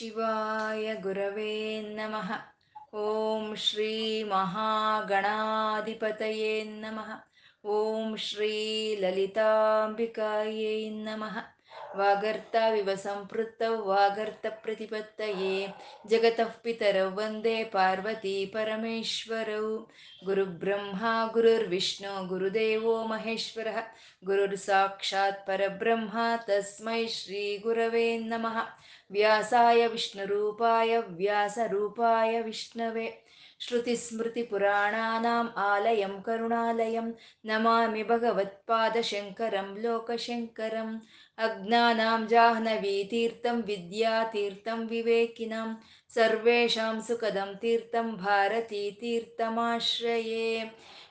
ಶಿವಾಯ ಗುರವೇ ನಮಃ. ಓಂ ಶ್ರೀ ಮಹಾಗಣಾಧಿಪತಯೇ ನಮಃ. ಓಂ ಶ್ರೀ ಲಲಿತಾಂಬಿಕಾಯೇ ನಮಃ. ವಾಗರ್ತಾವಿವ ಸಂಪೃತ್ತೌ ವಾಗರ್ತ ಪ್ರತಿಪತ್ತಯೇ ಜಗತಃ ಪಿತರೌ ವಂದೇ ಪಾರ್ವತೀ ಪರಮೇಶ್ವರೌ. ಗುರುರ್ಬ್ರಹ್ಮ ಗುರುರ್ವಿಷ್ಣು ಗುರುದೇವೋ ಮಹೇಶ್ವರಃ. ಗುರುರ್ ಸಾಕ್ಷಾತ್ ಪರಬ್ರಹ್ಮ ತಸ್ಮೈ ಶ್ರೀ ಗುರವೇ ನಮಃ. ವ್ಯಾಸಾಯ ವಿಷ್ಣುರೂಪಾಯ ವ್ಯಾಸರೂಪಾಯ ವಿಷ್ಣವೇ. ಶ್ರುತಿಸ್ಮೃತಿಪುರಾಣಾನಾಂ ಆಲಯಂ ಕರುಣಾಲಯಂ ನಮಾಮಿ ಭಗವತ್ಪಾದಶಂಕರಂ ಲೋಕಶಂಕರಂ. ಅಜ್ಞಾನಾಂ ಜಾಹ್ನವೀತೀರ್ಥಂ ವಿದ್ಯಾತೀರ್ಥಂ ವಿವೇಕಿನಾಂ ಸರ್ವೇಷಾಂ ಸುಖದಂ ತೀರ್ಥಂ ಭಾರತೀತೀರ್ಥಮಾಶ್ರಯೇ.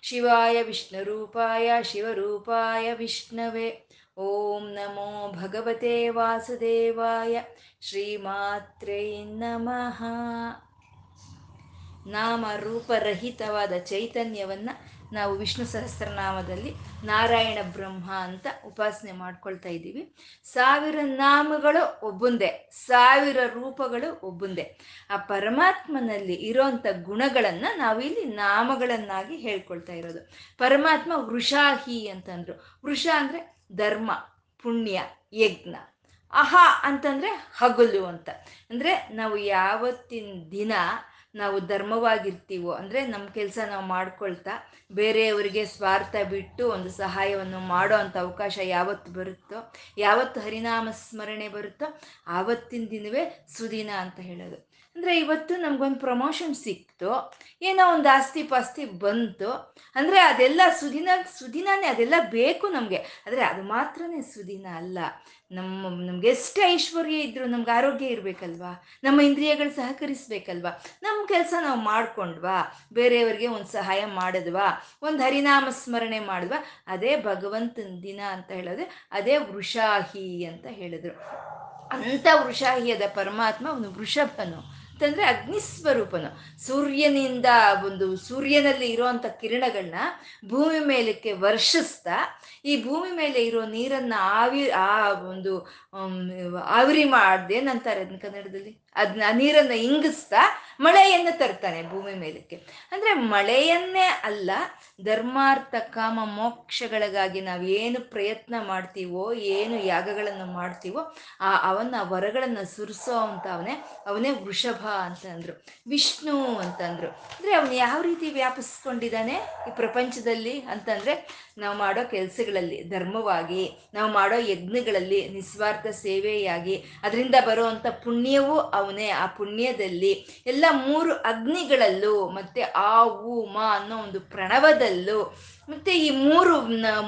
ಶಿವಾಯ ವಿಷ್ಣುರೂಪಾಯ ಶಿವರೂಪಾಯ ವಿಷ್ಣವೇ. ಓಂ ನಮೋ ಭಗವತೆ ವಾಸುದೇವಾಯ ಶ್ರೀಮಾತ್ರೇ ನಮಃ. ನಾಮ ರೂಪರಹಿತವಾದ ಚೈತನ್ಯವನ್ನು ನಾವು ವಿಷ್ಣು ಸಹಸ್ರನಾಮದಲ್ಲಿ ನಾರಾಯಣ ಬ್ರಹ್ಮ ಅಂತ ಉಪಾಸನೆ ಮಾಡ್ಕೊಳ್ತಾ ಇದ್ದೀವಿ. 1000 ನಾಮಗಳು ಒಬ್ಬೊಂದೇ, 1000 ರೂಪಗಳು ಒಬ್ಬೊಂದೇ. ಆ ಪರಮಾತ್ಮನಲ್ಲಿ ಇರೋಂಥ ಗುಣಗಳನ್ನು ನಾವಿಲ್ಲಿ ನಾಮಗಳನ್ನಾಗಿ ಹೇಳ್ಕೊಳ್ತಾ ಇರೋದು. ಪರಮಾತ್ಮ ವೃಷಾಹಿ ಅಂತಂದ್ರು. ವೃಷ ಅಂದರೆ ಧರ್ಮ, ಪುಣ್ಯ, ಯಜ್ಞ. ಅಹ ಅಂತಂದರೆ ಹಗಲು ಅಂತ. ಅಂದರೆ ನಾವು ಯಾವತ್ತಿನ ದಿನ ನಾವು ಧರ್ಮವಾಗಿರ್ತೀವೋ, ಅಂದರೆ ನಮ್ಮ ಕೆಲಸ ನಾವು ಮಾಡ್ಕೊಳ್ತಾ ಬೇರೆಯವರಿಗೆ ಸ್ವಾರ್ಥ ಬಿಟ್ಟು ಒಂದು ಸಹಾಯವನ್ನು ಮಾಡೋ ಅಂಥ ಅವಕಾಶ ಯಾವತ್ತು ಬರುತ್ತೋ, ಯಾವತ್ತು ಹರಿನಾಮ ಸ್ಮರಣೆ ಬರುತ್ತೋ ಆವತ್ತಿನ ದಿನವೇ ಸುದಿನ ಅಂತ ಹೇಳೋದು. ಅಂದರೆ ಇವತ್ತು ನಮಗೊಂದು ಪ್ರಮೋಷನ್ ಸಿಕ್ತು, ಏನೋ ಒಂದು ಆಸ್ತಿ ಪಾಸ್ತಿ ಬಂತು ಅಂದರೆ ಅದೆಲ್ಲ ಸುದಿನ. ಸುದಿನೇ ಅದೆಲ್ಲ ಬೇಕು ನಮಗೆ, ಆದರೆ ಅದು ಮಾತ್ರ ಸುದಿನ ಅಲ್ಲ. ನಮ್ಗೆ ಎಷ್ಟು ಐಶ್ವರ್ಯ ಇದ್ರೂ ನಮ್ಗೆ ಆರೋಗ್ಯ ಇರಬೇಕಲ್ವಾ, ನಮ್ಮ ಇಂದ್ರಿಯಗಳು ಸಹಕರಿಸ್ಬೇಕಲ್ವಾ, ನಮ್ಮ ಕೆಲಸ ನಾವು ಮಾಡಿಕೊಂಡ್ವಾ, ಬೇರೆಯವ್ರಿಗೆ ಒಂದು ಸಹಾಯ ಮಾಡಿದ್ವಾ, ಒಂದು ಹರಿನಾಮ ಸ್ಮರಣೆ ಮಾಡಿದ್ವಾ, ಅದೇ ಭಗವಂತನ ದಿನ ಅಂತ ಹೇಳೋದು. ಅದೇ ವೃಷಾಹಿ ಅಂತ ಹೇಳಿದ್ರು. ಅಂಥ ವೃಷಾಹಿಯಾದ ಪರಮಾತ್ಮ ಅವನು ವೃಷಭನು ಅಂತಂದರೆ ಅಗ್ನಿಸ್ವರೂಪನು. ಸೂರ್ಯನಿಂದ ಒಂದು ಸೂರ್ಯನಲ್ಲಿ ಇರೋವಂಥ ಕಿರಣಗಳನ್ನ ಭೂಮಿ ಮೇಲಕ್ಕೆ ವರ್ಷಿಸ್ತಾ ಈ ಭೂಮಿ ಮೇಲೆ ಇರೋ ನೀರನ್ನು ಆವಿರಿ ಮಾಡದೆ ಏನಂತಾರೆ ಅದನ್ನ ಕನ್ನಡದಲ್ಲಿ, ಅದನ್ನ ನೀರನ್ನು ಇಂಗಿಸ್ತಾ ಮಳೆಯನ್ನು ತರ್ತಾನೆ ಭೂಮಿ ಮೇಲಕ್ಕೆ. ಅಂದರೆ ಮಳೆಯನ್ನೇ ಅಲ್ಲ, ಧರ್ಮಾರ್ಥ ಕಾಮ ಮೋಕ್ಷಗಳಿಗಾಗಿ ನಾವೇನು ಪ್ರಯತ್ನ ಮಾಡ್ತೀವೋ, ಏನು ಯಾಗಗಳನ್ನು ಮಾಡ್ತೀವೋ ಅವನ್ನ ವರಗಳನ್ನು ಸುರಿಸೋ ಅಂತ ಅವನೇ ವೃಷಭ ಅಂತಂದ್ರು, ವಿಷ್ಣು ಅಂತಂದ್ರು. ಅಂದರೆ ಅವನು ಯಾವ ರೀತಿ ವ್ಯಾಪಿಸ್ಕೊಂಡಿದ್ದಾನೆ ಈ ಪ್ರಪಂಚದಲ್ಲಿ ಅಂತಂದರೆ, ನಾವು ಮಾಡೋ ಕೆಲಸಗಳಲ್ಲಿ ಧರ್ಮವಾಗಿ, ನಾವು ಮಾಡೋ ಯಜ್ಞಗಳಲ್ಲಿ ನಿಸ್ವಾರ್ಥ ಸೇವೆಯಾಗಿ, ಅದರಿಂದ ಬರುವಂಥ ಪುಣ್ಯವೂ ಅವನೇ. ಆ ಪುಣ್ಯದಲ್ಲಿ ಎಲ್ಲ 3 ಅಗ್ನಿಗಳಲ್ಲೂ ಮತ್ತೆ ಆ ಉ ಮ ಅನ್ನೋ ಒಂದು ಪ್ರಣವದಲ್ಲೂ ಮತ್ತೆ ಈ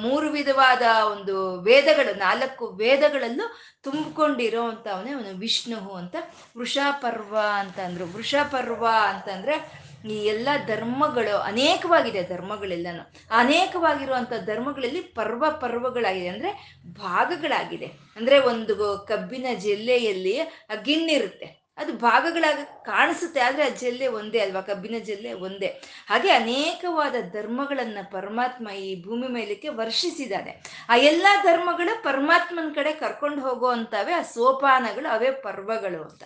ಮೂರು ವಿಧವಾದ ಒಂದು ವೇದಗಳು, 4 ವೇದಗಳಲ್ಲೂ ತುಂಬಿಕೊಂಡಿರೋ ಅಂತ ಅವನೇ ಅವನು ವಿಷ್ಣು ಅಂತ ವೃಷಪರ್ವ ಅಂತಂದ್ರು. ವೃಷಪರ್ವ ಅಂತಂದ್ರೆ ಈ ಎಲ್ಲ ಧರ್ಮಗಳು ಅನೇಕವಾಗಿದೆ, ಧರ್ಮಗಳೆಲ್ಲನೂ ಅನೇಕವಾಗಿರುವಂಥ ಧರ್ಮಗಳಲ್ಲಿ ಪರ್ವಗಳಾಗಿದೆ, ಅಂದರೆ ಭಾಗಗಳಾಗಿದೆ. ಅಂದರೆ ಒಂದು ಕಬ್ಬಿನ ಜಲ್ಲೆಯಲ್ಲಿ ಆ ಗಿಣ್ಣಿರುತ್ತೆ, ಅದು ಭಾಗಗಳಾಗಿ ಕಾಣಿಸುತ್ತೆ, ಆದರೆ ಆ ಜಲ್ಲೆ ಒಂದೇ ಅಲ್ವಾ, ಕಬ್ಬಿನ ಜಲ್ಲೆ ಒಂದೇ. ಹಾಗೆ ಅನೇಕವಾದ ಧರ್ಮಗಳನ್ನು ಪರಮಾತ್ಮ ಈ ಭೂಮಿ ಮೇಲಕ್ಕೆ ವರ್ಷಿಸಿದ್ದಾನೆ. ಆ ಎಲ್ಲ ಧರ್ಮಗಳು ಪರಮಾತ್ಮನ ಕಡೆ ಕರ್ಕೊಂಡು ಹೋಗುವಂಥವೇ ಆ ಸೋಪಾನಗಳು, ಅವೇ ಪರ್ವಗಳು ಅಂತ.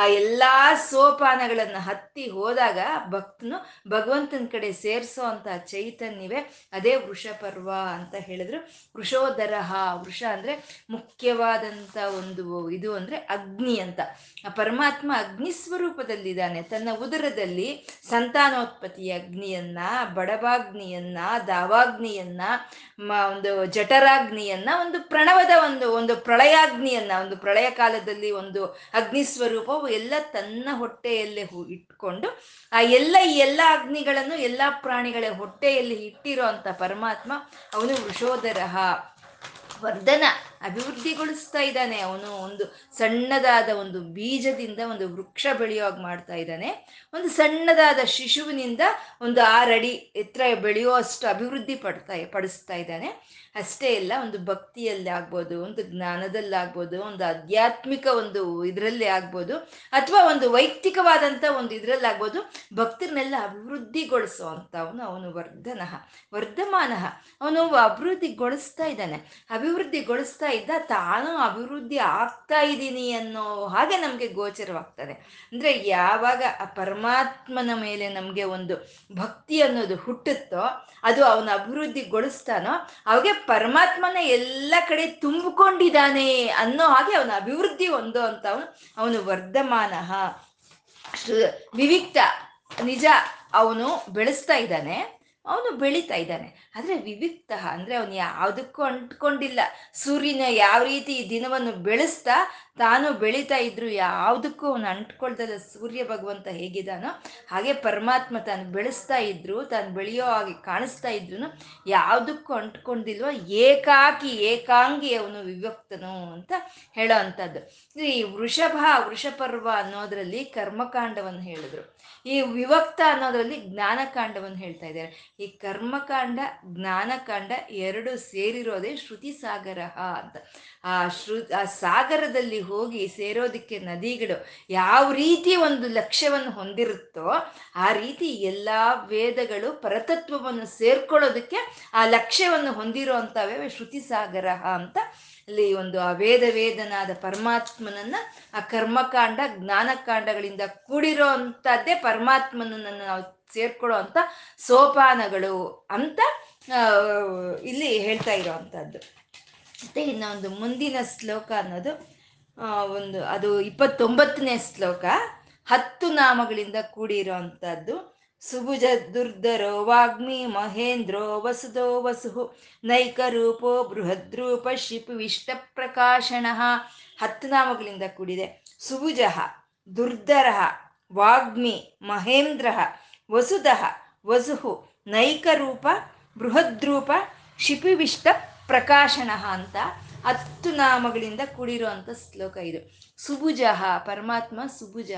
ಆ ಎಲ್ಲ ಸೋಪಾನಗಳನ್ನು ಹತ್ತಿ ಹೋದಾಗ ಭಕ್ತನು ಭಗವಂತನ ಕಡೆ ಸೇರಿಸೋ ಅಂಥ ಚೈತನ್ಯವೇ ಅದೇ ವೃಷಪರ್ವ ಅಂತ ಹೇಳಿದ್ರು. ವೃಷೋದರಹ, ವೃಷ ಅಂದರೆ ಮುಖ್ಯವಾದಂಥ ಒಂದು ಇದು ಅಂದರೆ ಅಗ್ನಿ ಅಂತ. ಆ ಪರಮಾತ್ಮ ಅಗ್ನಿ ಸ್ವರೂಪದಲ್ಲಿದ್ದಾನೆ. ತನ್ನ ಉದರದಲ್ಲಿ ಸಂತಾನೋತ್ಪತ್ತಿಯ ಅಗ್ನಿಯನ್ನ, ಬಡವಾಗ್ನಿಯನ್ನ, ದಾವಾಗ್ನಿಯನ್ನ, ಒಂದು ಜಠರಾಗ್ನಿಯನ್ನ, ಒಂದು ಪ್ರಣವದ ಒಂದು ಪ್ರಳಯಾಗ್ನಿಯನ್ನ, ಒಂದು ಪ್ರಳಯ ಕಾಲದಲ್ಲಿ ಒಂದು ಅಗ್ನಿ ಸ್ವರೂಪ ಎಲ್ಲ ತನ್ನ ಹೊಟ್ಟೆಯಲ್ಲೇ ಇಟ್ಕೊಂಡು ಆ ಎಲ್ಲ ಅಗ್ನಿಗಳನ್ನು ಎಲ್ಲ ಪ್ರಾಣಿಗಳ ಹೊಟ್ಟೆಯಲ್ಲಿ ಇಟ್ಟಿರೋ ಅಂತ ಪರಮಾತ್ಮ ಅವನು ವೃಷೋದರಹ. ವರ್ಧನ, ಅಭಿವೃದ್ಧಿಗೊಳಿಸ್ತಾ ಇದ್ದಾನೆ ಅವನು. ಒಂದು ಸಣ್ಣದಾದ ಒಂದು ಬೀಜದಿಂದ ಒಂದು ವೃಕ್ಷ ಬೆಳೆಯೋಗಿ ಮಾಡ್ತಾ ಇದ್ದಾನೆ. ಒಂದು ಸಣ್ಣದಾದ ಶಿಶುವಿನಿಂದ ಒಂದು 6 ಅಡಿ ಎತ್ತರ ಬೆಳೆಯೋ ಅಷ್ಟು ಅಭಿವೃದ್ಧಿ ಪಡಿಸ್ತಾ ಇದ್ದಾನೆ. ಅಷ್ಟೇ ಅಲ್ಲ, ಒಂದು ಭಕ್ತಿಯಲ್ಲಿ ಆಗ್ಬೋದು, ಒಂದು ಜ್ಞಾನದಲ್ಲಾಗ್ಬೋದು, ಒಂದು ಆಧ್ಯಾತ್ಮಿಕ ಒಂದು ಇದರಲ್ಲೇ ಆಗ್ಬೋದು, ಅಥವಾ ಒಂದು ವೈಯಕ್ತಿಕವಾದಂಥ ಒಂದು ಇದರಲ್ಲಾಗ್ಬೋದು, ಭಕ್ತರನ್ನೆಲ್ಲ ಅಭಿವೃದ್ಧಿಗೊಳಿಸೋ ಅಂಥವನು ಅವನು ವರ್ಧನಃ, ವರ್ಧಮಾನಃ. ಅವನು ಅಭಿವೃದ್ಧಿಗೊಳಿಸ್ತಾ ಇದ್ದಾನೆ. ಅಭಿವೃದ್ಧಿಗೊಳಿಸ್ತಾ ಹೋಗ್ತಾ ಇದ್ದ ತಾನು ಅಭಿವೃದ್ಧಿ ಆಗ್ತಾ ಇದ್ದೀನಿ ಅನ್ನೋ ಹಾಗೆ ನಮಗೆ ಗೋಚರವಾಗ್ತದೆ. ಅಂದರೆ ಯಾವಾಗ ಆ ಪರಮಾತ್ಮನ ಮೇಲೆ ನಮಗೆ ಒಂದು ಭಕ್ತಿ ಅನ್ನೋದು ಹುಟ್ಟುತ್ತೋ, ಅದು ಅವನ ಅಭಿವೃದ್ಧಿಗೊಳಿಸ್ತಾನೋ, ಅವಾಗೆ ಪರಮಾತ್ಮನ ಎಲ್ಲ ಕಡೆ ತುಂಬಿಕೊಂಡಿದ್ದಾನೆ ಅನ್ನೋ ಹಾಗೆ ಅವನ ಅಭಿವೃದ್ಧಿ ಹೊಂದೋ ಅಂತ ಅವನು ವರ್ಧಮಾನ ವಿವಿಕ್ತ, ನಿಜ ಅವನು ಬೆಳೆಸ್ತಾ ಇದ್ದಾನೆ, ಅವನು ಬೆಳೀತಾ ಇದ್ದಾನೆ. ಆದರೆ ವಿವಿಕ್ತ ಅಂದರೆ ಅವನು ಯಾವುದಕ್ಕೂ ಅಂಟ್ಕೊಂಡಿಲ್ಲ. ಸೂರ್ಯನ ಯಾವ ರೀತಿ ದಿನವನ್ನು ಬೆಳೆಸ್ತಾ ತಾನು ಬೆಳೀತಾ ಇದ್ರು ಯಾವುದಕ್ಕೂ ಅವನು ಅಂಟ್ಕೊಳ್ದಲ್ಲ. ಸೂರ್ಯ ಭಗವಂತ ಹೇಗಿದ್ದಾನೋ ಹಾಗೆ ಪರಮಾತ್ಮ ತಾನು ಬೆಳೆಸ್ತಾ ಇದ್ರು, ತಾನು ಬೆಳೆಯೋ ಹಾಗೆ ಕಾಣಿಸ್ತಾ ಇದ್ರು ಯಾವುದಕ್ಕೂ ಅಂಟ್ಕೊಂಡಿಲ್ವ, ಏಕಾಕಿ ಏಕಾಂಗಿ ಅವನು ವಿವಿಕ್ತನು ಅಂತ ಹೇಳೋ ಅಂಥದ್ದು. ಈ ವೃಷಪರ್ವ ಅನ್ನೋದರಲ್ಲಿ ಕರ್ಮಕಾಂಡವನ್ನು ಹೇಳಿದ್ರು, ಈ ವಿವಿಕ್ತ ಅನ್ನೋದರಲ್ಲಿ ಜ್ಞಾನಕಾಂಡವನ್ನು ಹೇಳ್ತಾ ಇದ್ದಾರೆ. ಈ ಕರ್ಮಕಾಂಡ ಜ್ಞಾನಕಾಂಡ ಎರಡು ಸೇರಿರೋದೇ ಶ್ರುತಿ ಸಾಗರ ಅಂತ. ಆ ಸಾಗರದಲ್ಲಿ ಹೋಗಿ ಸೇರೋದಕ್ಕೆ ನದಿಗಳು ಯಾವ ರೀತಿ ಒಂದು ಲಕ್ಷ್ಯವನ್ನು ಹೊಂದಿರುತ್ತೋ ಆ ರೀತಿ ಎಲ್ಲ ವೇದಗಳು ಪರತತ್ವವನ್ನು ಸೇರ್ಕೊಳ್ಳೋದಕ್ಕೆ ಆ ಲಕ್ಷ್ಯವನ್ನು ಹೊಂದಿರೋ ಅಂಥವೇ ಶ್ರುತಿ ಸಾಗರ ಅಂತ ಇಲ್ಲಿ ಒಂದು ಆ ವೇದನಾದ ಪರಮಾತ್ಮನನ್ನ ಆ ಕರ್ಮಕಾಂಡ ಜ್ಞಾನಕಾಂಡಗಳಿಂದ ಕೂಡಿರೋ ಅಂಥದ್ದೇ ಪರಮಾತ್ಮನನ್ನ ನಾವು ಸೇರ್ಕೊಳ್ಳೋ ಅಂಥ ಸೋಪಾನಗಳು ಅಂತ ಇಲ್ಲಿ ಹೇಳ್ತಾ ಇರೋವಂಥದ್ದು. ಮತ್ತೆ ಇನ್ನೊಂದು ಮುಂದಿನ ಶ್ಲೋಕ ಅನ್ನೋದು ಒಂದು ಅದು 29ನೇ ಶ್ಲೋಕ, 10 ನಾಮಗಳಿಂದ ಕೂಡಿರೋ ಅಂಥದ್ದು. ಸುಭುಜ ದುರ್ಧರೋ ವಾಗ್ಮಿ ಮಹೇಂದ್ರೋ ವಸುಧೋ ವಸುಹು ನೈಕರೂಪೋ ಬೃಹದ್ರೂಪ ಶಿಪ್ ವಿಷ್ಟ ಪ್ರಕಾಶಣ. 10 ನಾಮಗಳಿಂದ ಕೂಡಿದೆ. ಸುಭುಜ ದುರ್ಧರ ವಾಗ್ಮಿ ಮಹೇಂದ್ರ ವಸುಧಃ ವಸುಹು ನೈಕರೂಪ ಬೃಹದ್ರೂಪ ಶಿಪಿವಿಷ್ಟ ಪ್ರಕಾಶನ ಅಂತ 10 ನಾಮಗಳಿಂದ ಕೂಡಿರುವಂಥ ಶ್ಲೋಕ ಇದು. ಸುಭುಜ ಪರಮಾತ್ಮ ಸುಭುಜ,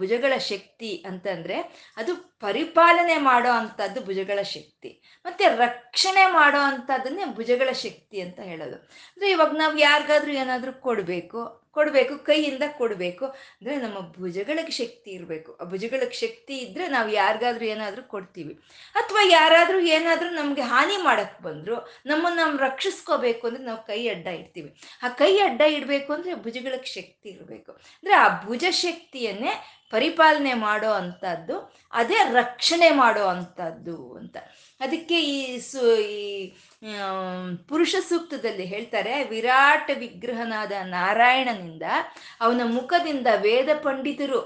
ಭುಜಗಳ ಶಕ್ತಿ ಅಂತಂದರೆ ಅದು ಪರಿಪಾಲನೆ ಮಾಡೋ ಅಂಥದ್ದು ಭುಜಗಳ ಶಕ್ತಿ, ಮತ್ತು ರಕ್ಷಣೆ ಮಾಡೋ ಅಂಥದ್ದನ್ನೇ ಭುಜಗಳ ಶಕ್ತಿ ಅಂತ ಹೇಳೋದು. ಅಂದರೆ ಇವಾಗ ನಾವು ಯಾರಿಗಾದ್ರೂ ಏನಾದರೂ ಕೊಡಬೇಕು ಕೈಯಿಂದ ಕೊಡಬೇಕು ಅಂದರೆ ನಮ್ಮ ಭುಜಗಳಿಗೆ ಶಕ್ತಿ ಇರಬೇಕು. ಆ ಭುಜಗಳಿಗೆ ಶಕ್ತಿ ಇದ್ದರೆ ನಾವು ಯಾರಿಗಾದ್ರೂ ಏನಾದರೂ ಕೊಡ್ತೀವಿ. ಅಥವಾ ಯಾರಾದರೂ ಏನಾದರೂ ನಮಗೆ ಹಾನಿ ಮಾಡೋಕ್ಕೆ ಬಂದರು, ನಮ್ಮನ್ನು ನಾವು ರಕ್ಷಿಸ್ಕೋಬೇಕು ಅಂದರೆ ನಾವು ಕೈ ಅಡ್ಡ ಇಡ್ತೀವಿ. ಆ ಕೈ ಅಡ್ಡ ಇಡಬೇಕು ಅಂದರೆ ಭುಜಗಳಿಗೆ ಶಕ್ತಿ ಇರಬೇಕು. ಅಂದರೆ ಆ ಭುಜ ಶಕ್ತಿಯನ್ನೇ ಪರಿಪಾಲನೆ ಮಾಡೋ ಅಂಥದ್ದು, ಅದೇ ರಕ್ಷಣೆ ಮಾಡೋ ಅಂಥದ್ದು ಅಂತ. ಅದಕ್ಕೆ ಈ ಪುರುಷ ಸೂಕ್ತದಲ್ಲಿ ಹೇಳ್ತಾರೆ, ವಿರಾಟ್ ವಿಗ್ರಹನಾದ ನಾರಾಯಣನಿಂದ ಅವನ ಮುಖದಿಂದ ವೇದ ಪಂಡಿತರು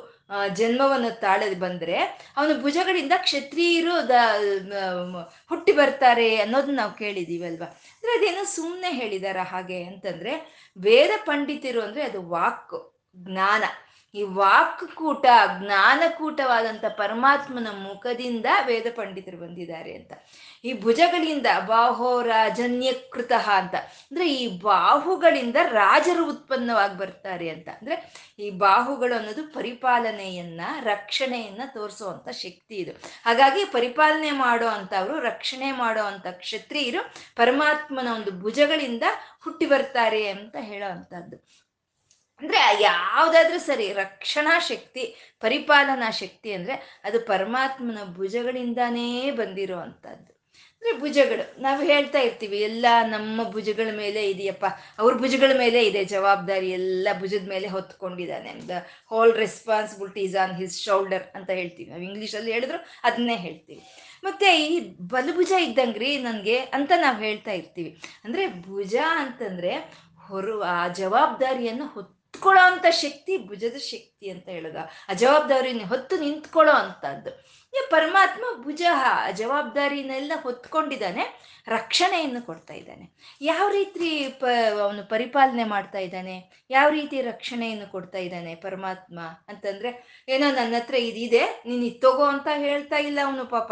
ಜನ್ಮವನ್ನು ತಾಳಲು ಬಂದರೆ ಅವನ ಭುಜಗಳಿಂದ ಕ್ಷತ್ರಿಯರು ಹುಟ್ಟಿ ಬರ್ತಾರೆ ಅನ್ನೋದನ್ನ ನಾವು ಕೇಳಿದ್ದೀವಲ್ವ. ಅಂದರೆ ಅದೇನೋ ಸುಮ್ಮನೆ ಹೇಳಿದಾರ ಹಾಗೆ ಅಂತಂದರೆ, ವೇದ ಪಂಡಿತರು ಅಂದರೆ ಅದು ವಾಕ್ ಜ್ಞಾನ. ಈ ವಾಕ್ಕೂಟ ಜ್ಞಾನಕೂಟವಾದಂಥ ಪರಮಾತ್ಮನ ಮುಖದಿಂದ ವೇದ ಪಂಡಿತರು ಬಂದಿದ್ದಾರೆ ಅಂತ. ಈ ಭುಜಗಳಿಂದ ಬಾಹೋ ರಾಜನ್ಯಕೃತ ಅಂತ ಅಂದರೆ ಈ ಬಾಹುಗಳಿಂದ ರಾಜರು ಉತ್ಪನ್ನವಾಗಿ ಬರ್ತಾರೆ ಅಂತ. ಅಂದರೆ ಈ ಬಾಹುಗಳು ಅನ್ನೋದು ಪರಿಪಾಲನೆಯನ್ನ ರಕ್ಷಣೆಯನ್ನ ತೋರಿಸುವಂಥ ಶಕ್ತಿ ಇದು. ಹಾಗಾಗಿ ಪರಿಪಾಲನೆ ಮಾಡೋ ಅಂಥವ್ರು, ರಕ್ಷಣೆ ಮಾಡೋ ಅಂಥ ಕ್ಷತ್ರಿಯರು ಪರಮಾತ್ಮನ ಒಂದು ಭುಜಗಳಿಂದ ಹುಟ್ಟಿ ಬರ್ತಾರೆ ಅಂತ ಹೇಳೋ ಅಂಥದ್ದು. ಅಂದರೆ ಯಾವುದಾದ್ರೂ ಸರಿ, ರಕ್ಷಣಾ ಶಕ್ತಿ ಪರಿಪಾಲನಾ ಶಕ್ತಿ ಅಂದರೆ ಅದು ಪರಮಾತ್ಮನ ಭುಜಗಳಿಂದಾನೇ ಬಂದಿರೋ ಅಂಥದ್ದು. ಅಂದರೆ ಭುಜಗಳು ನಾವು ಹೇಳ್ತಾ ಇರ್ತೀವಿ ಎಲ್ಲ ನಮ್ಮ ಭುಜಗಳ ಮೇಲೆ ಇದೆಯಪ್ಪ, ಅವ್ರ ಭುಜಗಳ ಮೇಲೆ ಇದೆ ಜವಾಬ್ದಾರಿ, ಎಲ್ಲ ಭುಜದ ಮೇಲೆ ಹೊತ್ಕೊಂಡಿದ್ದಾನೆ, the whole responsibility is on his shoulder ಅಂತ ಹೇಳ್ತೀವಿ. ನಾವು ಇಂಗ್ಲೀಷಲ್ಲಿ ಹೇಳಿದ್ರು ಅದನ್ನೇ ಹೇಳ್ತೀವಿ. ಮತ್ತೆ ಈ ಬಲಭುಜ ಇದ್ದಂಗ್ರಿ ನನಗೆ ಅಂತ ನಾವು ಹೇಳ್ತಾ ಇರ್ತೀವಿ. ಅಂದರೆ ಭುಜ ಅಂತಂದರೆ ಆ ಜವಾಬ್ದಾರಿಯನ್ನು ಹೊತ್ಕೊಳ್ಳೋ ಅಂಥ ಶಕ್ತಿ ಭುಜದ ಶಕ್ತಿ ಅಂತ ಹೇಳೋದು. ಆ ಜವಾಬ್ದಾರಿನ ಹೊತ್ತು ನಿಂತ್ಕೊಳ್ಳೋ ಅಂಥದ್ದು. ಪರಮಾತ್ಮ ಭುಜ ಆ ಜವಾಬ್ದಾರಿನೆಲ್ಲ ಹೊತ್ಕೊಂಡಿದ್ದಾನೆ, ರಕ್ಷಣೆಯನ್ನು ಕೊಡ್ತಾ ಇದ್ದಾನೆ. ಯಾವ ರೀತಿ ಅವನು ಪರಿಪಾಲನೆ ಮಾಡ್ತಾ ಇದ್ದಾನೆ, ಯಾವ ರೀತಿ ರಕ್ಷಣೆಯನ್ನು ಕೊಡ್ತಾ ಇದ್ದಾನೆ ಪರಮಾತ್ಮ ಅಂತಂದರೆ, ಏನೋ ನನ್ನ ಹತ್ರ ಇದಿದೆ ನೀನು ತಗೋ ಅಂತ ಹೇಳ್ತಾ ಇಲ್ಲ ಅವನು. ಪಾಪ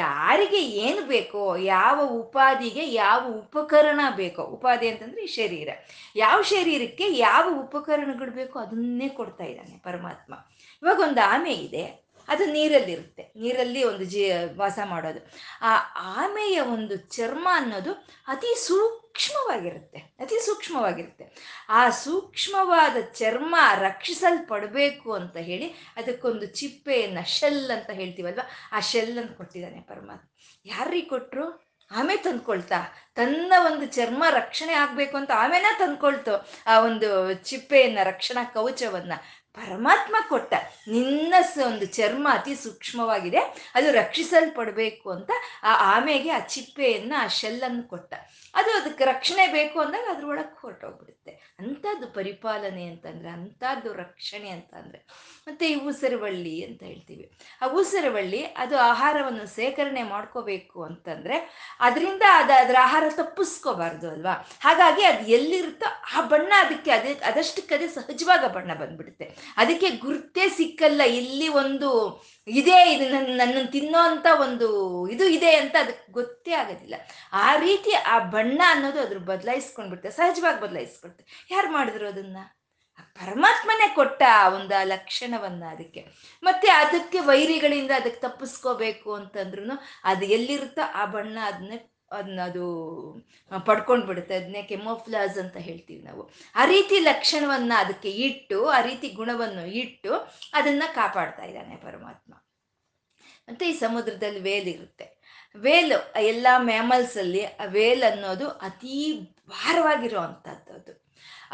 ಯಾರಿಗೆ ಏನು ಬೇಕೋ, ಯಾವ ಉಪಾದಿಗೆ ಯಾವ ಉಪಕರಣ ಬೇಕೋ, ಉಪಾದಿ ಅಂತಂದರೆ ಈ ಶರೀರ, ಯಾವ ಶರೀರಕ್ಕೆ ಯಾವ ಉಪಕರಣಗಳು ಬೇಕೋ ಅದನ್ನೇ ಕೊಡ್ತಾ ಇದ್ದಾನೆ ಪರಮಾತ್ಮ. ಇವಾಗ ಒಂದು ಆಮೆ ಇದೆ, ಅದು ನೀರಲ್ಲಿರುತ್ತೆ, ನೀರಲ್ಲಿ ಒಂದು ವಾಸ ಮಾಡೋದು. ಆ ಆಮೆಯ ಒಂದು ಚರ್ಮ ಅನ್ನೋದು ಅತಿ ಸೂಕ್ಷ್ಮವಾಗಿರುತ್ತೆ. ಆ ಸೂಕ್ಷ್ಮವಾದ ಚರ್ಮ ರಕ್ಷಿಸಲ್ಪಡಬೇಕು ಅಂತ ಹೇಳಿ ಅದಕ್ಕೊಂದು ಚಿಪ್ಪೆಯನ್ನು, ಶೆಲ್ ಅಂತ ಹೇಳ್ತೀವಲ್ವ, ಆ ಶೆಲ್ಲನ್ನು ಕೊಟ್ಟಿದ್ದಾನೆ ಪರಮಾತ್ಮ. ಯಾರಿಗೆ ಕೊಟ್ಟರು? ಆಮೆ ತಂದ್ಕೊಳ್ತಾ, ತನ್ನ ಒಂದು ಚರ್ಮ ರಕ್ಷಣೆ ಆಗ್ಬೇಕು ಅಂತ ಆಮೇನ ತಂದ್ಕೊಳ್ತು ಆ ಒಂದು ಚಿಪ್ಪೆಯನ್ನ, ರಕ್ಷಣಾ ಕವಚವನ್ನ ಪರಮಾತ್ಮ ಕೊಟ್ಟ. ನಿನ್ನ ಒಂದು ಚರ್ಮ ಅತಿ ಸೂಕ್ಷ್ಮವಾಗಿದೆ, ಅದು ರಕ್ಷಿಸಲ್ಪಡಬೇಕು ಅಂತ ಆ ಆಮೆಗೆ ಆ ಚಿಪ್ಪೆಯನ್ನು, ಆ ಶೆಲ್ಲನ್ನು ಕೊಟ್ಟ. ಅದು ಅದಕ್ಕೆ ರಕ್ಷಣೆ ಬೇಕು ಅಂದಾಗ ಅದ್ರೊಳಗೆ ಹೊರಟೋಗ್ಬಿಡುತ್ತೆ. ಅಂಥದ್ದು ಪರಿಪಾಲನೆ ಅಂತಂದರೆ, ಅಂಥದ್ದು ರಕ್ಷಣೆ ಅಂತ ಅಂದರೆ. ಮತ್ತು ಈ ಊಸರವಳ್ಳಿ ಅಂತ ಹೇಳ್ತೀವಿ, ಆ ಊಸರವಳ್ಳಿ ಅದು ಆಹಾರವನ್ನು ಸೇಕರಣೆ ಮಾಡ್ಕೋಬೇಕು ಅಂತಂದರೆ ಅದರಿಂದ ಅದರ ಆಹಾರ ತಪ್ಪಿಸ್ಕೋಬಾರ್ದು ಅಲ್ವಾ. ಹಾಗಾಗಿ ಅದು ಎಲ್ಲಿರುತ್ತೋ ಆ ಬಣ್ಣ ಅದಕ್ಕೆ ಅದಷ್ಟಕ್ಕದೇ ಸಹಜವಾಗ ಬಣ್ಣ ಬಂದ್ಬಿಡುತ್ತೆ. ಅದಕ್ಕೆ ಗುರುತೇ ಸಿಕ್ಕಲ್ಲ, ಇಲ್ಲಿ ಒಂದು ಇದೇ, ಇದು ನನ್ನನ್ನು ತಿನ್ನೋ ಅಂತ ಒಂದು ಇದು ಇದೆ ಅಂತ ಅದಕ್ಕೆ ಗೊತ್ತೇ ಆಗೋದಿಲ್ಲ. ಆ ರೀತಿ ಆ ಬಣ್ಣ ಅನ್ನೋದು ಅದ್ರ ಬದಲಾಯಿಸ್ಕೊಂಡ್ಬಿಡ್ತೆ, ಸಹಜವಾಗಿ ಬದಲಾಯಿಸ್ಕೊಡ್ತೆ. ಯಾರು ಮಾಡಿದ್ರು ಅದನ್ನ? ಪರಮಾತ್ಮನೇ ಕೊಟ್ಟ ಒಂದು ಲಕ್ಷಣವನ್ನ ಅದಕ್ಕೆ. ಮತ್ತೆ ಅದಕ್ಕೆ ವೈರಿಗಳಿಂದ ಅದಕ್ಕೆ ತಪ್ಪಿಸ್ಕೋಬೇಕು ಅಂತಂದ್ರು ಅದು ಎಲ್ಲಿರುತ್ತೋ ಆ ಬಣ್ಣ ಅದನ್ನ ಅದು ಪಡ್ಕೊಂಡ್ಬಿಡುತ್ತೆ. ಅದನ್ನೇ ಕೆಮೋಫ್ಲಾಜ್ ಅಂತ ಹೇಳ್ತೀವಿ ನಾವು. ಆ ರೀತಿ ಲಕ್ಷಣವನ್ನ ಅದಕ್ಕೆ ಇಟ್ಟು, ಆ ರೀತಿ ಗುಣವನ್ನು ಇಟ್ಟು ಅದನ್ನ ಕಾಪಾಡ್ತಾ ಇದ್ದಾನೆ ಪರಮಾತ್ಮ. ಮತ್ತೆ ಈ ಸಮುದ್ರದಲ್ಲಿ ವೇಲಿರುತ್ತೆ. ವೇಲು ಎಲ್ಲ ಮ್ಯಾಮಲ್ಸ್ ಅಲ್ಲಿ ವೇಲ್ ಅನ್ನೋದು ಅತೀ ಭಾರವಾಗಿರೋ ಅಂಥದ್ದು. ಅದು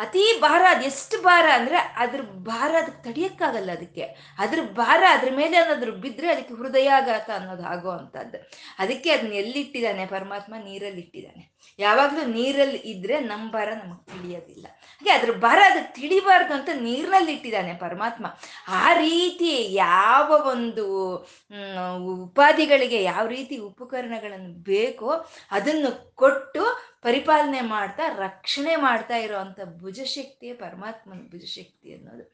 ಅತಿ ಭಾರ, ಅದೆಷ್ಟು ಭಾರ ಅಂದರೆ ಅದ್ರ ಭಾರ ಅದಕ್ಕೆ ತಡೆಯೋಕ್ಕಾಗಲ್ಲ. ಅದಕ್ಕೆ ಅದ್ರ ಭಾರ ಅದ್ರ ಮೇಲೆ ಏನಾದರೂ ಬಿದ್ದರೆ ಅದಕ್ಕೆ ಹೃದಯಾಘಾತ ಅನ್ನೋದು ಆಗೋ ಅಂಥದ್ದು. ಅದಕ್ಕೆ ಅದನ್ನ ಎಲ್ಲಿಟ್ಟಿದ್ದಾನೆ ಪರಮಾತ್ಮ? ನೀರಲ್ಲಿ ಇಟ್ಟಿದ್ದಾನೆ. ಯಾವಾಗಲೂ ನೀರಲ್ಲಿ ಇದ್ದರೆ ನಮ್ಮ ಭಾರ ನಮಗೆ ತಿಳಿಯೋದಿಲ್ಲ. ಹಾಗೆ ಅದ್ರ ಭಾರ ಅದಕ್ಕೆ ತಿಳಿಬಾರ್ದು ಅಂತ ನೀರಿನಲ್ಲಿ ಇಟ್ಟಿದ್ದಾನೆ ಪರಮಾತ್ಮ. ಆ ರೀತಿ ಯಾವ ಒಂದು ಉಪಾಧಿಗಳಿಗೆ ಯಾವ ರೀತಿ ಉಪಕರಣಗಳನ್ನು ಬೇಕೋ ಅದನ್ನು ಕೊಟ್ಟು ಪರಿಪಾಲನೆ ಮಾಡ್ತಾ ರಕ್ಷಣೆ ಮಾಡ್ತಾ ಇರೋವಂಥ ಭುಜಶಕ್ತಿಯೇ ಪರಮಾತ್ಮನ ಭುಜಶಕ್ತಿ ಅನ್ನೋದು.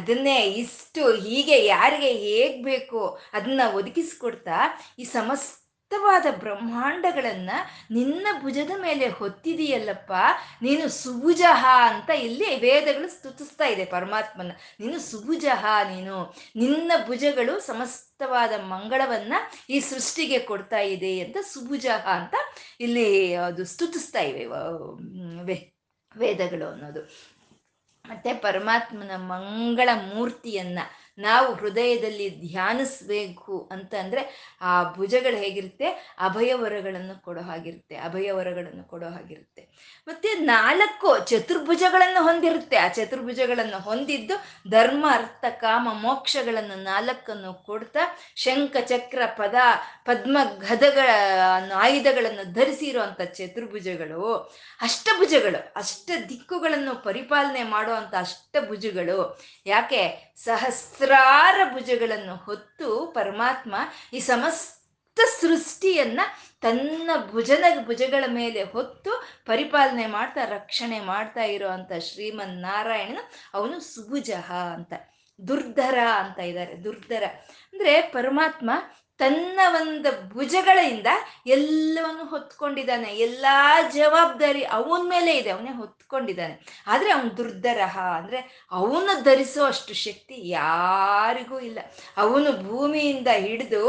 ಅದನ್ನೇ ಇಷ್ಟು ಹೀಗೆ ಯಾರಿಗೆ ಹೇಗೆ ಬೇಕೋ ಅದನ್ನ ಒದಗಿಸ್ಕೊಡ್ತಾ ಈ ಸಮಸ್ತವಾದ ಬ್ರಹ್ಮಾಂಡಗಳನ್ನು ನಿನ್ನ ಭುಜದ ಮೇಲೆ ಹೊತ್ತಿದೆಯಲ್ಲಪ್ಪ, ನೀನು ಸುಭುಜಃ ಅಂತ ಇಲ್ಲಿ ವೇದಗಳು ಸ್ತುತಿಸ್ತಾ ಇದೆ ಪರಮಾತ್ಮನ. ನೀನು ಸುಭುಜಃ, ನಿನ್ನ ಭುಜಗಳು ಸಮಸ್ತವಾದ ಮಂಗಳವನ್ನ ಈ ಸೃಷ್ಟಿಗೆ ಕೊಡ್ತಾ ಇದೆ ಅಂತ ಸುಭುಜಃ ಅಂತ ಇಲ್ಲಿ ಅದು ಸ್ತುತಿಸ್ತಾ ಇವೆ ವೇದಗಳು ಅನ್ನೋದು. ಮತ್ತೆ ಪರಮಾತ್ಮನ ಮಂಗಳ ಮೂರ್ತಿಯನ್ನ ನಾವು ಹೃದಯದಲ್ಲಿ ಧ್ಯಾನಿಸ್ಬೇಕು ಅಂತ ಅಂದರೆ ಆ ಭುಜಗಳು ಹೇಗಿರುತ್ತೆ? ಅಭಯವರಗಳನ್ನು ಕೊಡೋ ಹಾಗಿರುತ್ತೆ. ಮತ್ತೆ 4 ಚತುರ್ಭುಜಗಳನ್ನು ಹೊಂದಿರುತ್ತೆ. ಆ ಚತುರ್ಭುಜಗಳನ್ನು ಹೊಂದಿದ್ದು ಧರ್ಮ, ಅರ್ಥ, ಕಾಮ, ಮೋಕ್ಷಗಳನ್ನು 4 ಕೊಡ್ತಾ ಶಂಖ, ಚಕ್ರ, ಪದ್ಮ, ಗದಗಳ ಆಯುಧಗಳನ್ನು ಧರಿಸಿ ಇರುವಂಥ ಚತುರ್ಭುಜಗಳು, ಅಷ್ಟಭುಜಗಳು, ಅಷ್ಟ ದಿಕ್ಕುಗಳನ್ನು ಪರಿಪಾಲನೆ ಮಾಡುವಂಥ ಅಷ್ಟಭುಜಗಳು. ಯಾಕೆ? ಸಹಸ್ರಾರ ಭುಜಗಳನ್ನು ಹೊತ್ತು ಪರಮಾತ್ಮ ಈ ಸಮಸ್ತ ಸೃಷ್ಟಿಯನ್ನ ತನ್ನ ಭುಜಗಳ ಮೇಲೆ ಹೊತ್ತು ಪರಿಪಾಲನೆ ಮಾಡ್ತಾ ರಕ್ಷಣೆ ಮಾಡ್ತಾ ಇರೋವಂಥ ಶ್ರೀಮನ್ನಾರಾಯಣನು ಅವನು ಸುಭುಜ ಅಂತ. ದುರ್ಧರ ಅಂತ ಇದ್ದಾರೆ. ದುರ್ಧರ ಅಂದ್ರೆ ಪರಮಾತ್ಮ ತನ್ನ ಒಂದು ಭುಜಗಳಿಂದ ಎಲ್ಲವನ್ನು ಹೊತ್ಕೊಂಡಿದ್ದಾನೆ. ಎಲ್ಲ ಜವಾಬ್ದಾರಿ ಅವನ ಮೇಲೆ ಇದೆ, ಅವನೇ ಹೊತ್ಕೊಂಡಿದ್ದಾನೆ. ಆದರೆ ಅವನು ದುರ್ಧರಹ ಅಂದರೆ ಅವನು ಧರಿಸೋ ಅಷ್ಟು ಶಕ್ತಿ ಯಾರಿಗೂ ಇಲ್ಲ. ಅವನು ಭೂಮಿಯಿಂದ ಹಿಡಿದು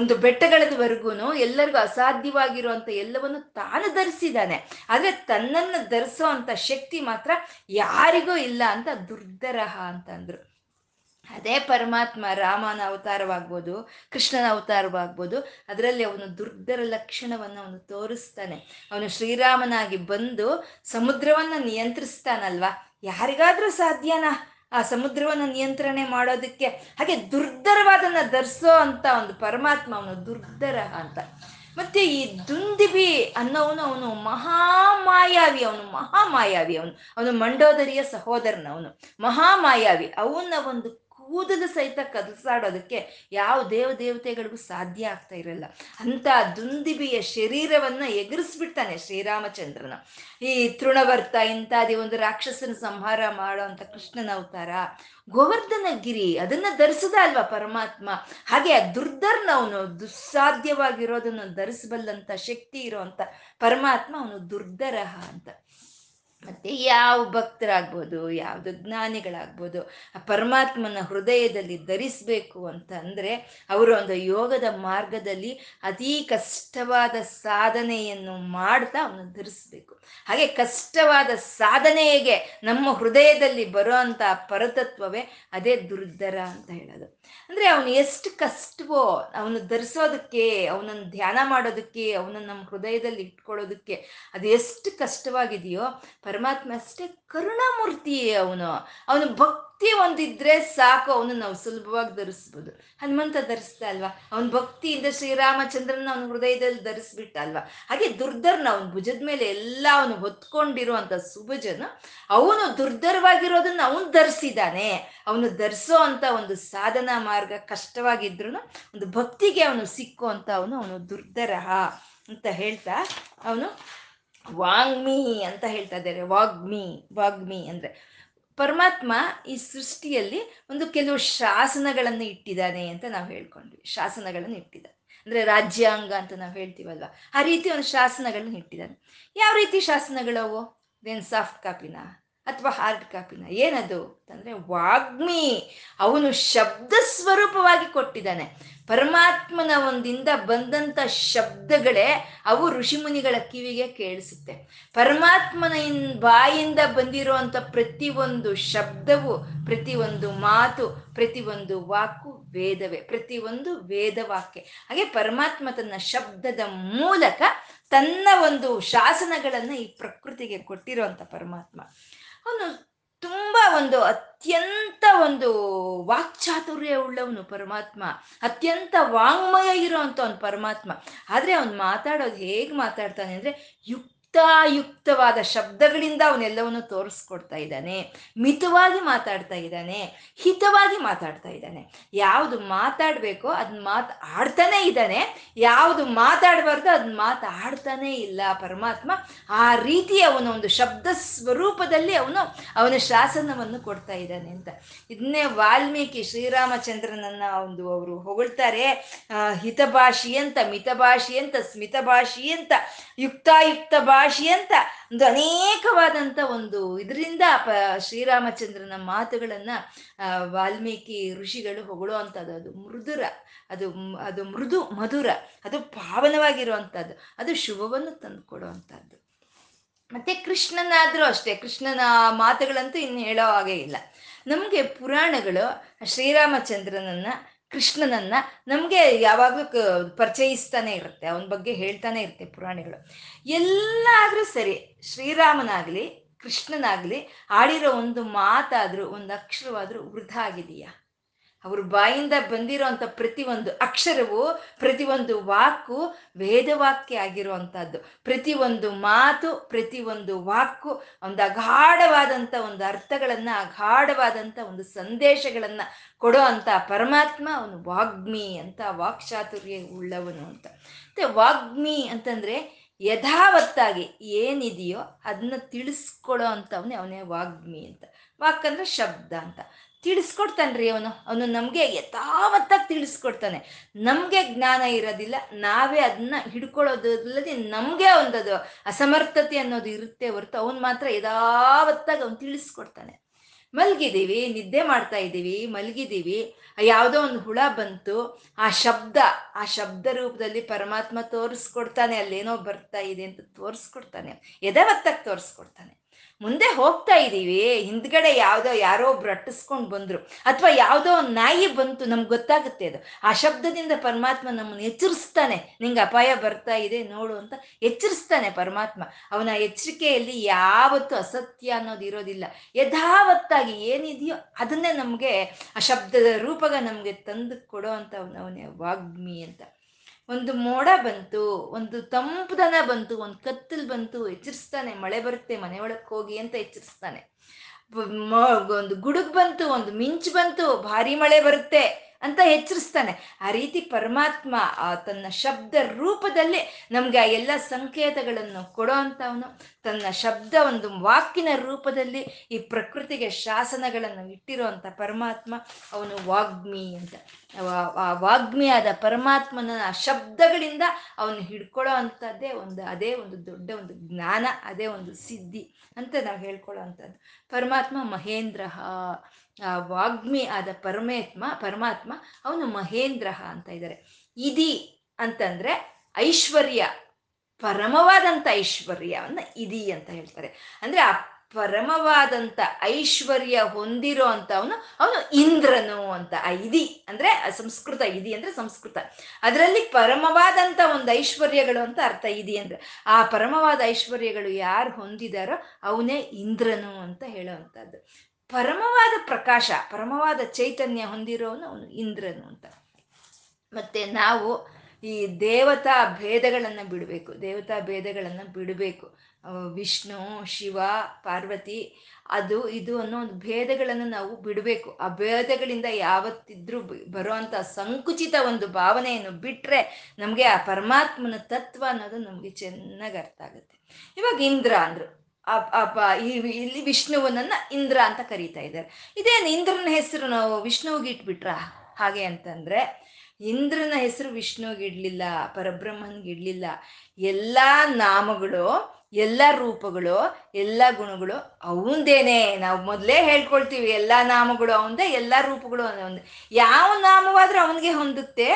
ಒಂದು ಬೆಟ್ಟಗಳವರೆಗೂ ಎಲ್ಲರಿಗೂ ಅಸಾಧ್ಯವಾಗಿರುವಂಥ ಎಲ್ಲವನ್ನು ತಾನು ಧರಿಸಿದ್ದಾನೆ. ಆದರೆ ತನ್ನನ್ನು ಧರಿಸೋ ಅಂಥ ಶಕ್ತಿ ಮಾತ್ರ ಯಾರಿಗೂ ಇಲ್ಲ ಅಂತ ದುರ್ಧರಹ ಅಂತಂದರು. ಅದೇ ಪರಮಾತ್ಮ ರಾಮನ ಅವತಾರವಾಗ್ಬೋದು, ಕೃಷ್ಣನ ಅವತಾರವಾಗ್ಬೋದು, ಅದರಲ್ಲಿ ಅವನು ದುರ್ಧರ ಲಕ್ಷಣವನ್ನು ಅವನು ತೋರಿಸ್ತಾನೆ. ಅವನು ಶ್ರೀರಾಮನಾಗಿ ಬಂದು ಸಮುದ್ರವನ್ನು ನಿಯಂತ್ರಿಸ್ತಾನಲ್ವಾ. ಯಾರಿಗಾದ್ರೂ ಸಾಧ್ಯನಾ ಆ ಸಮುದ್ರವನ್ನು ನಿಯಂತ್ರಣೆ ಮಾಡೋದಕ್ಕೆ? ಹಾಗೆ ದುರ್ಧರವಾದನ್ನ ಧರಿಸೋ ಅಂತ ಒಂದು ಪರಮಾತ್ಮ ಅವನು ದುರ್ಧರ ಅಂತ. ಮತ್ತೆ ಈ ದುಂದಿಬಿ ಅನ್ನೋನು ಅವನು ಮಹಾಮಾಯಾವಿ. ಅವನು ಮಂಡೋದರಿಯ ಸಹೋದರನವನು. ಮಹಾಮಾಯಾವಿ. ಅವನ ಒಂದು ಕೂದಲು ಸಹಿತ ಕದಸಾಡೋದಕ್ಕೆ ಯಾವ ದೇವತೆಗಳಿಗೂ ಸಾಧ್ಯ ಆಗ್ತಾ ಇರಲ್ಲ. ಅಂತ ದುಂದಿಬಿಯ ಶರೀರವನ್ನ ಎಗರಿಸ್ಬಿಡ್ತಾನೆ ಶ್ರೀರಾಮಚಂದ್ರನ. ಈ ತೃಣವರ್ತ ಇಂತಾದಿ ಒಂದು ರಾಕ್ಷಸನ ಸಂಹಾರ ಮಾಡೋ ಅಂತ ಕೃಷ್ಣನ ಅವತಾರ. ಗೋವರ್ಧನಗಿರಿ ಅದನ್ನ ಧರಿಸದ ಅಲ್ವಾ ಪರಮಾತ್ಮ. ಹಾಗೆ ಆ ದುರ್ಧರ್ನವನು, ದುಸ್ಸಾಧ್ಯವಾಗಿರೋದನ್ನು ಧರಿಸಬಲ್ಲಂತ ಶಕ್ತಿ ಇರೋವಂಥ ಪರಮಾತ್ಮ ಅವನು ದುರ್ಧರ ಅಂತ. ಮತ್ತು ಯಾವ ಭಕ್ತರಾಗ್ಬೋದು, ಯಾವುದು ಜ್ಞಾನಿಗಳಾಗ್ಬೋದು, ಆ ಪರಮಾತ್ಮನ ಹೃದಯದಲ್ಲಿ ಧರಿಸಬೇಕು ಅಂತಂದರೆ ಅವರು ಒಂದು ಯೋಗದ ಮಾರ್ಗದಲ್ಲಿ ಅತೀ ಕಷ್ಟವಾದ ಸಾಧನೆಯನ್ನು ಮಾಡ್ತಾ ಅವನು ಧರಿಸಬೇಕು. ಹಾಗೆ ಕಷ್ಟವಾದ ಸಾಧನೆಗೆ ನಮ್ಮ ಹೃದಯದಲ್ಲಿ ಬರೋ ಅಂಥ ಪರತತ್ವವೇ ಅದೇ ದುರ್ಧರ ಅಂತ ಹೇಳೋದು. ಅಂದರೆ ಅವನು ಎಷ್ಟು ಕಷ್ಟವೋ ಅವನು ಧರಿಸೋದಕ್ಕೆ, ಅವನನ್ನು ಧ್ಯಾನ ಮಾಡೋದಕ್ಕೆ, ಅವನನ್ನು ನಮ್ಮ ಹೃದಯದಲ್ಲಿ ಇಟ್ಕೊಳ್ಳೋದಕ್ಕೆ ಅದು ಎಷ್ಟು ಕಷ್ಟವಾಗಿದೆಯೋ ಪರಮಾತ್ಮ ಅಷ್ಟೇ ಕರುಣಾಮೂರ್ತಿ. ಅವನು ಭಕ್ತಿ ಒಂದಿದ್ರೆ ಸಾಕು, ಅವನು ನಾವು ಸುಲಭವಾಗಿ ಧರಿಸ್ಬೋದು. ಹನುಮಂತ ಧರಿಸ್ತಾ ಅಲ್ವಾ, ಅವನ ಭಕ್ತಿಯಿಂದ ಶ್ರೀರಾಮಚಂದ್ರನ ಅವನ ಹೃದಯದಲ್ಲಿ ಧರಿಸ್ಬಿಟ್ಟ ಅಲ್ವಾ. ಹಾಗೆ ದುರ್ಧರ್ನ ಅವನ ಭುಜದ ಮೇಲೆ ಎಲ್ಲ ಅವನು ಹೊತ್ಕೊಂಡಿರುವಂಥ ಸುಭುಜನ ಅವನು ದುರ್ಧರವಾಗಿರೋದನ್ನ ಅವನು ಧರಿಸಿದ್ದಾನೆ. ಅವನು ಧರಿಸೋ ಅಂತ ಒಂದು ಸಾಧನಾ ಮಾರ್ಗ ಕಷ್ಟವಾಗಿದ್ರು ಒಂದು ಭಕ್ತಿಗೆ ಅವನು ಸಿಕ್ಕೋ ಅಂತ ಅವನು ಅವನು ದುರ್ಧರ ಅಂತ ಹೇಳ್ತಾ ಅವನು ವಾಗ್ಮಿ ಅಂತ ಹೇಳ್ತಾ ಇದ್ದಾರೆ. ವಾಗ್ಮಿ ಅಂದರೆ ಪರಮಾತ್ಮ ಈ ಸೃಷ್ಟಿಯಲ್ಲಿ ಒಂದು ಕೆಲವು ಶಾಸನಗಳನ್ನು ಇಟ್ಟಿದ್ದಾನೆ ಅಂತ ನಾವು ಹೇಳ್ಕೊಂಡ್ವಿ. ಶಾಸನಗಳನ್ನು ಇಟ್ಟಿದ್ದಾನೆ ಅಂದರೆ ರಾಜ್ಯಾಂಗ ಅಂತ ನಾವು ಹೇಳ್ತೀವಲ್ವ, ಆ ರೀತಿ ಒಂದು ಶಾಸನಗಳನ್ನು ಇಟ್ಟಿದ್ದಾನೆ. ಯಾವ ರೀತಿ ಶಾಸನಗಳವು? ದೇನ್ ಸಾಫ್ಟ್ ಕಾಪಿನ ಅಥವಾ ಹಾರ್ಡ್ ಕಾಪಿನ? ಏನದು ಅಂತಂದರೆ ವಾಗ್ಮಿ. ಅವನು ಶಬ್ದ ಸ್ವರೂಪವಾಗಿ ಕೊಟ್ಟಿದ್ದಾನೆ. ಪರಮಾತ್ಮನ ಒಂದಿಂದ ಬಂದಂಥ ಶಬ್ದಗಳೇ ಅವು ಋಷಿಮುನಿಗಳ ಕಿವಿಗೆ ಕೇಳಿಸುತ್ತೆ. ಪರಮಾತ್ಮನ ಬಾಯಿಂದ ಬಂದಿರುವಂಥ ಪ್ರತಿಯೊಂದು ಶಬ್ದವು, ಪ್ರತಿಯೊಂದು ಮಾತು, ಪ್ರತಿಯೊಂದು ವಾಕು ವೇದವೇ, ಪ್ರತಿಯೊಂದು ವೇದವಾಕ್ಯ. ಹಾಗೆ ಪರಮಾತ್ಮ ತನ್ನ ಶಬ್ದದ ಮೂಲಕ ತನ್ನ ಒಂದು ಶಾಸನಗಳನ್ನು ಈ ಪ್ರಕೃತಿಗೆ ಕೊಟ್ಟಿರುವಂಥ ಪರಮಾತ್ಮ ಅವನು ತುಂಬ ಒಂದು ಅತ್ಯಂತ ಒಂದು ವಾಕ್ಚಾತುರ್ಯ ಉಳ್ಳವನು ಪರಮಾತ್ಮ, ಅತ್ಯಂತ ವಾಂಗ್ಮಯ ಇರೋವಂಥ ಅವನು ಪರಮಾತ್ಮ. ಆದರೆ ಅವನು ಮಾತಾಡೋದು ಹೇಗೆ ಮಾತಾಡ್ತಾನೆ ಅಂದರೆ ಯುಕ್ತಾಯುಕ್ತವಾದ ಶಬ್ದಗಳಿಂದ ಅವನ್ನೆಲ್ಲವನ್ನು ತೋರಿಸ್ಕೊಡ್ತಾ ಇದ್ದಾನೆ. ಮಿತವಾಗಿ ಮಾತಾಡ್ತಾ ಇದ್ದಾನೆ, ಹಿತವಾಗಿ ಮಾತಾಡ್ತಾ ಇದ್ದಾನೆ. ಯಾವುದು ಮಾತಾಡಬೇಕೋ ಅದನ್ನ ಮಾತಾಡ್ತಾನೇ ಇದ್ದಾನೆ, ಯಾವುದು ಮಾತಾಡಬಾರ್ದು ಅದನ್ನ ಮಾತಾಡ್ತಾನೇ ಇಲ್ಲ ಪರಮಾತ್ಮ. ಆ ರೀತಿ ಅವನ ಒಂದು ಶಬ್ದ ಸ್ವರೂಪದಲ್ಲಿ ಅವನ ಶಾಸನವನ್ನು ಕೊಡ್ತಾ ಇದ್ದಾನೆ ಅಂತ. ಇದನ್ನೇ ವಾಲ್ಮೀಕಿ ಶ್ರೀರಾಮಚಂದ್ರನನ್ನ ಅವರು ಹೊಗಳ್ತಾರೆ. ಹಿತಭಾಷಿ ಅಂತ, ಮಿತಭಾಷಿ ಅಂತ, ಸ್ಮಿತಭಾಷಿ ಅಂತ, ಯುಕ್ತಾಯುಕ್ತ ಭಾಷೆ ಅಂತ ಒಂದು ಅನೇಕವಾದಂಥ ಒಂದು ಇದರಿಂದ ಶ್ರೀರಾಮಚಂದ್ರನ ಮಾತುಗಳನ್ನು ವಾಲ್ಮೀಕಿ ಋಷಿಗಳು ಹೊಗಳುವಂಥದ್ದು. ಅದು ಮೃದುರ, ಅದು ಅದು ಮೃದು ಮಧುರ, ಅದು ಪಾವನವಾಗಿರುವಂಥದ್ದು, ಅದು ಶುಭವನ್ನು ತಂದುಕೊಡುವಂಥದ್ದು. ಮತ್ತು ಕೃಷ್ಣನಾದರೂ ಅಷ್ಟೇ, ಕೃಷ್ಣನ ಮಾತುಗಳಂತೂ ಇನ್ನು ಹೇಳೋ ಹಾಗೆ ಇಲ್ಲ. ನಮಗೆ ಪುರಾಣಗಳು ಶ್ರೀರಾಮಚಂದ್ರನನ್ನು, ಕೃಷ್ಣನನ್ನು ನಮಗೆ ಯಾವಾಗಲೂ ಪರಿಚಯಿಸ್ತಾನೆ ಇರುತ್ತೆ, ಅವನ ಬಗ್ಗೆ ಹೇಳ್ತಾನೆ ಇರುತ್ತೆ ಪುರಾಣಗಳು ಎಲ್ಲ. ಆದರೂ ಸರಿ, ಶ್ರೀರಾಮನಾಗಲಿ ಕೃಷ್ಣನಾಗಲಿ ಆಡಿರೋ ಒಂದು ಮಾತಾದರೂ ಒಂದು ಅಕ್ಷರವಾದರೂ ವೃದ್ಧ ಆಗಿದೆಯಾ? ಅವ್ರ ಬಾಯಿಂದ ಬಂದಿರೋವಂಥ ಪ್ರತಿಯೊಂದು ಅಕ್ಷರವು, ಪ್ರತಿಯೊಂದು ವಾಕು ವೇದವಾಕ್ಯ ಆಗಿರುವಂಥದ್ದು. ಪ್ರತಿಯೊಂದು ಮಾತು, ಪ್ರತಿಯೊಂದು ವಾಕು ಒಂದು ಅಗಾಢವಾದಂಥ ಒಂದು ಅರ್ಥಗಳನ್ನು, ಅಗಾಢವಾದಂಥ ಒಂದು ಸಂದೇಶಗಳನ್ನು ಕೊಡೋ ಅಂಥ ಪರಮಾತ್ಮ ಅವನು ವಾಗ್ಮಿ ಅಂತ, ವಾಕ್ಚಾತುರ್ಯ ಉಳ್ಳವನು ಅಂತ. ಮತ್ತು ವಾಗ್ಮಿ ಅಂತಂದರೆ ಯಥಾವತ್ತಾಗಿ ಏನಿದೆಯೋ ಅದನ್ನ ತಿಳಿಸ್ಕೊಡೋ ಅಂಥವನೇ ಅವನೇ ವಾಗ್ಮಿ ಅಂತ. ವಾಕಂದರೆ ಶಬ್ದ ಅಂತ. ತಿಳಿಸ್ಕೊಡ್ತಾನೆ ರೀ ಅವನು, ಅವನು ನಮಗೆ ಯಥಾವತ್ತಾಗಿ ತಿಳಿಸ್ಕೊಡ್ತಾನೆ. ನಮಗೆ ಜ್ಞಾನ ಇರೋದಿಲ್ಲ, ನಾವೇ ಅದನ್ನ ಹಿಡ್ಕೊಳ್ಳೋದಲ್ಲದೆ ನಮಗೆ ಒಂದದು ಅಸಮರ್ಥತೆ ಅನ್ನೋದು ಇರುತ್ತೆ ಹೊರತು ಅವನು ಮಾತ್ರ ಯಥಾವತ್ತಾಗಿ ಅವನು ತಿಳಿಸ್ಕೊಡ್ತಾನೆ. ಮಲಗಿದ್ದೀವಿ, ನಿದ್ದೆ ಮಾಡ್ತಾ ಇದ್ದೀವಿ, ಮಲಗಿದ್ದೀವಿ, ಯಾವುದೋ ಒಂದು ಹುಳ ಬಂತು, ಆ ಶಬ್ದ ರೂಪದಲ್ಲಿ ಪರಮಾತ್ಮ ತೋರಿಸ್ಕೊಡ್ತಾನೆ, ಅಲ್ಲೇನೋ ಬರ್ತಾ ಇದೆ ಅಂತ ತೋರಿಸ್ಕೊಡ್ತಾನೆ, ಯಥಾವತ್ತಾಗಿ ತೋರಿಸ್ಕೊಡ್ತಾನೆ. ಮುಂದೆ ಹೋಗ್ತಾ ಇದ್ದೀವಿ, ಹಿಂದ್ಗಡೆ ಯಾರೋ ಒಬ್ರು ಅಟ್ಟಿಸ್ಕೊಂಡು ಬಂದರು ಅಥವಾ ಯಾವುದೋ ಒಂದು ನಾಯಿ ಬಂತು, ನಮ್ಗೆ ಗೊತ್ತಾಗುತ್ತೆ ಅದು. ಆ ಶಬ್ದದಿಂದ ಪರಮಾತ್ಮ ನಮ್ಮನ್ನು ಎಚ್ಚರಿಸ್ತಾನೆ, ನಿಂಗೆ ಅಪಾಯ ಬರ್ತಾ ಇದೆ ನೋಡು ಅಂತ ಎಚ್ಚರಿಸ್ತಾನೆ ಪರಮಾತ್ಮ. ಅವನ ಎಚ್ಚರಿಕೆಯಲ್ಲಿ ಯಾವತ್ತೂ ಅಸತ್ಯ ಅನ್ನೋದು ಇರೋದಿಲ್ಲ. ಯಥಾವತ್ತಾಗಿ ಏನಿದೆಯೋ ಅದನ್ನೇ ನಮಗೆ ಆ ಶಬ್ದದ ರೂಪಗ ನಮಗೆ ತಂದು ಕೊಡೋ ಅಂತ ಅವನೇ ವಾಗ್ಮಿ ಅಂತ. ಒಂದು ಮೋಡ ಬಂತು, ಒಂದು ತಂಪುದನ ಬಂತು, ಒಂದು ಕತ್ತಲು ಬಂತು, ಎಚ್ಚರಿಸ್ತಾನೆ. ಮಳೆ ಬರುತ್ತೆ, ಮನೆಯೊಳಗೆ ಹೋಗಿ ಅಂತ ಎಚ್ಚರಿಸ್ತಾನೆ. ಒಂದು ಗುಡುಗು ಬಂತು, ಒಂದು ಮಿಂಚು ಬಂತು, ಭಾರಿ ಮಳೆ ಬರುತ್ತೆ ಅಂತ ಎಚ್ಚರಿಸ್ತಾನೆ. ಆ ರೀತಿ ಪರಮಾತ್ಮ ತನ್ನ ಶಬ್ದ ರೂಪದಲ್ಲಿ ನಮ್ಗೆ ಆ ಎಲ್ಲ ಸಂಕೇತಗಳನ್ನು ಕೊಡೋ ಅಂತವನು. ತನ್ನ ಶಬ್ದ ಒಂದು ವಾಕಿನ ರೂಪದಲ್ಲಿ ಈ ಪ್ರಕೃತಿಗೆ ಶಾಸನಗಳನ್ನು ಇಟ್ಟಿರೋ ಅಂತ ಪರಮಾತ್ಮ ಅವನು ವಾಗ್ಮಿ ಅಂತ. ಆ ವಾಗ್ಮಿಯಾದ ಪರಮಾತ್ಮನ ಶಬ್ದಗಳಿಂದ ಅವನು ಹಿಡ್ಕೊಳ್ಳೋ ಅಂಥದ್ದೇ ಒಂದು, ಅದೇ ಒಂದು ದೊಡ್ಡ ಒಂದು ಜ್ಞಾನ, ಅದೇ ಒಂದು ಸಿದ್ಧಿ ಅಂತ ನಾವು ಹೇಳ್ಕೊಳ್ಳೋ ಅಂಥದ್ದು. ಪರಮಾತ್ಮ ಮಹೇಂದ್ರ, ಆ ವಾಗ್ಮಿ ಆದ ಪರಮಾತ್ಮ ಅವನು ಮಹೇಂದ್ರ ಅಂತ ಇದ್ದಾರೆ. ಇದಿ ಅಂತಂದ್ರೆ ಐಶ್ವರ್ಯ, ಪರಮವಾದಂಥ ಐಶ್ವರ್ಯವನ್ನು ಇದಿ ಅಂತ ಹೇಳ್ತಾರೆ. ಅಂದ್ರೆ ಆ ಪರಮವಾದಂಥ ಐಶ್ವರ್ಯ ಹೊಂದಿರೋ ಅಂತ ಅವನು ಅವನು ಇಂದ್ರನು ಅಂತ. ಆ ಇದಿ ಅಂದ್ರೆ ಸಂಸ್ಕೃತ, ಇದಿ ಅಂದ್ರೆ ಸಂಸ್ಕೃತ, ಅದರಲ್ಲಿ ಪರಮವಾದಂಥ ಒಂದು ಐಶ್ವರ್ಯಗಳು ಅಂತ ಅರ್ಥ. ಇದಿ ಅಂದ್ರೆ ಆ ಪರಮವಾದ ಐಶ್ವರ್ಯಗಳು ಯಾರು ಹೊಂದಿದಾರೋ ಅವನೇ ಇಂದ್ರನು ಅಂತ ಹೇಳುವಂಥದ್ದು. ಪರಮವಾದ ಪ್ರಕಾಶ, ಪರಮವಾದ ಚೈತನ್ಯ ಹೊಂದಿರೋನು ಅವನು ಇಂದ್ರನು ಅಂತ. ಮತ್ತೆ ನಾವು ಈ ದೇವತಾ ಭೇದಗಳನ್ನು ಬಿಡಬೇಕು, ದೇವತಾ ಭೇದಗಳನ್ನು ಬಿಡಬೇಕು. ವಿಷ್ಣು, ಶಿವ, ಪಾರ್ವತಿ, ಅದು ಇದು ಅನ್ನೋ ಒಂದು ಭೇದಗಳನ್ನು ನಾವು ಬಿಡಬೇಕು. ಆ ಭೇದಗಳಿಂದ ಯಾವತ್ತಿದ್ರೂ ಬರುವಂಥ ಸಂಕುಚಿತ ಒಂದು ಭಾವನೆಯನ್ನು ಬಿಟ್ಟರೆ ನಮಗೆ ಆ ಪರಮಾತ್ಮನ ತತ್ವ ಅನ್ನೋದು ನಮಗೆ ಚೆನ್ನಾಗಿ ಅರ್ಥ ಆಗುತ್ತೆ. ಇವಾಗ ಇಂದ್ರ ಅಂದರು, ಇಲ್ಲಿ ವಿಷ್ಣುವನನ್ನ ಇಂದ್ರ ಅಂತ ಕರೀತಾ ಇದ್ದಾರೆ. ಇದೇನು ಇಂದ್ರನ ಹೆಸರು ನಾವು ವಿಷ್ಣುವಿಗೆ ಇಟ್ಬಿಟ್ರಾ ಹಾಗೆ ಅಂತಂದ್ರೆ, ಇಂದ್ರನ ಹೆಸರು ವಿಷ್ಣುವಿಗೆ ಇಡ್ಲಿಲ್ಲ, ಪರಬ್ರಹ್ಮನ್ಗೆ ಇಡ್ಲಿಲ್ಲ. ಎಲ್ಲ ನಾಮಗಳು, ಎಲ್ಲ ರೂಪಗಳು, ಎಲ್ಲ ಗುಣಗಳು ಅವಂದೇನೆ. ನಾವು ಮೊದಲೇ ಹೇಳ್ಕೊಳ್ತೀವಿ, ಎಲ್ಲ ನಾಮಗಳು ಅವಂದೇ, ಎಲ್ಲ ರೂಪಗಳು ಅವಂದೇ. ಯಾವ ನಾಮವಾದರೂ ಅವನಿಗೆ ಹೊಂದುತ್ತೆ,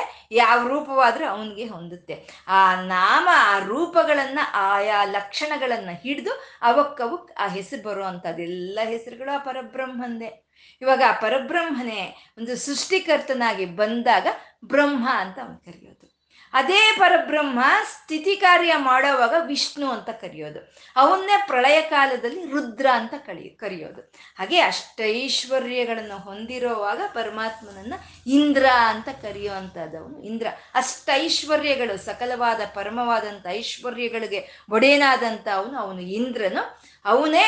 ಯಾವ ರೂಪವಾದರೂ ಅವನಿಗೆ ಹೊಂದುತ್ತೆ. ಆ ನಾಮ, ಆ ರೂಪಗಳನ್ನು, ಆಯಾ ಲಕ್ಷಣಗಳನ್ನು ಹಿಡಿದು ಅವಕ್ಕವಕ್ ಆ ಹೆಸರು ಬರುವಂಥದ್ದು. ಎಲ್ಲ ಹೆಸರುಗಳು ಆ ಪರಬ್ರಹ್ಮಂದೇ. ಇವಾಗ ಆ ಪರಬ್ರಹ್ಮನೇ ಒಂದು ಸೃಷ್ಟಿಕರ್ತನಾಗಿ ಬಂದಾಗ ಬ್ರಹ್ಮ ಅಂತ ಅವನು ಕರೆಯೋದು. ಅದೇ ಪರಬ್ರಹ್ಮ ಸ್ಥಿತಿ ಕಾರ್ಯ ಮಾಡೋವಾಗ ವಿಷ್ಣು ಅಂತ ಕರೆಯೋದು. ಅವನ್ನೇ ಪ್ರಳಯ ಕಾಲದಲ್ಲಿ ರುದ್ರ ಅಂತ ಕರೆಯೋದು. ಹಾಗೆ ಅಷ್ಟೈಶ್ವರ್ಯಗಳನ್ನು ಹೊಂದಿರೋವಾಗ ಪರಮಾತ್ಮನನ್ನ ಇಂದ್ರ ಅಂತ ಕರೆಯುವಂಥದ್ದು ಅವನು ಇಂದ್ರ. ಅಷ್ಟೈಶ್ವರ್ಯಗಳು, ಸಕಲವಾದ ಪರಮವಾದಂಥ ಐಶ್ವರ್ಯಗಳಿಗೆ ಒಡೆಯನಾದಂಥ ಅವನು ಅವನು ಇಂದ್ರನು. ಅವನೇ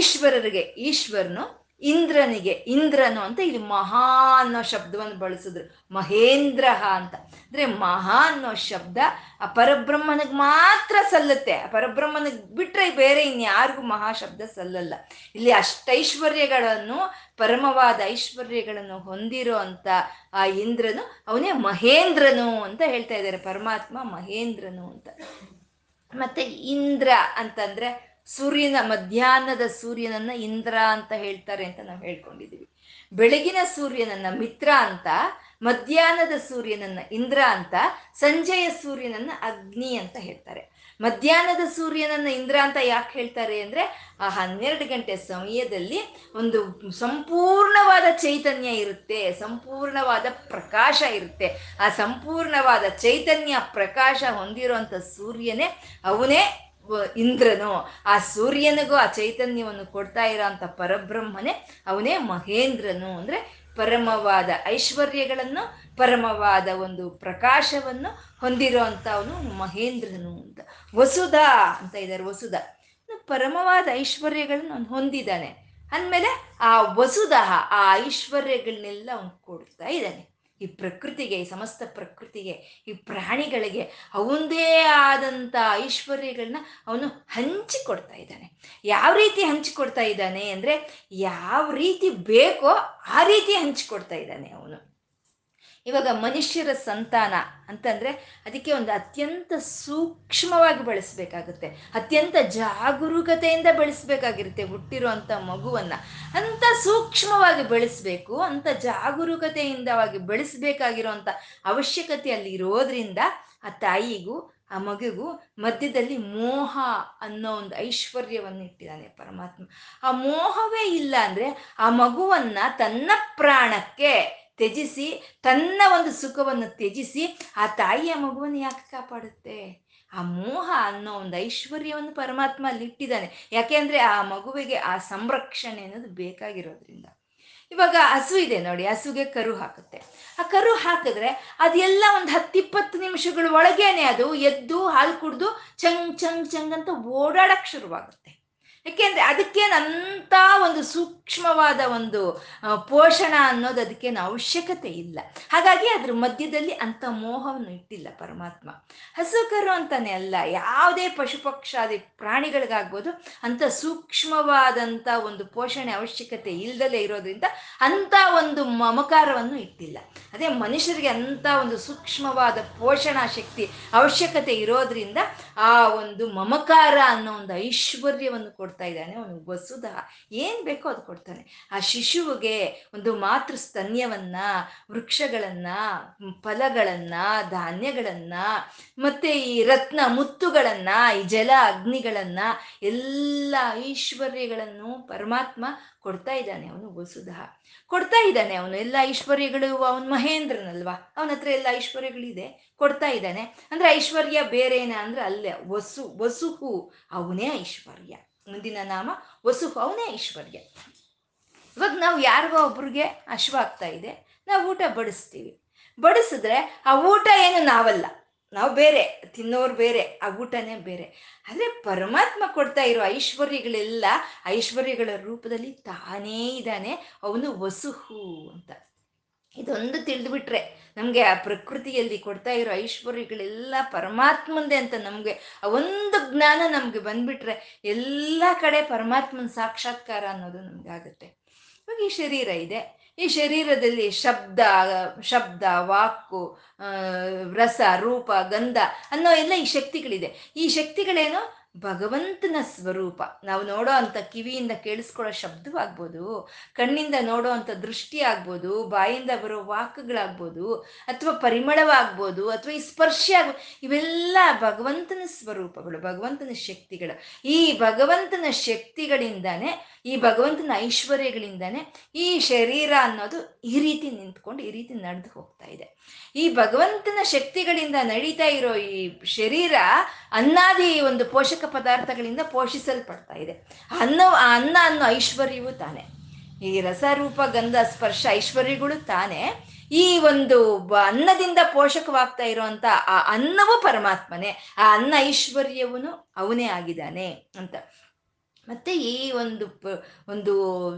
ಈಶ್ವರರಿಗೆ ಈಶ್ವರನು, ಇಂದ್ರನಿಗೆ ಇಂದ್ರನು ಅಂತ ಇಲ್ಲಿ ಮಹಾ ಅನ್ನೋ ಶಬ್ದವನ್ನು ಬಳಸಿದ್ರು, ಮಹೇಂದ್ರ ಅಂತ. ಅಂದ್ರೆ ಮಹಾ ಅನ್ನೋ ಶಬ್ದ ಆ ಪರಬ್ರಹ್ಮನಿಗೆ ಮಾತ್ರ ಸಲ್ಲುತ್ತೆ. ಆ ಪರಬ್ರಹ್ಮನಿಗೆ ಬಿಟ್ರೆ ಬೇರೆ ಇನ್ಯಾರಿಗೂ ಮಹಾ ಶಬ್ದ ಸಲ್ಲಲ್ಲ. ಇಲ್ಲಿ ಅಷ್ಟೈಶ್ವರ್ಯಗಳನ್ನು, ಪರಮವಾದ ಐಶ್ವರ್ಯಗಳನ್ನು ಹೊಂದಿರೋ ಅಂತ ಆ ಇಂದ್ರನು ಅವನೇ ಮಹೇಂದ್ರನು ಅಂತ ಹೇಳ್ತಾ ಇದ್ದಾರೆ. ಪರಮಾತ್ಮ ಮಹೇಂದ್ರನು ಅಂತ. ಮತ್ತೆ ಇಂದ್ರ ಅಂತಂದ್ರೆ ಸೂರ್ಯನ, ಮಧ್ಯಾಹ್ನದ ಸೂರ್ಯನನ್ನ ಇಂದ್ರ ಅಂತ ಹೇಳ್ತಾರೆ ಅಂತ ನಾವು ಹೇಳ್ಕೊಂಡಿದ್ದೀವಿ. ಬೆಳಗಿನ ಸೂರ್ಯನನ್ನ ಮಿತ್ರ ಅಂತ, ಮಧ್ಯಾಹ್ನದ ಸೂರ್ಯನನ್ನ ಇಂದ್ರ ಅಂತ, ಸಂಜೆಯ ಸೂರ್ಯನನ್ನ ಅಗ್ನಿ ಅಂತ ಹೇಳ್ತಾರೆ. ಮಧ್ಯಾಹ್ನದ ಸೂರ್ಯನನ್ನ ಇಂದ್ರ ಅಂತ ಯಾಕೆ ಹೇಳ್ತಾರೆ ಅಂದ್ರೆ, ಆ 12 ಗಂಟೆ ಸಮಯದಲ್ಲಿ ಒಂದು ಸಂಪೂರ್ಣವಾದ ಚೈತನ್ಯ ಇರುತ್ತೆ, ಸಂಪೂರ್ಣವಾದ ಪ್ರಕಾಶ ಇರುತ್ತೆ. ಆ ಸಂಪೂರ್ಣವಾದ ಚೈತನ್ಯ ಪ್ರಕಾಶ ಹೊಂದಿರುವಂಥ ಸೂರ್ಯನೇ ಅವನೇ ಇಂದ್ರನು. ಆ ಸೂರ್ಯನಿಗೂ ಆ ಚೈತನ್ಯವನ್ನು ಕೊಡ್ತಾ ಇರೋಂಥ ಪರಬ್ರಹ್ಮನೇ ಅವನೇ ಮಹೇಂದ್ರನು. ಅಂದರೆ ಪರಮವಾದ ಐಶ್ವರ್ಯಗಳನ್ನು, ಪರಮವಾದ ಒಂದು ಪ್ರಕಾಶವನ್ನು ಹೊಂದಿರೋ ಅಂಥ ಅವನು ಮಹೇಂದ್ರನು ಅಂತ. ವಸುಧಾ ಅಂತ ಇದ್ದಾರೆ, ವಸುಧಾ ಪರಮವಾದ ಐಶ್ವರ್ಯಗಳನ್ನು ಅವನು ಹೊಂದಿದ್ದಾನೆ ಅಂದಮೇಲೆ ಆ ವಸುಧಾ ಆ ಐಶ್ವರ್ಯಗಳನ್ನೆಲ್ಲ ಅವನು ಕೊಡ್ತಾ ಇದ್ದಾನೆ ಈ ಪ್ರಕೃತಿಗೆ, ಈ ಸಮಸ್ತ ಪ್ರಕೃತಿಗೆ, ಈ ಪ್ರಾಣಿಗಳಿಗೆ. ಅವಂದೇ ಆದಂಥ ಐಶ್ವರ್ಯಗಳನ್ನ ಅವನು ಹಂಚಿಕೊಡ್ತಾ ಇದ್ದಾನೆ. ಯಾವ ರೀತಿ ಹಂಚಿಕೊಡ್ತಾ ಇದ್ದಾನೆ ಅಂದರೆ, ಯಾವ ರೀತಿ ಬೇಕೋ ಆ ರೀತಿ ಹಂಚಿಕೊಡ್ತಾ ಇದ್ದಾನೆ ಅವನು. ಇವಾಗ ಮನುಷ್ಯರ ಸಂತಾನ ಅಂತಂದರೆ ಅದಕ್ಕೆ ಒಂದು ಅತ್ಯಂತ ಸೂಕ್ಷ್ಮವಾಗಿ ಬೆಳೆಸಬೇಕಾಗುತ್ತೆ, ಅತ್ಯಂತ ಜಾಗರೂಕತೆಯಿಂದ ಬೆಳೆಸಬೇಕಾಗಿರುತ್ತೆ. ಹುಟ್ಟಿರುವಂಥ ಮಗುವನ್ನು ಅಂಥ ಸೂಕ್ಷ್ಮವಾಗಿ ಬೆಳೆಸಬೇಕು, ಅಂಥ ಜಾಗರೂಕತೆಯಿಂದವಾಗಿ ಬೆಳೆಸಬೇಕಾಗಿರುವಂಥ ಅವಶ್ಯಕತೆ ಅಲ್ಲಿ ಇರೋದ್ರಿಂದ ಆ ತಾಯಿಗೂ ಆ ಮಗುಗೂ ಮಧ್ಯದಲ್ಲಿ ಮೋಹ ಅನ್ನೋ ಒಂದು ಐಶ್ವರ್ಯವನ್ನು ಇಟ್ಟಿದ್ದಾನೆ ಪರಮಾತ್ಮ. ಆ ಮೋಹವೇ ಇಲ್ಲ ಅಂದರೆ ಆ ಮಗುವನ್ನು ತನ್ನ ಪ್ರಾಣಕ್ಕೆ ತ್ಯಜಿಸಿ, ತನ್ನ ಒಂದು ಸುಖವನ್ನು ತ್ಯಜಿಸಿ ಆ ತಾಯಿಯ ಮಗುವನ್ನು ಯಾಕೆ ಕಾಪಾಡುತ್ತೆ? ಆ ಮೋಹ ಅನ್ನೋ ಒಂದು ಐಶ್ವರ್ಯವನ್ನು ಪರಮಾತ್ಮ ಅಲ್ಲಿ ಇಟ್ಟಿದ್ದಾನೆ. ಯಾಕೆ ಅಂದರೆ ಆ ಮಗುವಿಗೆ ಆ ಸಂರಕ್ಷಣೆ ಅನ್ನೋದು ಬೇಕಾಗಿರೋದ್ರಿಂದ. ಇವಾಗ ಹಸು ಇದೆ ನೋಡಿ, ಹಸುಗೆ ಕರು ಹಾಕುತ್ತೆ. ಆ ಕರು ಹಾಕಿದ್ರೆ ಅದೆಲ್ಲ ಒಂದು 10-20 ನಿಮಿಷಗಳ ಒಳಗೇನೆ ಅದು ಎದ್ದು ಹಾಲು ಕುಡ್ದು ಚಂಗ್ ಚಂಗ್ ಚಂಗ್ ಅಂತ ಓಡಾಡಕ್ಕೆ ಶುರುವಾಗುತ್ತೆ. ಯಾಕೆಂದ್ರೆ ಅದಕ್ಕೇನಂತ ಒಂದು ಸೂಕ್ಷ್ಮವಾದ ಒಂದು ಪೋಷಣ ಅನ್ನೋದು ಅದಕ್ಕೇನು ಅವಶ್ಯಕತೆ ಇಲ್ಲ. ಹಾಗಾಗಿ ಅದ್ರ ಮಧ್ಯದಲ್ಲಿ ಅಂಥ ಮೋಹವನ್ನು ಇಟ್ಟಿಲ್ಲ ಪರಮಾತ್ಮ. ಹಸುಕರು ಅಂತಾನೆ ಅಲ್ಲ, ಯಾವುದೇ ಪಶು ಪಕ್ಷಾದಿ ಪ್ರಾಣಿಗಳಿಗಾಗ್ಬೋದು ಅಂಥ ಸೂಕ್ಷ್ಮವಾದಂಥ ಒಂದು ಪೋಷಣೆ ಅವಶ್ಯಕತೆ ಇಲ್ಲದಲೇ ಇರೋದ್ರಿಂದ ಅಂಥ ಒಂದು ಮಮಕಾರವನ್ನು ಇಟ್ಟಿಲ್ಲ. ಅದೇ ಮನುಷ್ಯರಿಗೆ ಅಂಥ ಒಂದು ಸೂಕ್ಷ್ಮವಾದ ಪೋಷಣಾ ಶಕ್ತಿ ಅವಶ್ಯಕತೆ ಇರೋದ್ರಿಂದ ಆ ಒಂದು ಮಮಕಾರ ಅನ್ನೋ ಒಂದು ಐಶ್ವರ್ಯವನ್ನು ಕೊಡ್ತಾ ಇದ್ದಾನೆ. ಅವನು ವಸುಧ, ಏನ್ ಬೇಕೋ ಅದು ಕೊಡ್ತಾನೆ. ಆ ಶಿಶುವಿಗೆ ಒಂದು ಮಾತೃ ಸ್ತನ್ಯವನ್ನ, ವೃಕ್ಷಗಳನ್ನ, ಫಲಗಳನ್ನ, ಧಾನ್ಯಗಳನ್ನ, ಮತ್ತೆ ಈ ರತ್ನ ಮುತ್ತುಗಳನ್ನ, ಈ ಜಲ ಅಗ್ನಿಗಳನ್ನ, ಎಲ್ಲ ಐಶ್ವರ್ಯಗಳನ್ನು ಪರಮಾತ್ಮ ಕೊಡ್ತಾ ಇದ್ದಾನೆ. ಅವನು ವಸುಧ ಕೊಡ್ತಾ ಇದ್ದಾನೆ. ಅವನು ಎಲ್ಲ ಐಶ್ವರ್ಯಗಳು, ಅವನು ಮಹೇಂದ್ರನಲ್ವಾ, ಅವನ ಹತ್ರ ಎಲ್ಲ ಐಶ್ವರ್ಯಗಳಿದೆ, ಕೊಡ್ತಾ ಇದ್ದಾನೆ. ಅಂದ್ರೆ ಐಶ್ವರ್ಯ ಬೇರೆನಾ ಅಂದ್ರೆ ಅಲ್ಲೇ ವಸು, ವಸುಹು ಅವನೇ ಐಶ್ವರ್ಯ, ಮುಂದಿನ ನಾಮ ವಸುಹು, ಅವನೇ ಐಶ್ವರ್ಯ. ಇವಾಗ ನಾವು ಯಾರಿಗೋ ಒಬ್ರಿಗೆ ಅಶ್ವ ಆಗ್ತಾ ಇದೆ, ನಾವು ಊಟ ಬಡಿಸ್ತೀವಿ. ಬಡಿಸಿದ್ರೆ ಆ ಊಟ ಏನು ನಾವಲ್ಲ, ನಾವು ಬೇರೆ, ತಿನ್ನೋರು ಬೇರೆ, ಆ ಊಟನೇ ಬೇರೆ. ಆದರೆ ಪರಮಾತ್ಮ ಕೊಡ್ತಾ ಇರೋ ಐಶ್ವರ್ಯಗಳೆಲ್ಲ ಐಶ್ವರ್ಯಗಳ ರೂಪದಲ್ಲಿ ತಾನೇ ಇದ್ದಾನೆ. ಅವನು ವಸುಹು ಅಂತ ಇದೊಂದು ತಿಳಿದುಬಿಟ್ರೆ ನಮಗೆ ಆ ಪ್ರಕೃತಿಯಲ್ಲಿ ಕೊಡ್ತಾ ಇರೋ ಐಶ್ವರ್ಯಗಳೆಲ್ಲ ಪರಮಾತ್ಮಂದೇ ಅಂತ ನಮಗೆ ಆ ಒಂದು ಜ್ಞಾನ ನಮಗೆ ಬಂದ್ಬಿಟ್ರೆ ಎಲ್ಲ ಕಡೆ ಪರಮಾತ್ಮನ ಸಾಕ್ಷಾತ್ಕಾರ ಅನ್ನೋದು ನಮಗಾಗುತ್ತೆ. ಇವಾಗ ಈ ಶರೀರ ಇದೆ, ಈ ಶರೀರದಲ್ಲಿ ಶಬ್ದ, ವಾಕು, ರಸ, ರೂಪ, ಗಂಧ ಅನ್ನೋ ಎಲ್ಲ ಈ ಶಕ್ತಿಗಳಿದೆ. ಈ ಶಕ್ತಿಗಳೇನು ಭಗವಂತನ ಸ್ವರೂಪ. ನಾವು ನೋಡೋ ಅಂಥ, ಕಿವಿಯಿಂದ ಕೇಳಿಸ್ಕೊಳ್ಳೋ ಶಬ್ದವಾಗ್ಬೋದು, ಕಣ್ಣಿಂದ ನೋಡೋ ಅಂಥ ದೃಷ್ಟಿ ಆಗ್ಬೋದು, ಬಾಯಿಂದ ಬರೋ ವಾಕ್ಗಳಾಗ್ಬೋದು, ಅಥವಾ ಪರಿಮಳವಾಗ್ಬೋದು, ಅಥವಾ ಈ ಸ್ಪರ್ಶ ಆಗ್ಬೋದು, ಇವೆಲ್ಲ ಭಗವಂತನ ಸ್ವರೂಪಗಳು, ಭಗವಂತನ ಶಕ್ತಿಗಳು. ಈ ಭಗವಂತನ ಶಕ್ತಿಗಳಿಂದಾನೆ, ಈ ಭಗವಂತನ ಐಶ್ವರ್ಯಗಳಿಂದಾನೆ ಈ ಶರೀರ ಅನ್ನೋದು ಈ ರೀತಿ ನಿಂತ್ಕೊಂಡು ಈ ರೀತಿ ನಡೆದು ಹೋಗ್ತಾ ಇದೆ. ಈ ಭಗವಂತನ ಶಕ್ತಿಗಳಿಂದ ನಡೀತಾ ಇರೋ ಈ ಶರೀರ ಅನ್ನಾದಿ ಒಂದು ಪೋಷಕ ಪದಾರ್ಥಗಳಿಂದ ಪೋಷಿಸಲ್ಪಡ್ತಾ ಇದೆ. ಅನ್ನ ಅನ್ನೋ ಐಶ್ವರ್ಯವೂ ತಾನೆ, ಈ ರಸರೂಪ ಗಂಧ ಸ್ಪರ್ಶ ಐಶ್ವರ್ಯಗಳು ತಾನೆ, ಈ ಒಂದು ಅನ್ನದಿಂದ ಪೋಷಕವಾಗ್ತಾ ಇರುವಂತ ಆ ಅನ್ನವೂ ಪರಮಾತ್ಮನೇ, ಆ ಅನ್ನ ಐಶ್ವರ್ಯವೂ ಅವನೇ ಆಗಿದ್ದಾನೆ ಅಂತ. ಮತ್ತೆ ಈ ಒಂದು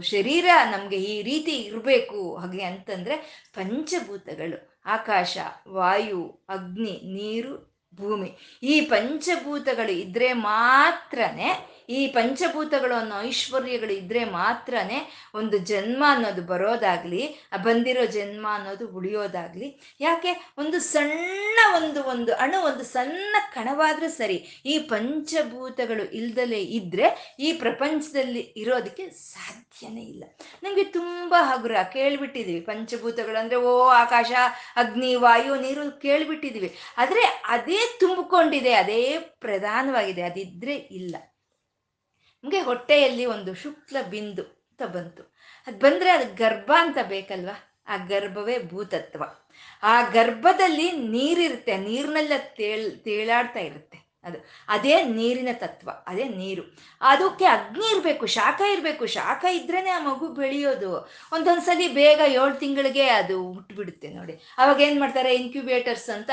ಶರೀರ ನಮಗೆ ಈ ರೀತಿ ಇರಬೇಕು ಹಾಗೆ ಅಂತಂದ್ರೆ ಪಂಚಭೂತಗಳು, ಆಕಾಶ, ವಾಯು, ಅಗ್ನಿ, ನೀರು, ಭೂಮಿ, ಈ ಪಂಚಭೂತಗಳು ಇದ್ರೆ ಮಾತ್ರನೇ, ಈ ಪಂಚಭೂತಗಳು ಅನ್ನೋ ಐಶ್ವರ್ಯಗಳು ಇದ್ರೆ ಮಾತ್ರನೇ ಒಂದು ಜನ್ಮ ಅನ್ನೋದು ಬರೋದಾಗ್ಲಿ, ಬಂದಿರೋ ಜನ್ಮ ಅನ್ನೋದು ಉಳಿಯೋದಾಗ್ಲಿ. ಯಾಕೆ ಒಂದು ಸಣ್ಣ ಒಂದು ಅಣು, ಒಂದು ಸಣ್ಣ ಕಣವಾದ್ರೆ ಸರಿ, ಈ ಪಂಚಭೂತಗಳು ಇಲ್ದಲೇ ಇದ್ರೆ ಈ ಪ್ರಪಂಚದಲ್ಲಿ ಇರೋದಕ್ಕೆ ಸಾಧ್ಯನೇ ಇಲ್ಲ. ನಮಗೆ ತುಂಬಾ ಹಗುರ ಕೇಳ್ಬಿಟ್ಟಿದೀವಿ ಪಂಚಭೂತಗಳು ಅಂದ್ರೆ ಓ ಆಕಾಶ, ಅಗ್ನಿ, ವಾಯು, ನೀರು ಕೇಳ್ಬಿಟ್ಟಿದೀವಿ. ಆದ್ರೆ ಅದೇ ತುಂಬಿಕೊಂಡಿದೆ, ಅದೇ ಪ್ರಧಾನವಾಗಿದೆ, ಅದಿದ್ರೆ ಇಲ್ಲ. ನಮಗೆ ಹೊಟ್ಟೆಯಲ್ಲಿ ಒಂದು ಶುಕ್ಲ ಬಿಂದು ಅಂತ ಬಂತು, ಅದು ಬಂದರೆ ಅದು ಗರ್ಭ ಅಂತ ಬೇಕಲ್ವಾ, ಆ ಗರ್ಭವೇ ಭೂತತ್ವ. ಆ ಗರ್ಭದಲ್ಲಿ ನೀರಿರುತ್ತೆ, ನೀರಿನೆಲ್ಲ ತೇಲಾಡ್ತಾ ಇರುತ್ತೆ, ಅದು ಅದೇ ನೀರಿನ ತತ್ವ, ಅದೇ ನೀರು. ಅದಕ್ಕೆ ಅಗ್ನಿ ಇರಬೇಕು, ಶಾಖ ಇರಬೇಕು, ಶಾಖ ಇದ್ರೇನೆ ಆ ಮಗು ಬೆಳೆಯೋದು. ಒಂದೊಂದ್ಸಲಿ ಬೇಗ 7 ತಿಂಗಳಿಗೆ ಅದು ಹುಟ್ಟುಬಿಡುತ್ತೆ ನೋಡಿ. ಅವಾಗ ಏನು ಮಾಡ್ತಾರೆ, ಇನ್ಕ್ಯುಬೇಟರ್ಸ್ ಅಂತ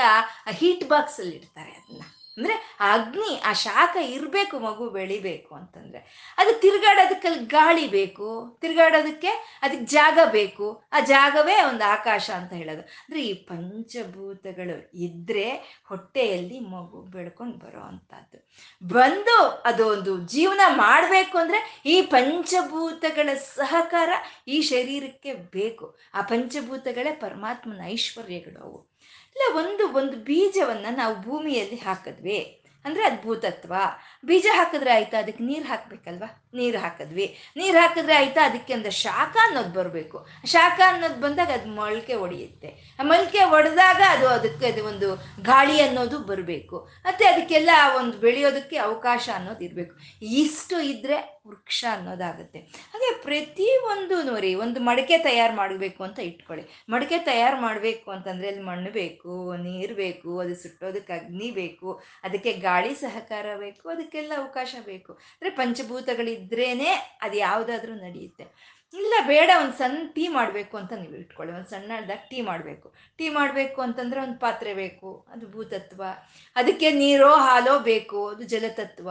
ಹೀಟ್ ಬಾಕ್ಸಲ್ಲಿ ಇಡ್ತಾರೆ ಅದನ್ನ. ಅಂದರೆ ಆ ಅಗ್ನಿ, ಆ ಶಾಖ ಇರಬೇಕು ಮಗು ಬೆಳಿಬೇಕು ಅಂತಂದರೆ. ಅದು ತಿರುಗಾಡೋದಕ್ಕಲ್ಲಿ ಗಾಳಿ ಬೇಕು, ತಿರುಗಾಡೋದಕ್ಕೆ ಅದಕ್ಕೆ ಜಾಗ ಬೇಕು, ಆ ಜಾಗವೇ ಒಂದು ಆಕಾಶ ಅಂತ ಹೇಳೋದು. ಅಂದರೆ ಈ ಪಂಚಭೂತಗಳು ಇದ್ದರೆ ಹೊಟ್ಟೆಯಲ್ಲಿ ಮಗು ಬೆಳ್ಕೊಂಡು ಬರೋ ಅಂಥದ್ದು ಬಂದು ಅದು ಒಂದು ಜೀವನ ಮಾಡಬೇಕು ಅಂದರೆ ಈ ಪಂಚಭೂತಗಳ ಸಹಕಾರ ಈ ಶರೀರಕ್ಕೆ ಬೇಕು. ಆ ಪಂಚಭೂತಗಳೇ ಪರಮಾತ್ಮನ ಐಶ್ವರ್ಯಗಳು ಅವು. ಇಲ್ಲ, ಒಂದು ಬೀಜವನ್ನ ನಾವು ಭೂಮಿಯಲ್ಲಿ ಹಾಕಿದ್ವಿ ಅಂದ್ರೆ ಅದು ಭೂತತ್ವ. ಬೀಜ ಹಾಕಿದ್ರೆ ಆಯ್ತಾ, ಅದಕ್ಕೆ ನೀರು ಹಾಕ್ಬೇಕಲ್ವಾ, ನೀರು ಹಾಕಿದ್ವಿ. ನೀರು ಹಾಕಿದ್ರೆ ಆಯ್ತಾ, ಅದಕ್ಕೆ ಅಂದ್ರೆ ಶಾಖ ಅನ್ನೋದು ಬರಬೇಕು. ಶಾಖ ಅನ್ನೋದು ಬಂದಾಗ ಅದು ಮೊಳಕೆ ಒಡೆಯುತ್ತೆ. ಆ ಮೊಳಕೆ ಒಡೆದಾಗ ಅದಕ್ಕೆ ಒಂದು ಗಾಳಿ ಅನ್ನೋದು ಬರಬೇಕು, ಮತ್ತೆ ಅದಕ್ಕೆಲ್ಲ ಒಂದು ಬೆಳೆಯೋದಕ್ಕೆ ಅವಕಾಶ ಅನ್ನೋದು ಇರಬೇಕು. ಇಷ್ಟು ಇದ್ರೆ ವೃಕ್ಷ ಅನ್ನೋದಾಗುತ್ತೆ. ಹಾಗೆ ಪ್ರತಿ ಒಂದು ನೋಡಿ, ಒಂದು ಮಡಕೆ ತಯಾರು ಮಾಡಬೇಕು ಅಂತ ಇಟ್ಕೊಳ್ಳಿ. ಮಡಕೆ ತಯಾರು ಮಾಡಬೇಕು ಅಂತಂದರೆ ಅಲ್ಲಿ ಮಣ್ಣು ಬೇಕು, ನೀರು ಬೇಕು, ಅದು ಸುಟ್ಟೋದಕ್ಕೆ ಅಗ್ನಿ ಬೇಕು, ಅದಕ್ಕೆ ಗಾಳಿ ಸಹಕಾರ ಬೇಕು, ಅದಕ್ಕೆಲ್ಲ ಅವಕಾಶ ಬೇಕು. ಅಂದರೆ ಪಂಚಭೂತಗಳಿದ್ರೇನೆ ಅದು ಯಾವುದಾದ್ರೂ ನಡೆಯುತ್ತೆ. ಇಲ್ಲ ಬೇಡ, ಒಂದು ಸಣ್ಣ ಟೀ ಮಾಡಬೇಕು ಅಂತ ನೀವು ಇಟ್ಕೊಳ್ಳಿ. ಒಂದು ಸಣ್ಣದಾಗಿ ಟೀ ಮಾಡಬೇಕು. ಟೀ ಮಾಡಬೇಕು ಅಂತಂದರೆ ಒಂದು ಪಾತ್ರೆ ಬೇಕು, ಅದು ಭೂತತ್ವ. ಅದಕ್ಕೆ ನೀರೋ ಹಾಲೋ ಬೇಕು, ಅದು ಜಲತತ್ವ.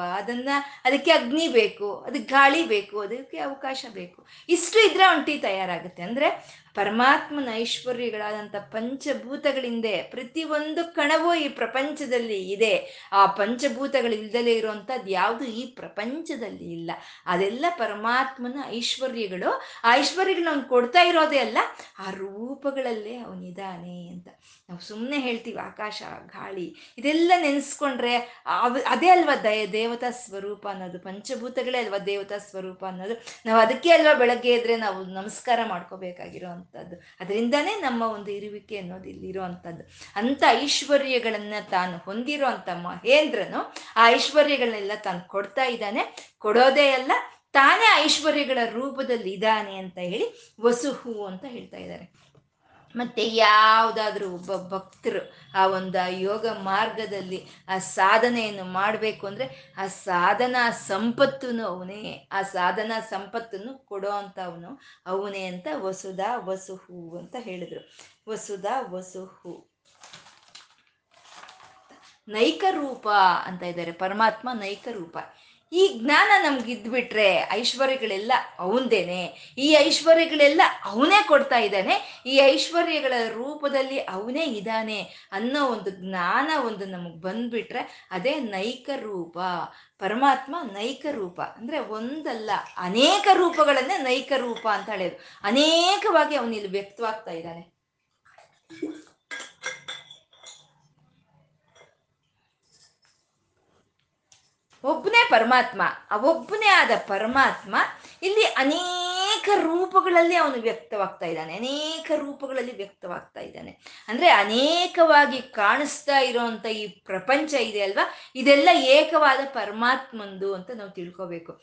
ಅದಕ್ಕೆ ಅಗ್ನಿ ಬೇಕು, ಅದಕ್ಕೆ ಗಾಳಿ ಬೇಕು, ಅದಕ್ಕೆ ಅವಕಾಶ ಬೇಕು. ಇಷ್ಟು ಇದ್ರೆ ಒಂದು ಟೀ ತಯಾರಾಗುತ್ತೆ. ಅಂದರೆ ಪರಮಾತ್ಮನ ಐಶ್ವರ್ಯಗಳಾದಂಥ ಪಂಚಭೂತಗಳಿಂದೆ ಪ್ರತಿಯೊಂದು ಕಣವೂ ಈ ಪ್ರಪಂಚದಲ್ಲಿ ಇದೆ. ಆ ಪಂಚಭೂತಗಳಿಲ್ದಲೇ ಇರುವಂಥದ್ದು ಯಾವುದು ಈ ಪ್ರಪಂಚದಲ್ಲಿ ಇಲ್ಲ. ಅದೆಲ್ಲ ಪರಮಾತ್ಮನ ಐಶ್ವರ್ಯಗಳು. ಆ ಐಶ್ವರ್ಯಗಳನ್ನ ಅವ್ನು ಕೊಡ್ತಾ ಇರೋದೇ ಅಲ್ಲ, ಆ ರೂಪಗಳಲ್ಲೇ ಅವನಿದ್ದಾನೆ ಅಂತ ನಾವು ಸುಮ್ಮನೆ ಹೇಳ್ತೀವಿ. ಆಕಾಶ, ಗಾಳಿ ಇದೆಲ್ಲ ನೆನೆಸ್ಕೊಂಡ್ರೆ ಅದೇ ಅಲ್ವಾ ದೇವತಾ ಸ್ವರೂಪ ಅನ್ನೋದು. ಪಂಚಭೂತಗಳೇ ಅಲ್ವಾ ದೇವತಾ ಸ್ವರೂಪ ಅನ್ನೋದು. ನಾವು ಅದಕ್ಕೆ ಅಲ್ವಾ ಬೆಳಗ್ಗೆ ಇದ್ರೆ ನಾವು ನಮಸ್ಕಾರ ಮಾಡ್ಕೋಬೇಕಾಗಿರೋ ಅಂಥದ್ದು. ಅದರಿಂದಾನೇ ನಮ್ಮ ಒಂದು ಇರುವಿಕೆ ಅನ್ನೋದು ಇಲ್ಲಿರೋ ಅಂಥದ್ದು. ಅಂಥ ಐಶ್ವರ್ಯಗಳನ್ನು ತಾನು ಹೊಂದಿರೋ ಅಂಥ ಮಹೇಂದ್ರನು ಆ ಐಶ್ವರ್ಯಗಳನ್ನೆಲ್ಲ ತಾನು ಕೊಡ್ತಾ ಇದ್ದಾನೆ. ಕೊಡೋದೇ ಅಲ್ಲ, ತಾನೇ ಐಶ್ವರ್ಯಗಳ ರೂಪದಲ್ಲಿ ಇದ್ದಾನೆ ಅಂತ ಹೇಳಿ ವಸುಹು ಅಂತ ಹೇಳ್ತಾ ಇದ್ದಾರೆ. ಮತ್ತೆ ಯಾವುದಾದ್ರೂ ಒಬ್ಬ ಭಕ್ತರು ಆ ಒಂದು ಯೋಗ ಮಾರ್ಗದಲ್ಲಿ ಆ ಸಾಧನೆಯನ್ನು ಮಾಡಬೇಕು ಅಂದರೆ ಆ ಸಾಧನಾ ಸಂಪತ್ತನ್ನು ಅವನೇ, ಆ ಸಾಧನಾ ಸಂಪತ್ತನ್ನು ಕೊಡೋ ಅಂತ ಅವನು ಅವನೇ ಅಂತ ವಸುಧಾ ವಸುಹು ಅಂತ ಹೇಳಿದರು. ವಸುಧಾ ವಸುಹು ನೈಕರೂಪ ಅಂತ ಇದ್ದಾರೆ. ಪರಮಾತ್ಮ ನೈಕರೂಪ. ಈ ಜ್ಞಾನ ನಮ್ಗಿದ್ಬಿಟ್ರೆ ಐಶ್ವರ್ಯಗಳೆಲ್ಲ ಅವನದೇನೆ, ಈ ಐಶ್ವರ್ಯಗಳೆಲ್ಲ ಅವನೇ ಕೊಡ್ತಾ ಇದ್ದಾನೆ, ಈ ಐಶ್ವರ್ಯಗಳ ರೂಪದಲ್ಲಿ ಅವನೇ ಇದ್ದಾನೆ ಅನ್ನೋ ಒಂದು ಜ್ಞಾನ ಒಂದು ನಮಗೆ ಬಂದ್ಬಿಟ್ರೆ ಅದೇ ನೈಕರೂಪ. ಪರಮಾತ್ಮ ನೈಕರೂಪ ಅಂದರೆ ಒಂದಲ್ಲ ಅನೇಕ ರೂಪಗಳನ್ನೇ ನೈಕರೂಪ ಅಂತ ಹೇಳೋದು. ಅನೇಕವಾಗಿ ಅವನಿಲ್ಲಿ ವ್ಯಕ್ತವಾಗ್ತಾ ಇದ್ದಾನೆ. ಒಬ್ಬನೇ ಪರಮಾತ್ಮ, ಆ ಒಬ್ಬನೇ ಆದ ಪರಮಾತ್ಮ ಇಲ್ಲಿ ಅನೇಕ ರೂಪಗಳಲ್ಲಿ ಅವನು ವ್ಯಕ್ತವಾಗ್ತಾ ಇದ್ದಾನೆ, ಅನೇಕ ರೂಪಗಳಲ್ಲಿ ವ್ಯಕ್ತವಾಗ್ತಾ ಇದ್ದಾನೆ. ಅಂದರೆ ಅನೇಕವಾಗಿ ಕಾಣಿಸ್ತಾ ಇರೋವಂಥ ಈ ಪ್ರಪಂಚ ಇದೆ ಅಲ್ವಾ, ಇದೆಲ್ಲ ಏಕವಾದ ಪರಮಾತ್ಮಂದು ಅಂತ ನಾವು ತಿಳ್ಕೋಬೇಕು.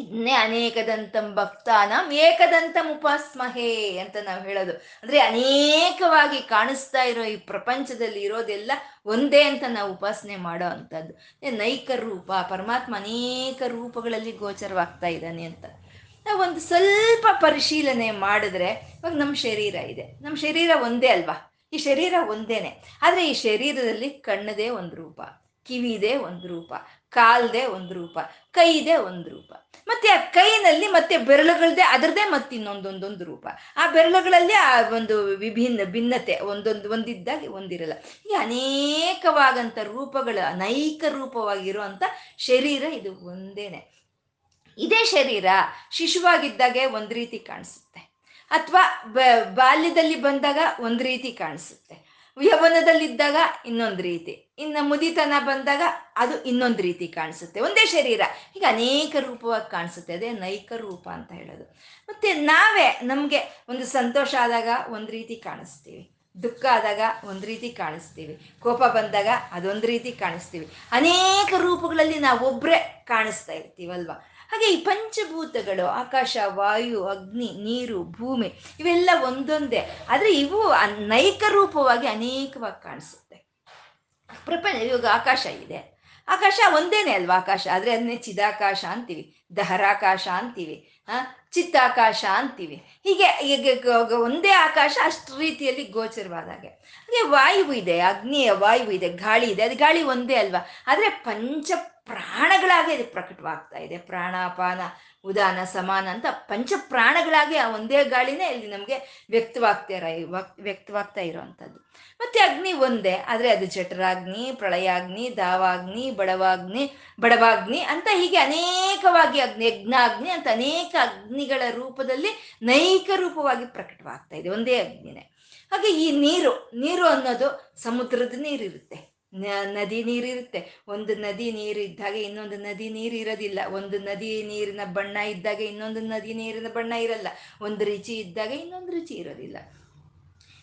ಇದನ್ನೇ ಅನೇಕದಂತಂ ಭಕ್ತಾನಾಂ ಏಕದಂತಂ ಉಪಾಸ್ಮಹೇ ಅಂತ ನಾವು ಹೇಳೋದು. ಅಂದರೆ ಅನೇಕವಾಗಿ ಕಾಣಿಸ್ತಾ ಇರೋ ಈ ಪ್ರಪಂಚದಲ್ಲಿ ಇರೋದೆಲ್ಲ ಒಂದೇ ಅಂತ ನಾವು ಉಪಾಸನೆ ಮಾಡೋ ಅಂಥದ್ದು ನೈಕರೂಪ. ಪರಮಾತ್ಮ ಅನೇಕ ರೂಪಗಳಲ್ಲಿ ಗೋಚರವಾಗ್ತಾ ಇದ್ದಾನೆ ಅಂತ ನಾವೊಂದು ಸ್ವಲ್ಪ ಪರಿಶೀಲನೆ ಮಾಡಿದ್ರೆ, ಇವಾಗ ನಮ್ಮ ಶರೀರ ಇದೆ, ನಮ್ಮ ಶರೀರ ಒಂದೇ ಅಲ್ವಾ, ಈ ಶರೀರ ಒಂದೇನೆ. ಆದರೆ ಈ ಶರೀರದಲ್ಲಿ ಕಣ್ಣದೇ ಒಂದು ರೂಪ, ಕಿವಿದೆ ಒಂದು ರೂಪ, ಕಾಲ್ದೆ ಒಂದು ರೂಪ, ಕೈದೆ ಒಂದು ರೂಪ, ಮತ್ತೆ ಆ ಕೈನಲ್ಲಿ ಮತ್ತೆ ಬೆರಳುಗಳದೆ ಅದರದೇ ಮತ್ತೆ ಇನ್ನೊಂದೊಂದೊಂದು ರೂಪ. ಆ ಬೆರಳುಗಳಲ್ಲಿ ಆ ಒಂದು ವಿಭಿನ್ನ ಭಿನ್ನತೆ ಒಂದಿದ್ದಾಗಿ ಒಂದಿರಲ್ಲ. ಈ ಅನೇಕವಾದಂಥ ರೂಪಗಳ ಅನೇಕ ರೂಪವಾಗಿರುವಂಥ ಶರೀರ ಇದು ಒಂದೇನೆ. ಇದೇ ಶರೀರ ಶಿಶುವಾಗಿದ್ದಾಗೆ ಒಂದು ರೀತಿ ಕಾಣಿಸುತ್ತೆ, ಅಥವಾ ಬಾಲ್ಯದಲ್ಲಿ ಬಂದಾಗ ಒಂದು ರೀತಿ ಕಾಣಿಸುತ್ತೆ, ಯೌವನದಲ್ಲಿದ್ದಾಗ ಇನ್ನೊಂದು ರೀತಿ, ಇನ್ನು ಮುದಿತನ ಬಂದಾಗ ಅದು ಇನ್ನೊಂದು ರೀತಿ ಕಾಣಿಸುತ್ತೆ. ಒಂದೇ ಶರೀರ ಹೀಗೆ ಅನೇಕ ರೂಪವಾಗಿ ಕಾಣಿಸುತ್ತೆ, ಅದೇ ನೈಕ ರೂಪ ಅಂತ ಹೇಳೋದು. ಮತ್ತೆ ನಾವೇ ನಮಗೆ ಒಂದು ಸಂತೋಷ ಆದಾಗ ಒಂದು ರೀತಿ ಕಾಣಿಸ್ತೀವಿ, ದುಃಖ ಆದಾಗ ಒಂದು ರೀತಿ ಕಾಣಿಸ್ತೀವಿ, ಕೋಪ ಬಂದಾಗ ಅದೊಂದು ರೀತಿ ಕಾಣಿಸ್ತೀವಿ. ಅನೇಕ ರೂಪಗಳಲ್ಲಿ ನಾವು ಒಬ್ಬರೇ ಕಾಣಿಸ್ತಾ ಇರ್ತೀವಲ್ವ. ಹಾಗೆ ಈ ಪಂಚಭೂತಗಳು ಆಕಾಶ, ವಾಯು, ಅಗ್ನಿ, ನೀರು, ಭೂಮಿ ಇವೆಲ್ಲ ಒಂದೊಂದೇ, ಆದರೆ ಇವು ಅನೇಕ ರೂಪವಾಗಿ ಅನೇಕವಾಗಿ ಕಾಣಿಸುತ್ತೆ. ಪ್ರಪಂಚ ಇವಾಗ ಆಕಾಶ ಇದೆ, ಆಕಾಶ ಒಂದೇನೆ ಅಲ್ವಾ ಆಕಾಶ, ಆದರೆ ಅದನ್ನೇ ಚಿದಾಕಾಶ ಅಂತೀವಿ, ದಹರಾಕಾಶ ಅಂತೀವಿ, ಚಿತ್ತಾಕಾಶ ಅಂತೀವಿ. ಹೀಗೆ ಈಗ ಒಂದೇ ಆಕಾಶ ಅಷ್ಟು ರೀತಿಯಲ್ಲಿ ಗೋಚರವಾದಾಗೆ. ಹಾಗೆ ವಾಯುವು ಇದೆ, ಅಗ್ನಿಯ ವಾಯುವು ಇದೆ, ಗಾಳಿ ಇದೆ, ಅದು ಗಾಳಿ ಒಂದೇ ಅಲ್ವಾ, ಆದರೆ ಪಂಚ ಪ್ರಾಣಗಳಾಗಿ ಅದು ಪ್ರಕಟವಾಗ್ತಾ ಇದೆ. ಪ್ರಾಣಾಪಾನ ಉದಾನ ಸಮಾನ ಅಂತ ಪಂಚ ಪ್ರಾಣಗಳಾಗಿ ಆ ಒಂದೇ ಗಾಳಿನೇ ಇಲ್ಲಿ ನಮಗೆ ವ್ಯಕ್ತವಾಗ್ತಾ ಇರೋವಂಥದ್ದು. ಮತ್ತೆ ಅಗ್ನಿ ಒಂದೇ, ಆದರೆ ಅದು ಜಠರಾಗ್ನಿ, ಪ್ರಳಯಾಗ್ನಿ, ದಾವಾಗ್ನಿ, ಬಡವಾಗ್ನಿ ಅಂತ ಹೀಗೆ ಅನೇಕವಾಗಿ ಅಗ್ನಿ, ಯಜ್ಞಾಗ್ನಿ ಅಂತ ಅನೇಕ ಅಗ್ನಿಗಳ ರೂಪದಲ್ಲಿ ನೈಕ ರೂಪವಾಗಿ ಪ್ರಕಟವಾಗ್ತಾ ಇದೆ, ಒಂದೇ ಅಗ್ನಿನೇ. ಹಾಗೆ ಈ ನೀರು, ನೀರು ಅನ್ನೋದು ಸಮುದ್ರದ ನೀರಿರುತ್ತೆ, ನದಿ ನೀರಿರುತ್ತೆ. ಒಂದು ನದಿ ನೀರಿದ್ದಾಗೆ ಇನ್ನೊಂದು ನದಿ ನೀರು ಇರೋದಿಲ್ಲ, ಒಂದು ನದಿ ನೀರಿನ ಬಣ್ಣ ಇದ್ದಾಗೆ ಇನ್ನೊಂದು ನದಿ ನೀರಿನ ಬಣ್ಣ ಇರಲ್ಲ, ಒಂದು ರುಚಿ ಇದ್ದಾಗೆ ಇನ್ನೊಂದು ರುಚಿ ಇರೋದಿಲ್ಲ.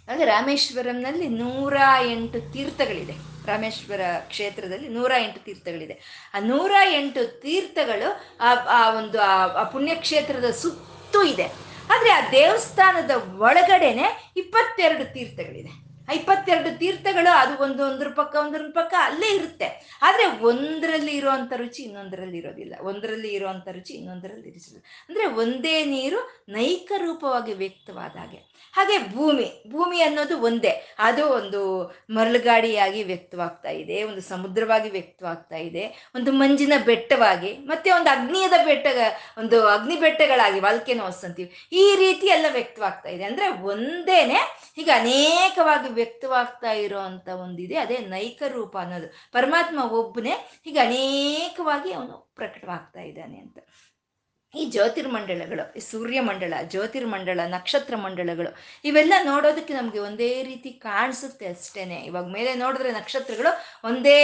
ಹಾಗೆ ರಾಮೇಶ್ವರಂನಲ್ಲಿ 108 ತೀರ್ಥಗಳಿದೆ. ರಾಮೇಶ್ವರ ಕ್ಷೇತ್ರದಲ್ಲಿ 108 ತೀರ್ಥಗಳಿದೆ. ಆ 108 ತೀರ್ಥಗಳು ಆ ಒಂದು ಆ ಪುಣ್ಯಕ್ಷೇತ್ರದ ಸುತ್ತೂ ಇದೆ. ಆದರೆ ಆ ದೇವಸ್ಥಾನದ ಒಳಗಡೆನೆ 22 ತೀರ್ಥಗಳಿದೆ. 22 ತೀರ್ಥಗಳು ಅದು ಒಂದ್ರ ಪಕ್ಕ ಅಲ್ಲೇ ಇರುತ್ತೆ. ಆದ್ರೆ ಒಂದರಲ್ಲಿ ಇರುವಂತ ರುಚಿ ಇನ್ನೊಂದರಲ್ಲಿ ಇರೋದಿಲ್ಲ, ಒಂದರಲ್ಲಿ ಇರುವಂತ ರುಚಿ ಇನ್ನೊಂದರಲ್ಲಿ ಇರಿಸಿಲ್ಲ. ಅಂದ್ರೆ ಒಂದೇ ನೀರು ನೈಕ ರೂಪವಾಗಿ ವ್ಯಕ್ತವಾದ ಹಾಗೆ. ಹಾಗೆ ಭೂಮಿ ಅನ್ನೋದು ಒಂದೇ, ಅದು ಒಂದು ಮರಳುಗಾಡಿಯಾಗಿ ವ್ಯಕ್ತವಾಗ್ತಾ ಇದೆ, ಒಂದು ಸಮುದ್ರವಾಗಿ ವ್ಯಕ್ತವಾಗ್ತಾ ಇದೆ, ಒಂದು ಮಂಜಿನ ಬೆಟ್ಟವಾಗಿ, ಮತ್ತೆ ಒಂದು ಅಗ್ನಿ ಬೆಟ್ಟಗಳಾಗಿ ವಾಲ್ಕೆನೋಸ್ ಅಂತೀವಿ, ಈ ರೀತಿ ಎಲ್ಲ ವ್ಯಕ್ತವಾಗ್ತಾ ಇದೆ. ಅಂದ್ರೆ ಒಂದೇನೆ ಹೀಗೆ ಅನೇಕವಾಗಿ ವ್ಯಕ್ತವಾಗ್ತಾ ಇರೋಂಥ ಒಂದಿದೆ, ಅದೇ ನೈಕ ರೂಪ ಅನ್ನೋದು. ಪರಮಾತ್ಮ ಒಬ್ಬನೇ ಹೀಗೆ ಅನೇಕವಾಗಿ ಅವನು ಪ್ರಕಟವಾಗ್ತಾ ಇದ್ದಾನೆ ಅಂತ. ಈ ಜ್ಯೋತಿರ್ಮಂಡಲಗಳು, ಈ ಸೂರ್ಯಮಂಡಲ, ಜ್ಯೋತಿರ್ಮಂಡಲ, ನಕ್ಷತ್ರ ಮಂಡಲಗಳು ಇವೆಲ್ಲ ನೋಡೋದಕ್ಕೆ ನಮಗೆ ಒಂದೇ ರೀತಿ ಕಾಣಿಸುತ್ತೆ ಅಷ್ಟೇನೆ. ಇವಾಗ ಮೇಲೆ ನೋಡಿದ್ರೆ ನಕ್ಷತ್ರಗಳು ಒಂದೇ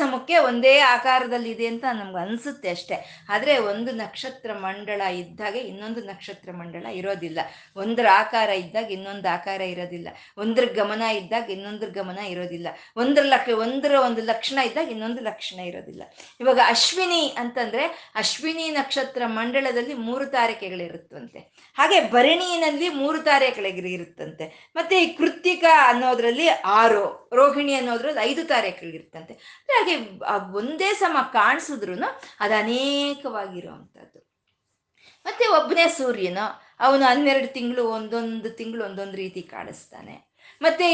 ಸಮಕ್ಕೆ ಒಂದೇ ಆಕಾರದಲ್ಲಿ ಇದೆ ಅಂತ ನಮ್ಗೆ ಅನಿಸುತ್ತೆ ಅಷ್ಟೇ. ಆದರೆ ಒಂದು ನಕ್ಷತ್ರ ಮಂಡಳ ಇದ್ದಾಗೆ ಇನ್ನೊಂದು ನಕ್ಷತ್ರ ಮಂಡಳ ಇರೋದಿಲ್ಲ, ಒಂದರ ಆಕಾರ ಇದ್ದಾಗ ಇನ್ನೊಂದು ಆಕಾರ ಇರೋದಿಲ್ಲ, ಒಂದರ ಗಮನ ಇದ್ದಾಗ ಇನ್ನೊಂದರ ಗಮನ ಇರೋದಿಲ್ಲ, ಒಂದರ ಒಂದು ಲಕ್ಷಣ ಇದ್ದಾಗ ಇನ್ನೊಂದು ಲಕ್ಷಣ ಇರೋದಿಲ್ಲ. ಇವಾಗ ಅಶ್ವಿನಿ ಅಂತಂದ್ರೆ ಅಶ್ವಿನಿ ನಕ್ಷತ್ರ ಮಂಡಳ ದಲ್ಲಿ 3 ತಾರಕೆಗಳಿರುತ್ತಂತೆ, ಹಾಗೆ ಭರಣಿಯಲ್ಲಿ 3 ತಾರಕೆಗಳಿರುತ್ತಂತೆ, ಮತ್ತೆ ಈ ಕೃತ್ತಿಕ ಅನ್ನೋದ್ರಲ್ಲಿ 6, ರೋಹಿಣಿ ಅನ್ನೋದ್ರಲ್ಲಿ 5 ತಾರಕೆಗಳಿರುತ್ತಂತೆ. ಹಾಗೆ ಒಂದೇ ಸಮ ಕಾಣಿಸಿದ್ರು ಅದು ಅನೇಕವಾಗಿರುವಂತದ್ದು. ಮತ್ತೆ ಒಬ್ಬನೇ ಸೂರ್ಯನ ಅವನು 12 ತಿಂಗಳು ಒಂದೊಂದು ರೀತಿ ಕಾಣಿಸ್ತಾನೆ, ಮತ್ತೆ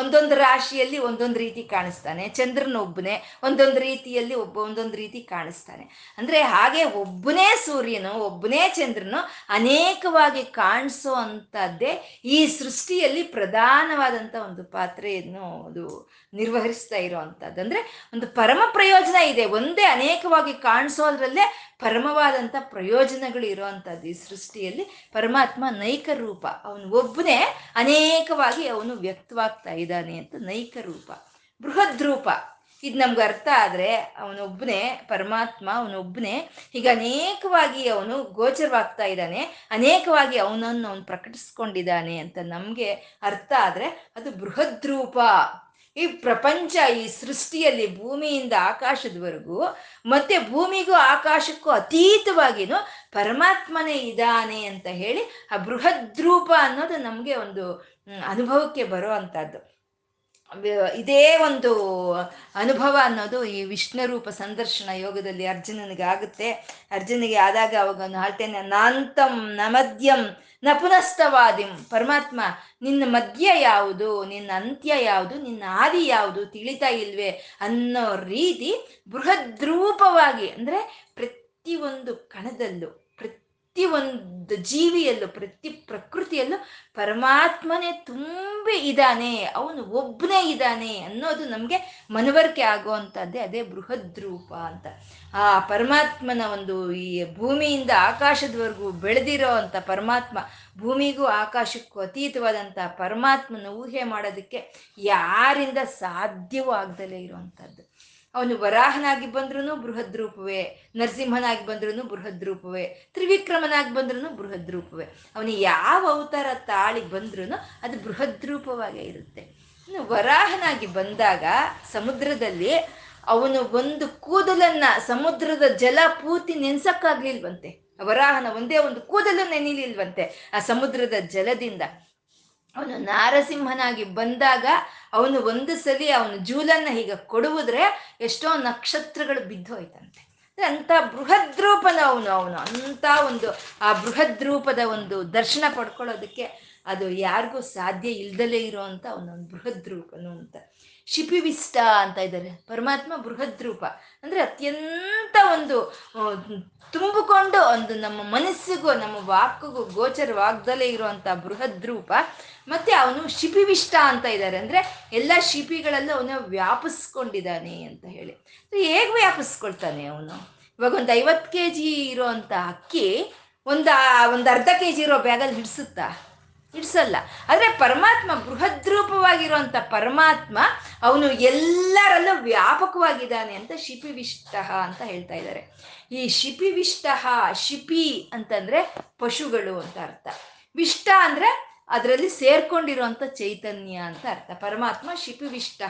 ಒಂದೊಂದು ರಾಶಿಯಲ್ಲಿ ಒಂದೊಂದು ರೀತಿ ಕಾಣಿಸ್ತಾನೆ, ಚಂದ್ರನ ಒಬ್ಬನೇ ಒಂದೊಂದು ರೀತಿಯಲ್ಲಿ ಒಂದೊಂದು ರೀತಿ ಕಾಣಿಸ್ತಾನೆ. ಅಂದ್ರೆ ಹಾಗೆ ಒಬ್ಬನೇ ಸೂರ್ಯನು ಒಬ್ಬನೇ ಚಂದ್ರನು ಅನೇಕವಾಗಿ ಕಾಣಿಸೋ ಅಂತದ್ದೇ ಈ ಸೃಷ್ಟಿಯಲ್ಲಿ ಪ್ರಧಾನವಾದಂಥ ಒಂದು ಪಾತ್ರೆಯನ್ನು ಅದು ನಿರ್ವಹಿಸ್ತಾ ಇರೋವಂಥದ್ದು. ಅಂದ್ರೆ ಒಂದು ಪರಮ ಪ್ರಯೋಜನ ಇದೆ, ಒಂದೇ ಅನೇಕವಾಗಿ ಕಾಣಿಸೋದ್ರಲ್ಲೇ ಪರಮವಾದಂಥ ಪ್ರಯೋಜನಗಳು ಇರುವಂಥದ್ದು. ಈ ಸೃಷ್ಟಿಯಲ್ಲಿ ಪರಮಾತ್ಮ ನೈಕ ರೂಪ, ಅವನು ಒಬ್ಬನೇ ಅನೇಕವಾಗಿ ಅವನು ವ್ಯಕ್ತವಾಗ್ತಾ ಇದ್ದಾನೆ ಅಂತ ನೈಕ ರೂಪ. ಬೃಹದ್ ರೂಪ ಇದು ನಮ್ಗೆ ಅರ್ಥ ಆದರೆ ಅವನೊಬ್ಬನೇ ಪರಮಾತ್ಮ, ಅವನೊಬ್ಬನೇ ಹೀಗೆ ಅನೇಕವಾಗಿ ಅವನು ಗೋಚರವಾಗ್ತಾ ಇದ್ದಾನೆ, ಅನೇಕವಾಗಿ ಅವನನ್ನು ಪ್ರಕಟಿಸ್ಕೊಂಡಿದ್ದಾನೆ ಅಂತ ನಮಗೆ ಅರ್ಥ ಆದರೆ ಅದು ಬೃಹದ್ ರೂಪ. ಈ ಪ್ರಪಂಚ, ಈ ಸೃಷ್ಟಿಯಲ್ಲಿ ಭೂಮಿಯಿಂದ ಆಕಾಶದವರೆಗೂ ಮತ್ತೆ ಭೂಮಿಗೂ ಆಕಾಶಕ್ಕೂ ಅತೀತವಾಗಿಯೂ ಪರಮಾತ್ಮನೇ ಇದ್ದಾನೆ ಅಂತ ಹೇಳಿ ಆ ಬೃಹದ್ ರೂಪ ಅನ್ನೋದು ನಮಗೆ ಒಂದು ಅನುಭವಕ್ಕೆ ಬರೋ ಅಂಥದ್ದು. ಇದೇ ಒಂದು ಅನುಭವ ಅನ್ನೋದು ಈ ವಿಷ್ಣು ರೂಪ ಸಂದರ್ಶನ ಯೋಗದಲ್ಲಿ ಅರ್ಜುನನಿಗೆ ಆಗುತ್ತೆ. ಅರ್ಜುನಿಗೆ ಆದಾಗ ಅವಾಗ ಅವನು ಹೇಳ್ತೇನೆ, ನಾಂತಂ ನಮದ್ಯಂ ನ ಪುನಸ್ತವಾದಿಂ, ಪರಮಾತ್ಮ ನಿನ್ನ ಮಧ್ಯ ಯಾವುದು, ನಿನ್ನ ಅಂತ್ಯ ಯಾವುದು, ನಿನ್ನ ಆದಿ ಯಾವುದು ತಿಳಿತಾ ಇಲ್ವೇ ಅನ್ನೋ ರೀತಿ ಬೃಹದ್ರೂಪವಾಗಿ, ಅಂದರೆ ಪ್ರತಿಯೊಂದು ಕಣದಲ್ಲೂ ಪ್ರತಿಯೊಂದು ಜೀವಿಯಲ್ಲೂ ಪ್ರತಿ ಪ್ರಕೃತಿಯಲ್ಲೂ ಪರಮಾತ್ಮನೇ ತುಂಬಿ ಇದ್ದಾನೆ, ಅವನು ಒಬ್ಬನೇ ಇದ್ದಾನೆ ಅನ್ನೋದು ನಮಗೆ ಮನವರಿಕೆ ಆಗುವಂಥದ್ದೇ ಅದೇ ಬೃಹದ್ ರೂಪ ಅಂತ. ಆ ಪರಮಾತ್ಮನ ಒಂದು ಈ ಭೂಮಿಯಿಂದ ಆಕಾಶದವರೆಗೂ ಬೆಳೆದಿರೋ ಅಂಥ ಪರಮಾತ್ಮ, ಭೂಮಿಗೂ ಆಕಾಶಕ್ಕೂ ಅತೀತವಾದಂಥ ಪರಮಾತ್ಮನ ಊಹೆ ಮಾಡೋದಕ್ಕೆ ಯಾರಿಂದ ಸಾಧ್ಯವೂ ಆಗದಲ್ಲೇ ಇರುವಂಥದ್ದು. ಅವನು ವರಾಹನಾಗಿ ಬಂದ್ರೂ ಬೃಹದ್ ರೂಪವೇ, ನರಸಿಂಹನಾಗಿ ಬಂದ್ರೂ ಬೃಹದ್ ರೂಪವೇ, ತ್ರಿವಿಕ್ರಮನಾಗಿ ಬಂದ್ರೂ ಬೃಹದ್ ರೂಪವೇ, ಅವನು ಯಾವ ಅವತಾರ ತಾಳಿ ಬಂದ್ರೂ ಅದು ಬೃಹದ್ ರೂಪವಾಗೇ ಇರುತ್ತೆ. ಇನ್ನು ವರಾಹನಾಗಿ ಬಂದಾಗ ಸಮುದ್ರದಲ್ಲಿ ಅವನು ಒಂದು ಕೂದಲನ್ನ ಸಮುದ್ರದ ಜಲ ಪೂರ್ತಿ ನೆನೆಸಕ್ಕಾಗ್ಲಿಲ್ವಂತೆ, ವರಾಹನ ಒಂದೇ ಒಂದು ಕೂದಲು ನೆನಿಲಿಲ್ವಂತೆ ಆ ಸಮುದ್ರದ ಜಲದಿಂದ. ಅವನು ನಾರಸಿಂಹನಾಗಿ ಬಂದಾಗ ಅವನು ಒಂದು ಸಲಿ ಅವನು ಜೂಲನ್ನ ಹೀಗೆ ಕೊಡುವುದ್ರೆ ಎಷ್ಟೋ ನಕ್ಷತ್ರಗಳು ಬಿದ್ದೋಯ್ತಂತೆ. ಅಂಥ ಬೃಹದ್ ರೂಪನ ಅವನು ಅಂಥ ಒಂದು ಆ ಬೃಹದ್ ರೂಪದ ಒಂದು ದರ್ಶನ ಪಡ್ಕೊಳ್ಳೋದಕ್ಕೆ ಅದು ಯಾರಿಗೂ ಸಾಧ್ಯ ಇಲ್ದಲೇ ಇರೋವಂಥ ಅವನೊಂದು ಬೃಹದ್ ರೂಪನು ಅಂತ. ಶಿಪಿವಿಷ್ಟ ಅಂತ ಇದ್ದಾರೆ, ಪರಮಾತ್ಮ ಬೃಹದ್ ರೂಪ ಅಂದರೆ ಅತ್ಯಂತ ಒಂದು ತುಂಬಿಕೊಂಡು ಒಂದು ನಮ್ಮ ಮನಸ್ಸಿಗೂ ನಮ್ಮ ವಾಕಿಗೂ ಗೋಚರವಾಗ್ದಲೇ ಇರುವಂಥ ಬೃಹದ್ ರೂಪ. ಮತ್ತು ಅವನು ಶಿಪಿವಿಷ್ಟ ಅಂತ ಇದ್ದಾರೆ, ಅಂದರೆ ಎಲ್ಲ ಶಿಪಿಗಳಲ್ಲೂ ಅವನು ವ್ಯಾಪಿಸ್ಕೊಂಡಿದ್ದಾನೆ ಅಂತ ಹೇಳಿ. ಹೇಗೆ ವ್ಯಾಪಿಸ್ಕೊಳ್ತಾನೆ ಅವನು? ಇವಾಗ ಒಂದು 50 kg ಇರೋ ಅಂಥ ಅಕ್ಕಿ ಒಂದು ಅರ್ಧ kg ಇರೋ ಬ್ಯಾಗಲ್ಲಿ ಹಿಡಿಸುತ್ತಾ? ಹಿಡಿಸಲ್ಲ. ಆದರೆ ಪರಮಾತ್ಮ ಬೃಹದ್ ರೂಪವಾಗಿರುವಂಥ ಪರಮಾತ್ಮ ಅವನು ಎಲ್ಲರಲ್ಲೂ ವ್ಯಾಪಕವಾಗಿದ್ದಾನೆ ಅಂತ ಶಿಪಿವಿಷ್ಟ ಅಂತ ಹೇಳ್ತಾ ಇದ್ದಾರೆ. ಈ ಶಿಪಿವಿಷ್ಟ, ಶಿಪಿ ಅಂತಂದರೆ ಪಶುಗಳು ಅಂತ ಅರ್ಥ, ವಿಷ್ಟ ಅಂದರೆ ಅದರಲ್ಲಿ ಸೇರ್ಕೊಂಡಿರುವಂಥ ಚೈತನ್ಯ ಅಂತ ಅರ್ಥ. ಪರಮಾತ್ಮ ಶಿಪಿವಿಷ್ಟ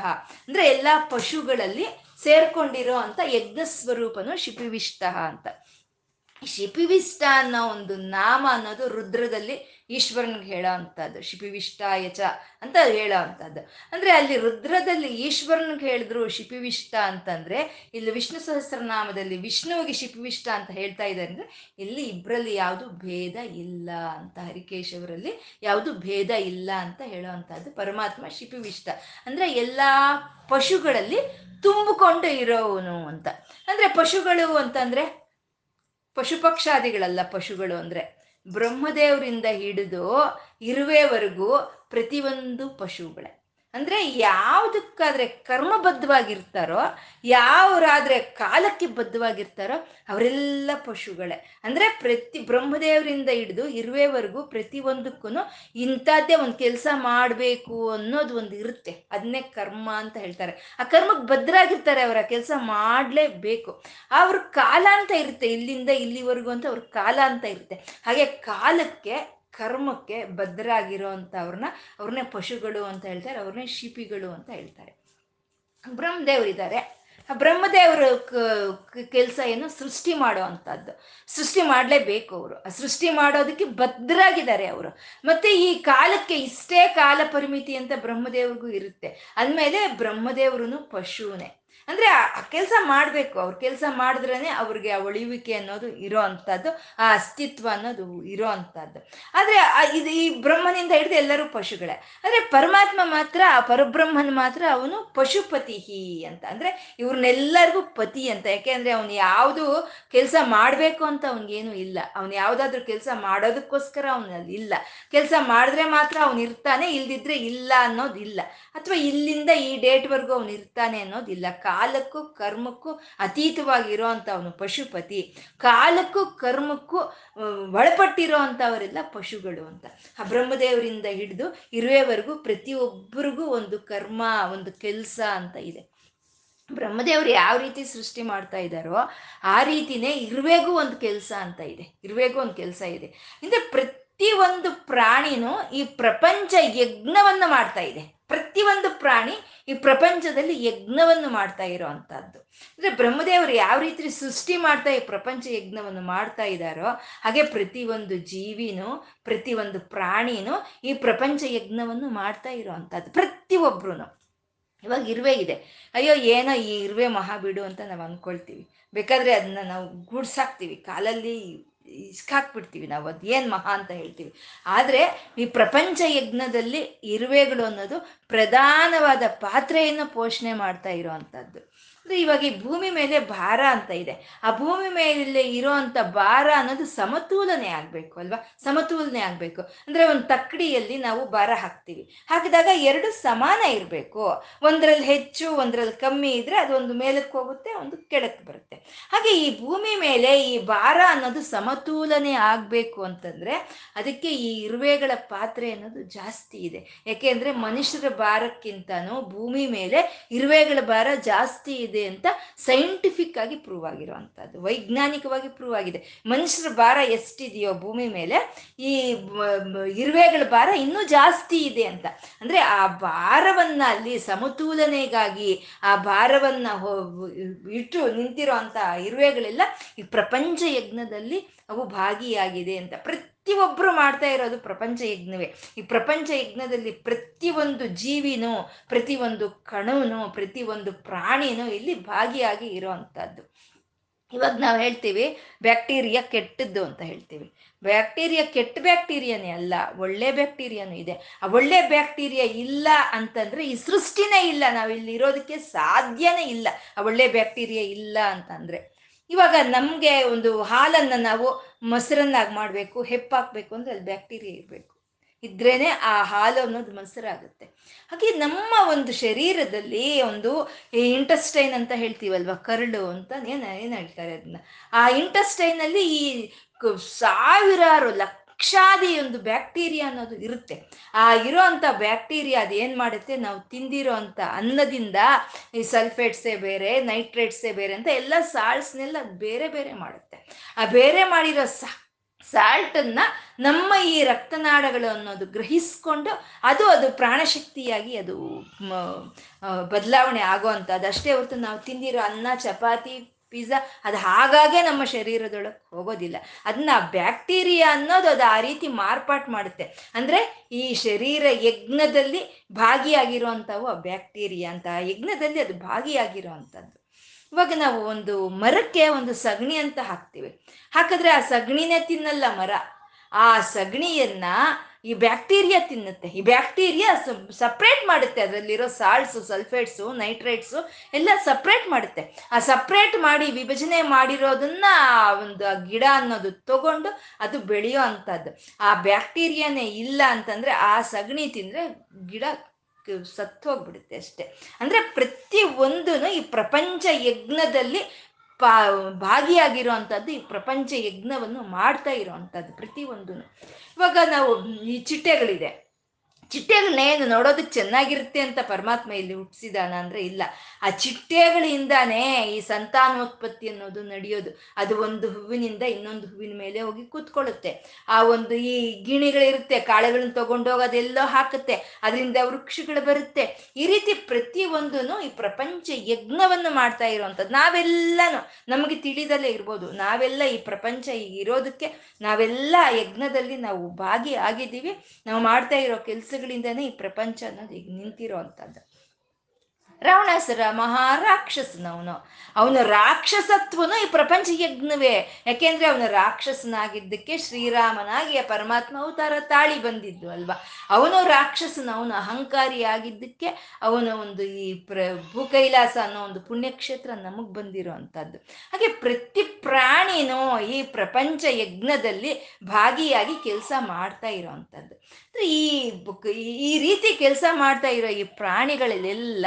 ಅಂದರೆ ಎಲ್ಲ ಪಶುಗಳಲ್ಲಿ ಸೇರ್ಕೊಂಡಿರೋ ಅಂಥ ಯಜ್ಞ ಸ್ವರೂಪನು ಶಿಪಿವಿಷ್ಟ ಅಂತ. ಶಿಪಿವಿಷ್ಟ ಅನ್ನೋ ಒಂದು ನಾಮ ಅನ್ನೋದು ರುದ್ರದಲ್ಲಿ ಈಶ್ವರನ್ಗೆ ಹೇಳೋ ಅಂಥದ್ದು. ಶಿಪಿವಿಷ್ಟಾಯಚ ಅಂತ ಹೇಳೋ ಅಂಥದ್ದು. ಅಂದರೆ ಅಲ್ಲಿ ರುದ್ರದಲ್ಲಿ ಈಶ್ವರನ್ಗೆ ಹೇಳಿದ್ರು ಶಿಪಿವಿಷ್ಟ ಅಂತಂದರೆ, ಇಲ್ಲಿ ವಿಷ್ಣು ಸಹಸ್ರನಾಮದಲ್ಲಿ ವಿಷ್ಣುವಿಗೆ ಶಿಪಿವಿಷ್ಟ ಅಂತ ಹೇಳ್ತಾ ಇದೆ. ಅಂದರೆ ಇಲ್ಲಿ ಇಬ್ಬರಲ್ಲಿ ಯಾವುದು ಭೇದ ಇಲ್ಲ ಅಂತ, ಹರಿಕೇಶವರಲ್ಲಿ ಯಾವುದು ಭೇದ ಇಲ್ಲ ಅಂತ ಹೇಳೋ ಅಂಥದ್ದು. ಪರಮಾತ್ಮ ಶಿಪಿವಿಷ್ಟ ಅಂದರೆ ಎಲ್ಲ ಪಶುಗಳಲ್ಲಿ ತುಂಬಿಕೊಂಡು ಇರೋವನು ಅಂತ. ಅಂದರೆ ಪಶುಗಳು ಅಂತಂದರೆ ಪಶುಪಕ್ಷಾದಿಗಳಲ್ಲ, ಪಶುಗಳು ಅಂದರೆ ಬ್ರಹ್ಮದೇವರಿಂದ ಹಿಡಿದು ಇರುವೆವರೆಗೂ ಪ್ರತಿಯೊಂದು ಪಶುಗಳೇ. ಅಂದರೆ ಯಾವುದಕ್ಕಾದರೆ ಕರ್ಮಬದ್ಧವಾಗಿರ್ತಾರೋ, ಯಾವರಾದರೆ ಕಾಲಕ್ಕೆ ಬದ್ಧವಾಗಿರ್ತಾರೋ ಅವರೆಲ್ಲ ಪಶುಗಳೇ. ಅಂದರೆ ಪ್ರತಿ ಬ್ರಹ್ಮದೇವರಿಂದ ಹಿಡಿದು ಇರುವೆವರೆಗೂ ಪ್ರತಿಯೊಂದಕ್ಕೂ ಇಂಥದ್ದೇ ಒಂದು ಕೆಲಸ ಮಾಡಬೇಕು ಅನ್ನೋದು ಒಂದು ಇರುತ್ತೆ. ಅದನ್ನೇ ಕರ್ಮ ಅಂತ ಹೇಳ್ತಾರೆ. ಆ ಕರ್ಮಕ್ಕೆ ಬದ್ಧರಾಗಿರ್ತಾರೆ, ಅವರ ಕೆಲಸ ಮಾಡಲೇಬೇಕು. ಅವ್ರ ಕಾಲ ಅಂತ ಇರುತ್ತೆ, ಇಲ್ಲಿಂದ ಇಲ್ಲಿವರೆಗೂ ಅಂತ ಅವ್ರ ಕಾಲ ಅಂತ ಇರುತ್ತೆ. ಹಾಗೆ ಕಾಲಕ್ಕೆ ಕರ್ಮಕ್ಕೆ ಬದ್ಧರಾಗಿರೋ ಅಂಥವ್ರನ್ನ ಅವ್ರನ್ನೇ ಪಶುಗಳು ಅಂತ ಹೇಳ್ತಾರೆ, ಅವ್ರನ್ನೇ ಶಿಪಿಗಳು ಅಂತ ಹೇಳ್ತಾರೆ. ಬ್ರಹ್ಮದೇವರಿದ್ದಾರೆ. ಆ ಬ್ರಹ್ಮದೇವರ ಕೆಲಸ ಏನು? ಸೃಷ್ಟಿ ಮಾಡೋ ಅಂಥದ್ದು. ಸೃಷ್ಟಿ ಮಾಡಲೇಬೇಕು ಅವರು. ಆ ಸೃಷ್ಟಿ ಮಾಡೋದಕ್ಕೆ ಬದ್ಧರಾಗಿದ್ದಾರೆ ಅವರು. ಮತ್ತು ಈ ಕಾಲಕ್ಕೆ ಇಷ್ಟೇ ಕಾಲ ಪರಿಮಿತಿ ಅಂತ ಬ್ರಹ್ಮದೇವ್ರಿಗೂ ಇರುತ್ತೆ. ಅಂದಮೇಲೆ ಬ್ರಹ್ಮದೇವ್ರೂ ಪಶುವೇ. ಅಂದರೆ ಆ ಕೆಲಸ ಮಾಡಬೇಕು. ಅವ್ರ ಕೆಲಸ ಮಾಡಿದ್ರೇ ಅವ್ರಿಗೆ ಆ ಒಳಿವಿಕೆ ಅನ್ನೋದು ಇರೋ ಅಂಥದ್ದು, ಆ ಅಸ್ತಿತ್ವ ಅನ್ನೋದು ಇರೋ ಅಂಥದ್ದು. ಆದರೆ ಇದು ಈ ಬ್ರಹ್ಮನಿಂದ ಹಿಡಿದು ಎಲ್ಲರೂ ಪಶುಗಳೇ. ಅಂದರೆ ಪರಮಾತ್ಮ ಮಾತ್ರ, ಆ ಪರಬ್ರಹ್ಮನ್ ಮಾತ್ರ ಅವನು ಪಶುಪತಿ ಅಂತ. ಅಂದರೆ ಇವ್ರನ್ನೆಲ್ಲರಿಗೂ ಪತಿ ಅಂತ. ಯಾಕೆ ಅಂದರೆ ಅವನು ಯಾವುದು ಕೆಲಸ ಮಾಡಬೇಕು ಅಂತ ಅವನಿಗೇನು ಇಲ್ಲ. ಅವನು ಯಾವುದಾದ್ರೂ ಕೆಲಸ ಮಾಡೋದಕ್ಕೋಸ್ಕರ ಅವನಲ್ಲಿ ಇಲ್ಲ. ಕೆಲಸ ಮಾಡಿದ್ರೆ ಮಾತ್ರ ಅವನು ಇರ್ತಾನೆ, ಇಲ್ದಿದ್ರೆ ಇಲ್ಲ ಅನ್ನೋದಿಲ್ಲ. ಅಥವಾ ಇಲ್ಲಿಂದ ಈ ಡೇಟ್ವರೆಗೂ ಅವನು ಇರ್ತಾನೆ ಅನ್ನೋದಿಲ್ಲ. ಕಾಲಕ್ಕೂ ಕರ್ಮಕ್ಕೂ ಅತೀತವಾಗಿರೋ ಅಂತ ಅವನು ಪಶುಪತಿ. ಕಾಲಕ್ಕೂ ಕರ್ಮಕ್ಕೂ ಒಳಪಟ್ಟಿರೋ ಅಂಥವರೆಲ್ಲ ಪಶುಗಳು ಅಂತ. ಆ ಬ್ರಹ್ಮದೇವರಿಂದ ಹಿಡಿದು ಇರುವೆವರೆಗೂ ಪ್ರತಿಯೊಬ್ಬರಿಗೂ ಒಂದು ಕರ್ಮ, ಒಂದು ಕೆಲಸ ಅಂತ ಇದೆ. ಬ್ರಹ್ಮದೇವರು ಯಾವ ರೀತಿ ಸೃಷ್ಟಿ ಮಾಡ್ತಾ ಇದ್ದಾರೋ ಆ ರೀತಿನೇ ಇರುವೆಗೂ ಒಂದು ಕೆಲಸ ಅಂತ ಇದೆ. ಇರುವೆಗೂ ಒಂದು ಕೆಲಸ ಇದೆ. ಅಂದರೆ ಪ್ರತಿಯೊಂದು ಪ್ರಾಣಿನೂ ಈ ಪ್ರಪಂಚ ಯಜ್ಞವನ್ನು ಮಾಡ್ತಾ ಇದೆ. ಪ್ರತಿಯೊಂದು ಪ್ರಾಣಿ ಈ ಪ್ರಪಂಚದಲ್ಲಿ ಯಜ್ಞವನ್ನು ಮಾಡ್ತಾ ಇರೋ ಅಂಥದ್ದು. ಅಂದರೆ ಬ್ರಹ್ಮದೇವರು ಯಾವ ರೀತಿ ಸೃಷ್ಟಿ ಮಾಡ್ತಾ ಈ ಪ್ರಪಂಚ ಯಜ್ಞವನ್ನು ಮಾಡ್ತಾ ಇದ್ದಾರೋ ಹಾಗೆ ಪ್ರತಿಯೊಂದು ಜೀವಿನೂ ಪ್ರತಿಯೊಂದು ಪ್ರಾಣಿನೂ ಈ ಪ್ರಪಂಚ ಯಜ್ಞವನ್ನು ಮಾಡ್ತಾ ಇರೋ ಅಂಥದ್ದು, ಪ್ರತಿಯೊಬ್ಬರೂ. ಇವಾಗ ಇರುವೆ ಇದೆ. ಅಯ್ಯೋ ಏನೋ ಈ ಇರುವೆ ಮಹಾಬಿಡು ಅಂತ ನಾವು ಅಂದ್ಕೊಳ್ತೀವಿ. ಬೇಕಾದರೆ ಅದನ್ನ ನಾವು ಗೂಡ್ಸಾಕ್ತೀವಿ, ಕಾಲಲ್ಲಿ ಇಸ್ಕಾಕ್ಬಿಡ್ತೀವಿ, ನಾವು ಅದು ಏನು ಮಹಾ ಅಂತ ಹೇಳ್ತೀವಿ. ಆದರೆ ಈ ಪ್ರಪಂಚ ಯಜ್ಞದಲ್ಲಿ ಇರುವೆಗಳು ಅನ್ನೋದು ಪ್ರಧಾನವಾದ ಪಾತ್ರೆಯನ್ನು ಪೋಷಣೆ ಮಾಡ್ತಾ ಇರೋ ಅಂಥದ್ದು. ಅಂದರೆ ಇವಾಗ ಈ ಭೂಮಿ ಮೇಲೆ ಭಾರ ಅಂತ ಇದೆ. ಆ ಭೂಮಿ ಮೇಲೆ ಇರೋ ಅಂಥ ಭಾರ ಅನ್ನೋದು ಸಮತೋಲನೆ ಆಗಬೇಕು ಅಲ್ವಾ? ಸಮತೋಲನೆ ಆಗಬೇಕು ಅಂದರೆ ಒಂದು ತಕ್ಕಡಿಯಲ್ಲಿ ನಾವು ಭಾರ ಹಾಕ್ತೀವಿ. ಹಾಕಿದಾಗ ಎರಡು ಸಮಾನ ಇರಬೇಕು. ಒಂದರಲ್ಲಿ ಹೆಚ್ಚು ಒಂದರಲ್ಲಿ ಕಮ್ಮಿ ಇದ್ದರೆ ಅದೊಂದು ಮೇಲಕ್ಕೆ ಹೋಗುತ್ತೆ, ಒಂದು ಕೆಳಕ್ಕೆ ಬರುತ್ತೆ. ಹಾಗೆ ಈ ಭೂಮಿ ಮೇಲೆ ಈ ಭಾರ ಅನ್ನೋದು ಸಮತೋಲನೆ ಆಗಬೇಕು ಅಂತಂದರೆ ಅದಕ್ಕೆ ಈ ಇರುವೆಗಳ ಪಾತ್ರೆ ಅನ್ನೋದು ಜಾಸ್ತಿ ಇದೆ. ಯಾಕೆಂದರೆ ಮನುಷ್ಯರ ಭಾರಕ್ಕಿಂತನೂ ಭೂಮಿ ಮೇಲೆ ಇರುವೆಗಳ ಭಾರ ಜಾಸ್ತಿ ಇದೆ ಅಂತ ಸೈಂಟಿಫಿಕ್ ಆಗಿ ಪ್ರೂವ್ ಆಗಿರುವಂತಹದ್ದು, ವೈಜ್ಞಾನಿಕವಾಗಿ ಪ್ರೂವ್ ಆಗಿದೆ. ಮನುಷ್ಯರ ಭಾರ ಎಷ್ಟಿದೆಯೋ ಭೂಮಿ ಮೇಲೆ ಈ ಇರುವೆಗಳ ಭಾರ ಇನ್ನೂ ಜಾಸ್ತಿ ಇದೆ ಅಂತ. ಅಂದ್ರೆ ಆ ಭಾರವನ್ನ ಅಲ್ಲಿ ಸಮತೋಲನೆಗಾಗಿ ಆ ಭಾರವನ್ನ ಇಟ್ಟು ನಿಂತಿರೋ ಅಂತ ಇರುವೆಗಳೆಲ್ಲ ಈ ಪ್ರಪಂಚ ಯಜ್ಞದಲ್ಲಿ ಅವು ಭಾಗಿಯಾಗಿದೆ ಅಂತ. ಪ್ರತಿಯೊಬ್ಬರು ಮಾಡ್ತಾ ಇರೋದು ಪ್ರಪಂಚ ಯಜ್ಞವೇ. ಈ ಪ್ರಪಂಚ ಯಜ್ಞದಲ್ಲಿ ಪ್ರತಿಯೊಂದು ಜೀವಿನೂ ಪ್ರತಿಯೊಂದು ಕಣವೂ ಪ್ರತಿಯೊಂದು ಪ್ರಾಣಿನೂ ಇಲ್ಲಿ ಭಾಗಿಯಾಗಿ ಇರೋ ಅಂಥದ್ದು. ಇವಾಗ ನಾವು ಹೇಳ್ತೀವಿ ಬ್ಯಾಕ್ಟೀರಿಯಾ ಕೆಟ್ಟದ್ದು ಅಂತ ಹೇಳ್ತೀವಿ. ಬ್ಯಾಕ್ಟೀರಿಯಾ ಕೆಟ್ಟ ಬ್ಯಾಕ್ಟೀರಿಯಾನೇ ಅಲ್ಲ, ಒಳ್ಳೆ ಬ್ಯಾಕ್ಟೀರಿಯಾನೂ ಇದೆ. ಆ ಒಳ್ಳೆ ಬ್ಯಾಕ್ಟೀರಿಯಾ ಇಲ್ಲ ಅಂತಂದರೆ ಈ ಸೃಷ್ಟಿನೇ ಇಲ್ಲ, ನಾವು ಇಲ್ಲಿ ಇರೋದಕ್ಕೆ ಸಾಧ್ಯನೇ ಇಲ್ಲ ಆ ಒಳ್ಳೆ ಬ್ಯಾಕ್ಟೀರಿಯಾ ಇಲ್ಲ ಅಂತಂದರೆ. ಇವಾಗ ನಮಗೆ ಒಂದು ಹಾಲನ್ನು ನಾವು ಮೊಸರನ್ನಾಗಿ ಮಾಡಬೇಕು, ಹೆಪ್ಪಾಕಬೇಕು ಅಂದರೆ ಅಲ್ಲಿ ಬ್ಯಾಕ್ಟೀರಿಯಾ ಇರಬೇಕು, ಇದ್ರೇ ಆ ಹಾಲು ಅನ್ನೋದು ಮೊಸರಾಗುತ್ತೆ. ಹಾಗೆ ನಮ್ಮ ಒಂದು ಶರೀರದಲ್ಲಿ ಒಂದು ಇಂಟೆಸ್ಟೈನ್ ಅಂತ ಹೇಳ್ತೀವಲ್ವ, ಕರಳು ಅಂತ ಏನು ಹೇಳ್ತಾರೆ ಅದನ್ನ. ಆ ಇಂಟೆಸ್ಟೈನಲ್ಲಿ ಈ ಸಾವಿರಾರು ಲಕ್ಷಾದಿ ಒಂದು ಬ್ಯಾಕ್ಟೀರಿಯಾ ಅನ್ನೋದು ಇರುತ್ತೆ. ಆ ಇರೋ ಅಂಥ ಬ್ಯಾಕ್ಟೀರಿಯಾ ಅದು ಏನು ಮಾಡುತ್ತೆ, ನಾವು ತಿಂದಿರೋ ಅಂಥ ಅನ್ನದಿಂದ ಈ ಸಲ್ಫೇಟ್ಸೇ ಬೇರೆ ನೈಟ್ರೇಟ್ಸೇ ಬೇರೆ ಅಂತ ಎಲ್ಲ ಸಾಲ್ಟ್ಸ್ನೆಲ್ಲ ಬೇರೆ ಬೇರೆ ಮಾಡುತ್ತೆ. ಆ ಬೇರೆ ಮಾಡಿರೋ ಸಾಲ್ಟನ್ನು ನಮ್ಮ ಈ ರಕ್ತನಾಳಗಳು ಅನ್ನೋದು ಗ್ರಹಿಸ್ಕೊಂಡು ಅದು ಪ್ರಾಣಶಕ್ತಿಯಾಗಿ ಅದು ಬದಲಾವಣೆ ಆಗೋ ಅಂಥದ್ದು ಅಷ್ಟೇ ಹೊರತು ನಾವು ತಿಂದಿರೋ ಅನ್ನ, ಚಪಾತಿ, ಪಿಜ್ಜಾ ಅದು ಹಾಗಾಗೆ ನಮ್ಮ ಶರೀರದೊಳಗೆ ಹೋಗೋದಿಲ್ಲ. ಅದನ್ನ ಬ್ಯಾಕ್ಟೀರಿಯಾ ಅನ್ನೋದು ಅದು ಆ ರೀತಿ ಮಾರ್ಪಾಟ್ ಮಾಡುತ್ತೆ. ಅಂದರೆ ಈ ಶರೀರ ಯಜ್ಞದಲ್ಲಿ ಭಾಗಿಯಾಗಿರುವಂಥವು ಆ ಬ್ಯಾಕ್ಟೀರಿಯಾ ಅಂತ, ಆ ಯಜ್ಞದಲ್ಲಿ ಅದು ಭಾಗಿಯಾಗಿರುವಂಥದ್ದು. ಇವಾಗ ನಾವು ಒಂದು ಮರಕ್ಕೆ ಒಂದು ಸಗಣಿ ಅಂತ ಹಾಕ್ತೀವಿ, ಹಾಕಿದ್ರೆ ಆ ಸಗಣಿನೇ ತಿನ್ನಲ್ಲ ಮರ, ಆ ಸಗಣಿಯನ್ನ ಈ ಬ್ಯಾಕ್ಟೀರಿಯಾ ತಿನ್ನುತ್ತೆ. ಈ ಬ್ಯಾಕ್ಟೀರಿಯಾ ಸಪ್ರೇಟ್ ಮಾಡುತ್ತೆ, ಅದರಲ್ಲಿರೋ ಸಾಲ್ಟ್ಸು, ಸಲ್ಫೇಟ್ಸು, ನೈಟ್ರೇಟ್ಸು ಎಲ್ಲ ಸಪ್ರೇಟ್ ಮಾಡುತ್ತೆ. ಆ ಸಪ್ರೇಟ್ ಮಾಡಿ ವಿಭಜನೆ ಮಾಡಿರೋದನ್ನ ಒಂದು ಗಿಡ ಅನ್ನೋದು ತಗೊಂಡು ಅದು ಬೆಳೆಯೋ ಅಂಥದ್ದು. ಆ ಬ್ಯಾಕ್ಟೀರಿಯಾನೇ ಇಲ್ಲ ಅಂತಂದರೆ ಆ ಸಗಣಿ ತಿಂದರೆ ಗಿಡ ಸತ್ತು ಹೋಗ್ಬಿಡುತ್ತೆ ಅಷ್ಟೆ. ಅಂದರೆ ಪ್ರತಿ ಒಂದು ಈ ಪ್ರಪಂಚ ಯಜ್ಞದಲ್ಲಿ ಭಾಗಿಯಾಗಿರುವಂಥದ್ದು, ಈ ಪ್ರಪಂಚ ಯಜ್ಞವನ್ನು ಮಾಡ್ತಾ ಇರೋವಂಥದ್ದು ಪ್ರತಿಯೊಂದು. ಇವಾಗ ನಾವು ಈ ಚಿಟ್ಟೆಗಳಿದೆ, ಚಿಟ್ಟೆಗಳನ್ನೇನು ನೋಡೋದಕ್ಕೆ ಚೆನ್ನಾಗಿರುತ್ತೆ ಅಂತ ಪರಮಾತ್ಮ ಇಲ್ಲಿ ಹುಟ್ಟಿಸಿದಾನ ಅಂದರೆ ಇಲ್ಲ. ಆ ಚಿಟ್ಟೆಗಳಿಂದಾನೇ ಈ ಸಂತಾನೋತ್ಪತ್ತಿ ಅನ್ನೋದು ನಡೆಯೋದು. ಅದು ಒಂದು ಹೂವಿನಿಂದ ಇನ್ನೊಂದು ಹೂವಿನ ಮೇಲೆ ಹೋಗಿ ಕೂತ್ಕೊಳ್ಳುತ್ತೆ. ಆ ಒಂದು ಈ ಗಿಣಿಗಳಿರುತ್ತೆ, ಕಾಳುಗಳನ್ನ ತಗೊಂಡೋಗೋದೆಲ್ಲೋ ಹಾಕುತ್ತೆ, ಅದರಿಂದ ವೃಕ್ಷಗಳು ಬರುತ್ತೆ. ಈ ರೀತಿ ಪ್ರತಿಯೊಂದೂ ಈ ಪ್ರಪಂಚ ಯಜ್ಞವನ್ನು ಮಾಡ್ತಾ ಇರೋವಂಥದ್ದು. ನಾವೆಲ್ಲನೂ ನಮಗೆ ತಿಳಿದಲ್ಲೇ ಇರ್ಬೋದು, ನಾವೆಲ್ಲ ಈ ಪ್ರಪಂಚ ಈಗ ಇರೋದಕ್ಕೆ ನಾವೆಲ್ಲ ಯಜ್ಞದಲ್ಲಿ ನಾವು ಭಾಗಿ ಆಗಿದ್ದೀವಿ. ನಾವು ಮಾಡ್ತಾ ಇರೋ ಕೆಲಸ ಈ ಪ್ರಪಂಚ ಅನ್ನೋದು ಈಗ ನಿಂತಿರೋ ಅಂತದ್ದು. ರಾವಣಾಸುರ ಮಹಾರಾಕ್ಷಸನವನು, ಅವನು ರಾಕ್ಷಸತ್ವನು ಈ ಪ್ರಪಂಚ ಯಜ್ಞವೇ. ಯಾಕೆಂದ್ರೆ ಅವನು ರಾಕ್ಷಸನಾಗಿದ್ದಕ್ಕೆ ಶ್ರೀರಾಮನಾಗಿ ಪರಮಾತ್ಮ ಅವತಾರ ತಾಳಿ ಬಂದಿದ್ದು ಅಲ್ವಾ. ಅವನು ರಾಕ್ಷಸನ, ಅವನು ಅಹಂಕಾರಿಯಾಗಿದ್ದಕ್ಕೆ ಅವನ ಒಂದು ಈ ಭೂಕೈಲಾಸ ಅನ್ನೋ ಒಂದು ಪುಣ್ಯಕ್ಷೇತ್ರ ನಮಗ್ ಬಂದಿರೋ ಅಂಥದ್ದು. ಹಾಗೆ ಪ್ರತಿ ಪ್ರಾಣಿನೂ ಈ ಪ್ರಪಂಚ ಯಜ್ಞದಲ್ಲಿ ಭಾಗಿಯಾಗಿ ಕೆಲಸ ಮಾಡ್ತಾ ಇರೋ ಅಂಥದ್ದು. ಈ ರೀತಿ ಕೆಲಸ ಮಾಡ್ತಾ ಇರೋ ಈ ಪ್ರಾಣಿಗಳಲ್ಲೆಲ್ಲ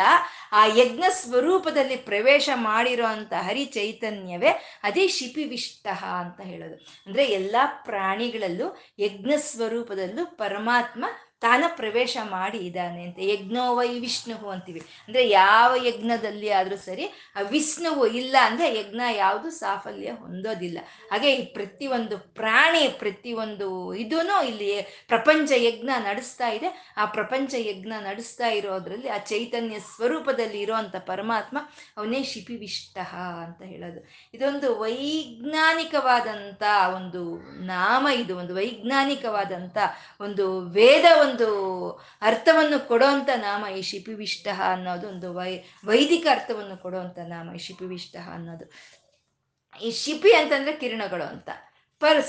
ಆ ಯಜ್ಞ ಸ್ವರೂಪದಲ್ಲಿ ಪ್ರವೇಶ ಮಾಡಿರೋಂಥ ಹರಿ ಚೈತನ್ಯವೇ ಅದೇ ಶಿಪಿವಿಷ್ಟ ಅಂತ ಹೇಳೋದು. ಅಂದ್ರೆ ಎಲ್ಲ ಪ್ರಾಣಿಗಳಲ್ಲೂ ಯಜ್ಞ ಸ್ವರೂಪದಲ್ಲೂ ಪರಮಾತ್ಮ ತಾನ ಪ್ರವೇಶ ಮಾಡಿ ಇದ್ದಾನೆ ಅಂತ. ಯಜ್ಞೋವೈ ವಿಷ್ಣುವು ಅಂತೀವಿ. ಅಂದರೆ ಯಾವ ಯಜ್ಞದಲ್ಲಿ ಆದರೂ ಸರಿ ಆ ವಿಷ್ಣುವು ಇಲ್ಲ ಅಂದರೆ ಯಜ್ಞ ಯಾವುದು ಸಾಫಲ್ಯ ಹೊಂದೋದಿಲ್ಲ. ಹಾಗೆ ಈ ಪ್ರತಿಯೊಂದು ಪ್ರಾಣಿ, ಪ್ರತಿಯೊಂದು ಇದೂ ಇಲ್ಲಿ ಪ್ರಪಂಚ ಯಜ್ಞ ನಡೆಸ್ತಾ ಇದೆ. ಆ ಪ್ರಪಂಚ ಯಜ್ಞ ನಡೆಸ್ತಾ ಇರೋದ್ರಲ್ಲಿ ಆ ಚೈತನ್ಯ ಸ್ವರೂಪದಲ್ಲಿ ಇರೋವಂಥ ಪರಮಾತ್ಮ ಅವನೇ ಶಿಪಿವಿಷ್ಟ ಅಂತ ಹೇಳೋದು. ಇದೊಂದು ವೈಜ್ಞಾನಿಕವಾದಂಥ ಒಂದು ನಾಮ, ಇದು ಒಂದು ವೈಜ್ಞಾನಿಕವಾದಂಥ ಒಂದು ವೇದ ಒಂದು ಅರ್ಥವನ್ನು ಕೊಡುವಂಥ ನಾಮ ಈ ಶಿಪಿವಿಷ್ಟ ಅನ್ನೋದು. ಒಂದು ವೈದಿಕ ಅರ್ಥವನ್ನು ಕೊಡುವಂಥ ನಾಮ ಈ ಶಿಪಿವಿಷ್ಟ ಅನ್ನೋದು. ಈ ಶಿಪಿ ಅಂತಂದ್ರೆ ಕಿರಣಗಳು ಅಂತ.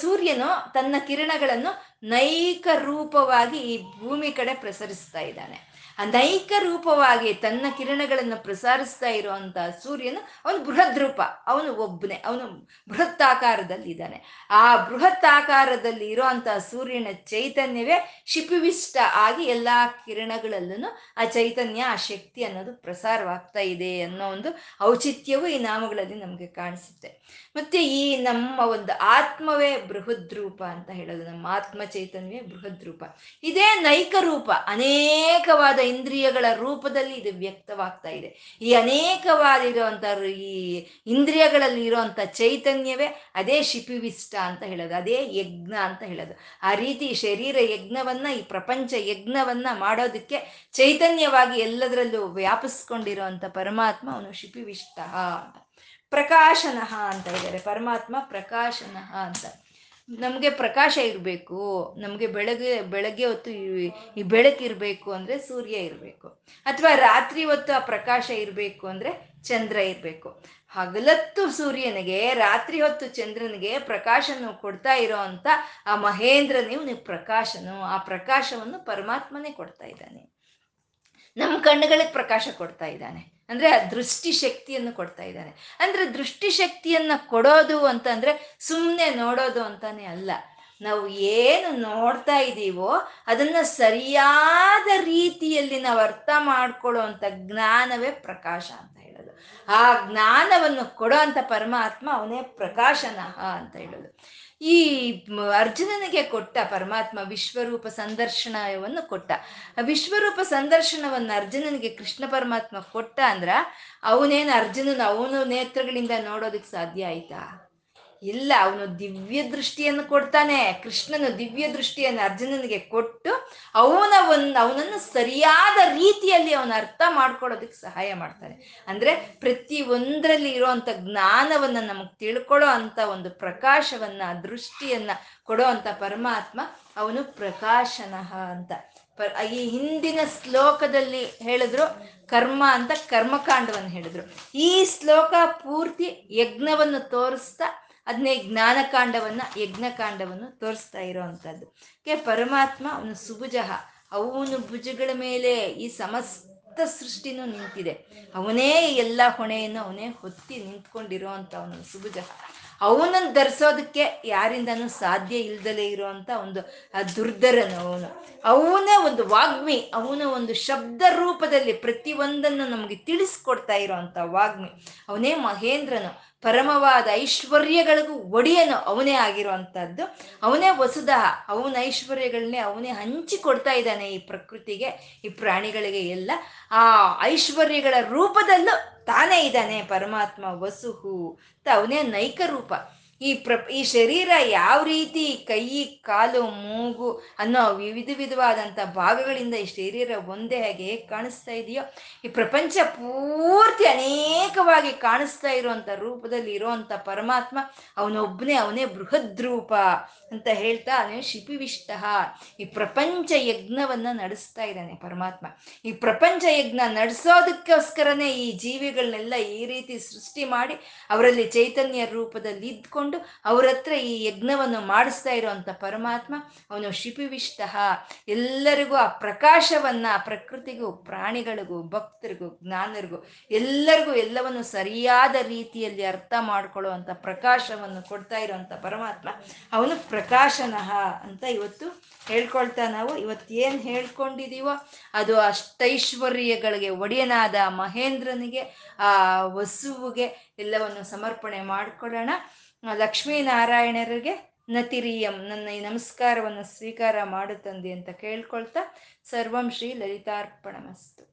ಸೂರ್ಯನು ತನ್ನ ಕಿರಣಗಳನ್ನು ನೈಕ ರೂಪವಾಗಿ ಈ ಭೂಮಿ ಕಡೆ ಪ್ರಸರಿಸ್ತಾ ಇದ್ದಾನೆ. ಅನೈಕ ರೂಪವಾಗಿ ತನ್ನ ಕಿರಣಗಳನ್ನು ಪ್ರಸಾರಿಸ್ತಾ ಇರುವಂತಹ ಸೂರ್ಯನು ಅವನು ಬೃಹದ್ ರೂಪ, ಅವನು ಒಬ್ಬನೇ, ಅವನು ಬೃಹತ್ತಾಕಾರದಲ್ಲಿ ಇದ್ದಾನೆ. ಆ ಬೃಹತ್ತಾಕಾರದಲ್ಲಿ ಇರುವಂತಹ ಸೂರ್ಯನ ಚೈತನ್ಯವೇ ಶಿಪಿವಿಷ್ಟ ಆಗಿ ಎಲ್ಲ ಕಿರಣಗಳಲ್ಲೂ ಆ ಚೈತನ್ಯ, ಆ ಶಕ್ತಿ ಅನ್ನೋದು ಪ್ರಸಾರವಾಗ್ತಾ ಇದೆ ಅನ್ನೋ ಒಂದು ಔಚಿತ್ಯವು ಈ ನಾಮಗಳಲ್ಲಿ ನಮಗೆ ಕಾಣಿಸುತ್ತೆ. ಮತ್ತೆ ಈ ನಮ್ಮ ಒಂದು ಆತ್ಮವೇ ಬೃಹದ್ ರೂಪ ಅಂತ ಹೇಳೋದು, ನಮ್ಮ ಆತ್ಮ ಚೈತನ್ಯವೇ ಬೃಹದ್ ರೂಪ. ಇದೇ ನೈಕ ರೂಪ, ಅನೇಕವಾದ ಇಂದ್ರಿಯಗಳ ರೂಪದಲ್ಲಿ ಇದು ವ್ಯಕ್ತವಾಗ್ತಾ ಇದೆ. ಈ ಅನೇಕವಾಗಿರುವಂಥ ಈ ಇಂದ್ರಿಯಗಳಲ್ಲಿ ಇರುವಂಥ ಚೈತನ್ಯವೇ ಅದೇ ಶಿಪಿವಿಷ್ಟ ಅಂತ ಹೇಳೋದು, ಅದೇ ಯಜ್ಞ ಅಂತ ಹೇಳೋದು. ಆ ರೀತಿ ಶರೀರ ಯಜ್ಞವನ್ನ, ಈ ಪ್ರಪಂಚ ಯಜ್ಞವನ್ನ ಮಾಡೋದಕ್ಕೆ ಚೈತನ್ಯವಾಗಿ ಎಲ್ಲದರಲ್ಲೂ ವ್ಯಾಪಿಸ್ಕೊಂಡಿರುವಂಥ ಪರಮಾತ್ಮ ಅವನು ಶಿಪಿವಿಷ್ಟ. ಪ್ರಕಾಶನಃ ಅಂತ ಇದ್ದಾರೆ, ಪರಮಾತ್ಮ ಪ್ರಕಾಶನಃ ಅಂತ. ನಮಗೆ ಪ್ರಕಾಶ ಇರಬೇಕು, ನಮಗೆ ಬೆಳಗ್ಗೆ ಹೊತ್ತು ಈ ಬೆಳಕಿರಬೇಕು ಅಂದರೆ ಸೂರ್ಯ ಇರಬೇಕು, ಅಥವಾ ರಾತ್ರಿ ಹೊತ್ತು ಆ ಪ್ರಕಾಶ ಇರಬೇಕು ಅಂದರೆ ಚಂದ್ರ ಇರಬೇಕು. ಹಗಲತ್ತು ಸೂರ್ಯನಿಗೆ, ರಾತ್ರಿ ಹೊತ್ತು ಚಂದ್ರನಿಗೆ ಪ್ರಕಾಶನ ಕೊಡ್ತಾ ಇರೋವಂಥ ಆ ಮಹೇಂದ್ರನೇ ನೀವು ಪ್ರಕಾಶನು. ಆ ಪ್ರಕಾಶವನ್ನು ಪರಮಾತ್ಮನೇ ಕೊಡ್ತಾ ಇದ್ದಾನೆ, ನಮ್ಮ ಕಣ್ಣುಗಳಿಗೆ ಪ್ರಕಾಶ ಕೊಡ್ತಾ ಇದ್ದಾನೆ. ಅಂದರೆ ಆ ದೃಷ್ಟಿಶಕ್ತಿಯನ್ನು ಕೊಡ್ತಾ ಇದ್ದಾನೆ. ಅಂದರೆ ದೃಷ್ಟಿಶಕ್ತಿಯನ್ನು ಕೊಡೋದು ಅಂತಂದರೆ ಸುಮ್ಮನೆ ನೋಡೋದು ಅಂತಾನೆ ಅಲ್ಲ. ನಾವು ಏನು ನೋಡ್ತಾ ಇದ್ದೀವೋ ಅದನ್ನು ಸರಿಯಾದ ರೀತಿಯಲ್ಲಿ ನಾವು ಅರ್ಥ ಮಾಡ್ಕೊಳ್ಳೋವಂಥ ಜ್ಞಾನವೇ ಪ್ರಕಾಶ ಅಂತ ಹೇಳೋದು. ಆ ಜ್ಞಾನವನ್ನು ಕೊಡೋವಂಥ ಪರಮಾತ್ಮ ಅವನೇ ಪ್ರಕಾಶನಃ ಅಂತ ಹೇಳೋದು. ಈ ಅರ್ಜುನನಿಗೆ ಕೊಟ್ಟ ಪರಮಾತ್ಮ ವಿಶ್ವರೂಪ ಸಂದರ್ಶನವನ್ನು ಕೊಟ್ಟ, ವಿಶ್ವರೂಪ ಸಂದರ್ಶನವನ್ನು ಅರ್ಜುನನಿಗೆ ಕೃಷ್ಣ ಪರಮಾತ್ಮ ಕೊಟ್ಟ ಅಂದ್ರೆ ಅವನೇನು ಅರ್ಜುನನ ಅವನು ನೇತ್ರಗಳಿಂದ ನೋಡೋದಕ್ಕೆ ಸಾಧ್ಯ ಆಯ್ತಾ? ಇಲ್ಲ, ಅವನು ದಿವ್ಯ ದೃಷ್ಟಿಯನ್ನು ಕೊಡ್ತಾನೆ. ಕೃಷ್ಣನು ದಿವ್ಯ ದೃಷ್ಟಿಯನ್ನು ಅರ್ಜುನನಿಗೆ ಕೊಟ್ಟು ಅವನನ್ನು ಸರಿಯಾದ ರೀತಿಯಲ್ಲಿ ಅವನ ಅರ್ಥ ಮಾಡ್ಕೊಳ್ಳೋದಕ್ಕೆ ಸಹಾಯ ಮಾಡ್ತಾನೆ. ಅಂದ್ರೆ ಪ್ರತಿ ಒಂದರಲ್ಲಿ ಇರೋಂಥ ಜ್ಞಾನವನ್ನ ನಮಗ್ ತಿಳ್ಕೊಳ್ಳೋ ಅಂತ ಒಂದು ಪ್ರಕಾಶವನ್ನ, ದೃಷ್ಟಿಯನ್ನ ಕೊಡೋ ಅಂತ ಪರಮಾತ್ಮ ಅವನು ಪ್ರಕಾಶನಃ ಅಂತ. ಈ ಹಿಂದಿನ ಶ್ಲೋಕದಲ್ಲಿ ಹೇಳಿದ್ರು ಕರ್ಮ ಅಂತ, ಕರ್ಮಕಾಂಡವನ್ನು ಹೇಳಿದ್ರು. ಈ ಶ್ಲೋಕ ಪೂರ್ತಿ ಯಜ್ಞವನ್ನು ತೋರಿಸ್ತಾ ಅದನ್ನೇ ಯಜ್ಞಕಾಂಡವನ್ನು ತೋರಿಸ್ತಾ ಇರೋವಂಥದ್ದು. ಪರಮಾತ್ಮ ಅವನು ಸುಭುಜಃ, ಅವನು ಭುಜಗಳ ಮೇಲೆ ಈ ಸಮಸ್ತ ಸೃಷ್ಟಿನೂ ನಿಂತಿದೆ. ಅವನೇ ಎಲ್ಲ ಹೊಣೆಯನ್ನು ಅವನೇ ಹೊತ್ತಿ ನಿಂತ್ಕೊಂಡಿರೋವಂಥ ಅವನು ಸುಭುಜಃ. ಅವನನ್ನು ಧರಿಸೋದಕ್ಕೆ ಯಾರಿಂದನೂ ಸಾಧ್ಯ ಇಲ್ದಲೇ ಇರುವಂಥ ಒಂದು ದುರ್ಧರನು ಅವನು. ಅವನೇ ಒಂದು ವಾಗ್ಮಿ, ಅವನ ಒಂದು ಶಬ್ದ ರೂಪದಲ್ಲಿ ಪ್ರತಿಯೊಂದನ್ನು ನಮಗೆ ತಿಳಿಸ್ಕೊಡ್ತಾ ಇರೋವಂಥ ವಾಗ್ಮಿ ಅವನೇ. ಮಹೇಂದ್ರನು ಪರಮವಾದ ಐಶ್ವರ್ಯಗಳಿಗೂ ಒಡೆಯನು ಅವನೇ ಆಗಿರುವಂಥದ್ದು. ಅವನೇ ವಸುಧಃ, ಅವನ ಐಶ್ವರ್ಯಗಳನ್ನೇ ಅವನೇ ಹಂಚಿಕೊಡ್ತಾ ಇದ್ದಾನೆ ಈ ಪ್ರಕೃತಿಗೆ, ಈ ಪ್ರಾಣಿಗಳಿಗೆ ಎಲ್ಲ. ಆ ಐಶ್ವರ್ಯಗಳ ರೂಪದಲ್ಲೂ ತಾನೇ ಇದ್ದಾನೆ ಪರಮಾತ್ಮ ವಸುಹು ಅಂತ. ಅವನೇ ನೈಕ ರೂಪ. ಈ ಶರೀರ ಯಾವ ರೀತಿ ಕೈ, ಕಾಲು, ಮೂಗು ಅನ್ನೋ ವಿವಿಧ ವಿಧವಾದಂಥ ಭಾಗಗಳಿಂದ ಈ ಶರೀರ ಒಂದೇ ಹೇಗೆ ಕಾಣಿಸ್ತಾ ಇದೆಯೋ, ಈ ಪ್ರಪಂಚ ಪೂರ್ತಿ ಅನೇಕವಾಗಿ ಕಾಣಿಸ್ತಾ ಇರುವಂಥ ರೂಪದಲ್ಲಿ ಇರುವಂಥ ಪರಮಾತ್ಮ ಅವನೊಬ್ಬನೇ, ಅವನೇ ಬೃಹದ್ ರೂಪ ಅಂತ ಹೇಳ್ತಾ ಅವನೇ ಶಿಪಿವಿಷ್ಟ ಈ ಪ್ರಪಂಚ ಯಜ್ಞವನ್ನು ನಡೆಸ್ತಾ ಇದ್ದಾನೆ ಪರಮಾತ್ಮ. ಈ ಪ್ರಪಂಚ ಯಜ್ಞ ನಡೆಸೋದಕ್ಕೋಸ್ಕರನೇ ಈ ಜೀವಿಗಳನ್ನೆಲ್ಲ ಈ ರೀತಿ ಸೃಷ್ಟಿ ಮಾಡಿ ಅವರಲ್ಲಿ ಚೈತನ್ಯ ರೂಪದಲ್ಲಿ ಇದ್ಕೊಂಡು ಅವರ ಹತ್ರ ಈ ಯಜ್ಞವನ್ನು ಮಾಡಿಸ್ತಾ ಇರುವಂತ ಪರಮಾತ್ಮ ಅವನು ಶಿಪಿವಿಷ್ಟ. ಎಲ್ಲರಿಗೂ ಆ ಪ್ರಕಾಶವನ್ನ, ಪ್ರಕೃತಿಗೂ, ಪ್ರಾಣಿಗಳಿಗೂ, ಭಕ್ತರಿಗೂ, ಜ್ಞಾನರಿಗೂ, ಎಲ್ಲರಿಗೂ ಎಲ್ಲವನ್ನು ಸರಿಯಾದ ರೀತಿಯಲ್ಲಿ ಅರ್ಥ ಮಾಡ್ಕೊಳ್ಳುವಂತ ಪ್ರಕಾಶವನ್ನು ಕೊಡ್ತಾ ಇರುವಂತ ಪರಮಾತ್ಮ ಅವನು ಪ್ರಕಾಶನಃ ಅಂತ ಇವತ್ತು ಹೇಳ್ಕೊಳ್ತಾ, ನಾವು ಇವತ್ತೇನ್ ಹೇಳ್ಕೊಂಡಿದೀವೋ ಅದು ಅಷ್ಟೈಶ್ವರ್ಯಗಳಿಗೆ ಒಡೆಯನಾದ ಮಹೇಂದ್ರನಿಗೆ, ಆ ವಸುವಿಗೆ ಎಲ್ಲವನ್ನು ಸಮರ್ಪಣೆ ಮಾಡ್ಕೊಳ್ಳೋಣ. ಲಕ್ಷ್ಮೀನಾರಾಯಣರಿಗೆ ನತಿರಿಯಂ, ನನ್ನ ಈ ನಮಸ್ಕಾರವನ್ನು ಸ್ವೀಕಾರ ಮಾಡುತ್ತಂದೆ ಅಂತ ಕೇಳ್ಕೊಳ್ತಾ ಸರ್ವಂ ಶ್ರೀ ಲಲಿತಾರ್ಪಣಮಸ್ತು.